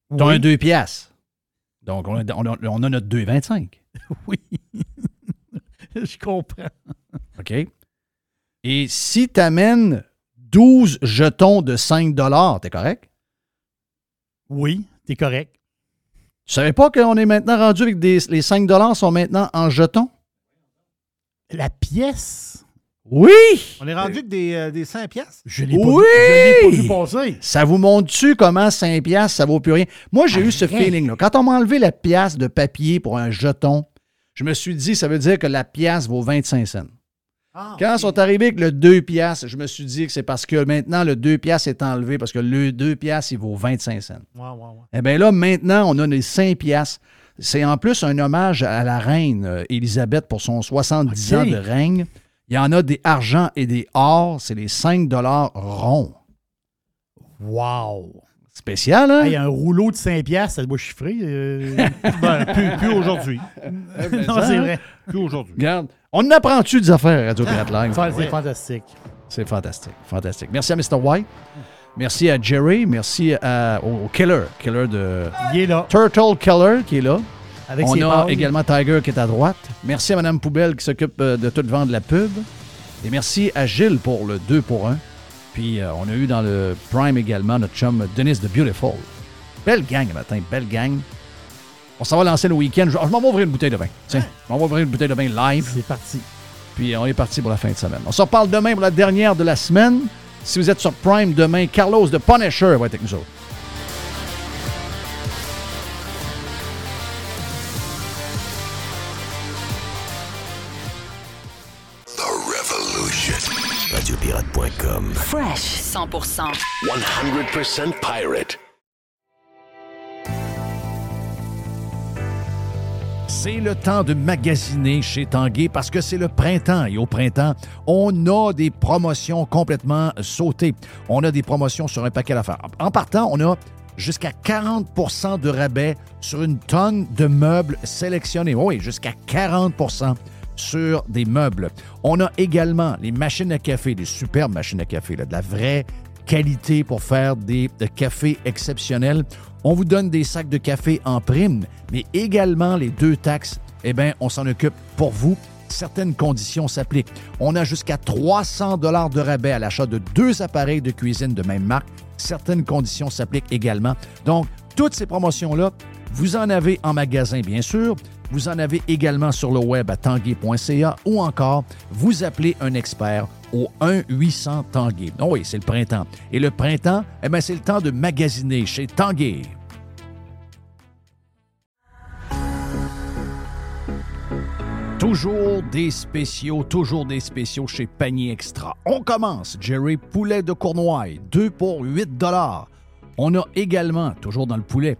Oui. T'as un 2 piastres. Donc, on a notre 2,25. Oui. Je comprends. OK. Et si t'amènes 12 jetons de 5 $ t'es correct? Oui. T'es correct. Tu savais pas qu'on est maintenant rendu avec les 5 $ sont maintenant en jetons? La pièce? Oui! On est rendu avec des 5 piastres? Je l'ai pas vu passer. Ça vous montre-tu comment 5 piastres, ça vaut plus rien? Moi, j'ai eu ce feeling-là. Quand on m'a enlevé la pièce de papier pour un jeton, je me suis dit, ça veut dire que la pièce vaut 25 cents. Quand ils sont arrivés avec le 2 piastres, je me suis dit que c'est parce que maintenant, le 2 piastres est enlevé parce que le 2 piastres, il vaut 25 cents. Ouais. Eh bien là, maintenant, on a les 5 piastres. C'est en plus un hommage à la reine Élisabeth pour son 70 ans de règne. Il y en a des argents et des ors. C'est les 5 $ ronds. Wow! Spécial, hein? Il y a un rouleau de 5 piastres, ça doit chiffrer. Plus aujourd'hui. Non, c'est vrai. Plus aujourd'hui. Regarde, on apprend-tu des affaires à Radio Pirate Live? C'est fantastique. C'est fantastique. Merci à Mr. White. Merci à Jerry. Merci au Keller. Keller de... Il est là. Turtle Keller qui est là. Avec on a également Tiger qui est à droite. Merci à Mme Poubelle qui s'occupe de tout vendre la pub. Et merci à Gilles pour le 2 pour 1. Puis on a eu dans le Prime également notre chum Denis the Beautiful. Belle gang le matin, belle gang. On s'en va lancer le week-end. Je m'en vais ouvrir une bouteille de vin. Tiens, je m'en vais ouvrir une bouteille de vin live. C'est parti. Puis on est parti pour la fin de semaine. On se reparle demain pour la dernière de la semaine. Si vous êtes sur Prime demain, Carlos de Punisher va être avec nous autres. Pirate.com. Fresh 100%. 100% pirate. C'est le temps de magasiner chez Tanguay parce que c'est le printemps. Et au printemps, on a des promotions complètement sautées. On a des promotions sur un paquet d'affaires. En partant, on a jusqu'à 40% de rabais sur une tonne de meubles sélectionnés. Oui, jusqu'à 40% sur des meubles. On a également les machines à café, des superbes machines à café, là, de la vraie qualité pour faire des cafés exceptionnels. On vous donne des sacs de café en prime, mais également les 2 taxes, eh bien, on s'en occupe pour vous. Certaines conditions s'appliquent. On a jusqu'à 300 $ de rabais à l'achat de 2 appareils de cuisine de même marque Certaines conditions s'appliquent également. Donc, toutes ces promotions-là, vous en avez en magasin, bien sûr. Vous en avez également sur le web à tanguay.ca ou encore, vous appelez un expert au 1-800-TANGUAY. Oh oui, c'est le printemps. Et le printemps, eh bien, c'est le temps de magasiner chez Tanguay. Toujours des spéciaux chez Panier Extra. On commence, Jerry, poulet de Cournoye, 2 pour 8 $. On a également, toujours dans le poulet,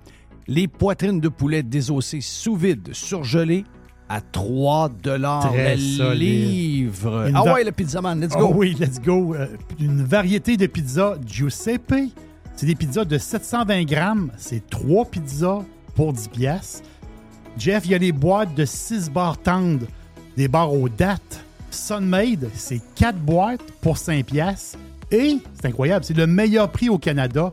les poitrines de poulet désossées sous vide, surgelées, à 3 $ le livre. Ah ouais, le pizzaman, let's go! Oh oui, let's go! Une variété de pizzas Giuseppe. C'est des pizzas de 720 grammes. C'est 3 pizzas pour 10 $. Jeff, il y a les boîtes de 6 bars tendres, des bars aux dattes. Sunmade, c'est 4 boîtes pour 5 $. Et, c'est incroyable, c'est le meilleur prix au Canada,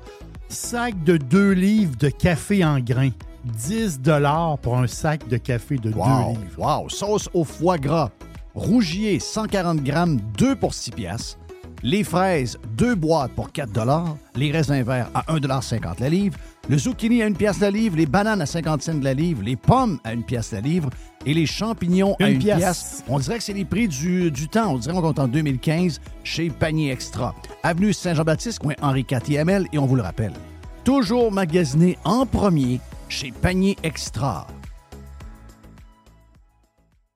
sac de 2 livres de café en grains. 10 $ pour un sac de café de 2 livres. Wow! Sauce au foie gras, rougier, 140 grammes, 2 pour 6 $. Les fraises, 2 boîtes pour 4 $. Les raisins verts à 1,50 $ la livre. Le zucchini à 1 pièce la livre, les bananes à 50 cents de la livre, les pommes à 1 pièce la livre et les champignons à 1 pièce. On dirait que c'est les prix du temps. On dirait qu'on compte en 2015 chez Panier Extra. Avenue Saint-Jean-Baptiste, coin Henri IV et on vous le rappelle. Toujours magasiné en premier chez Panier Extra.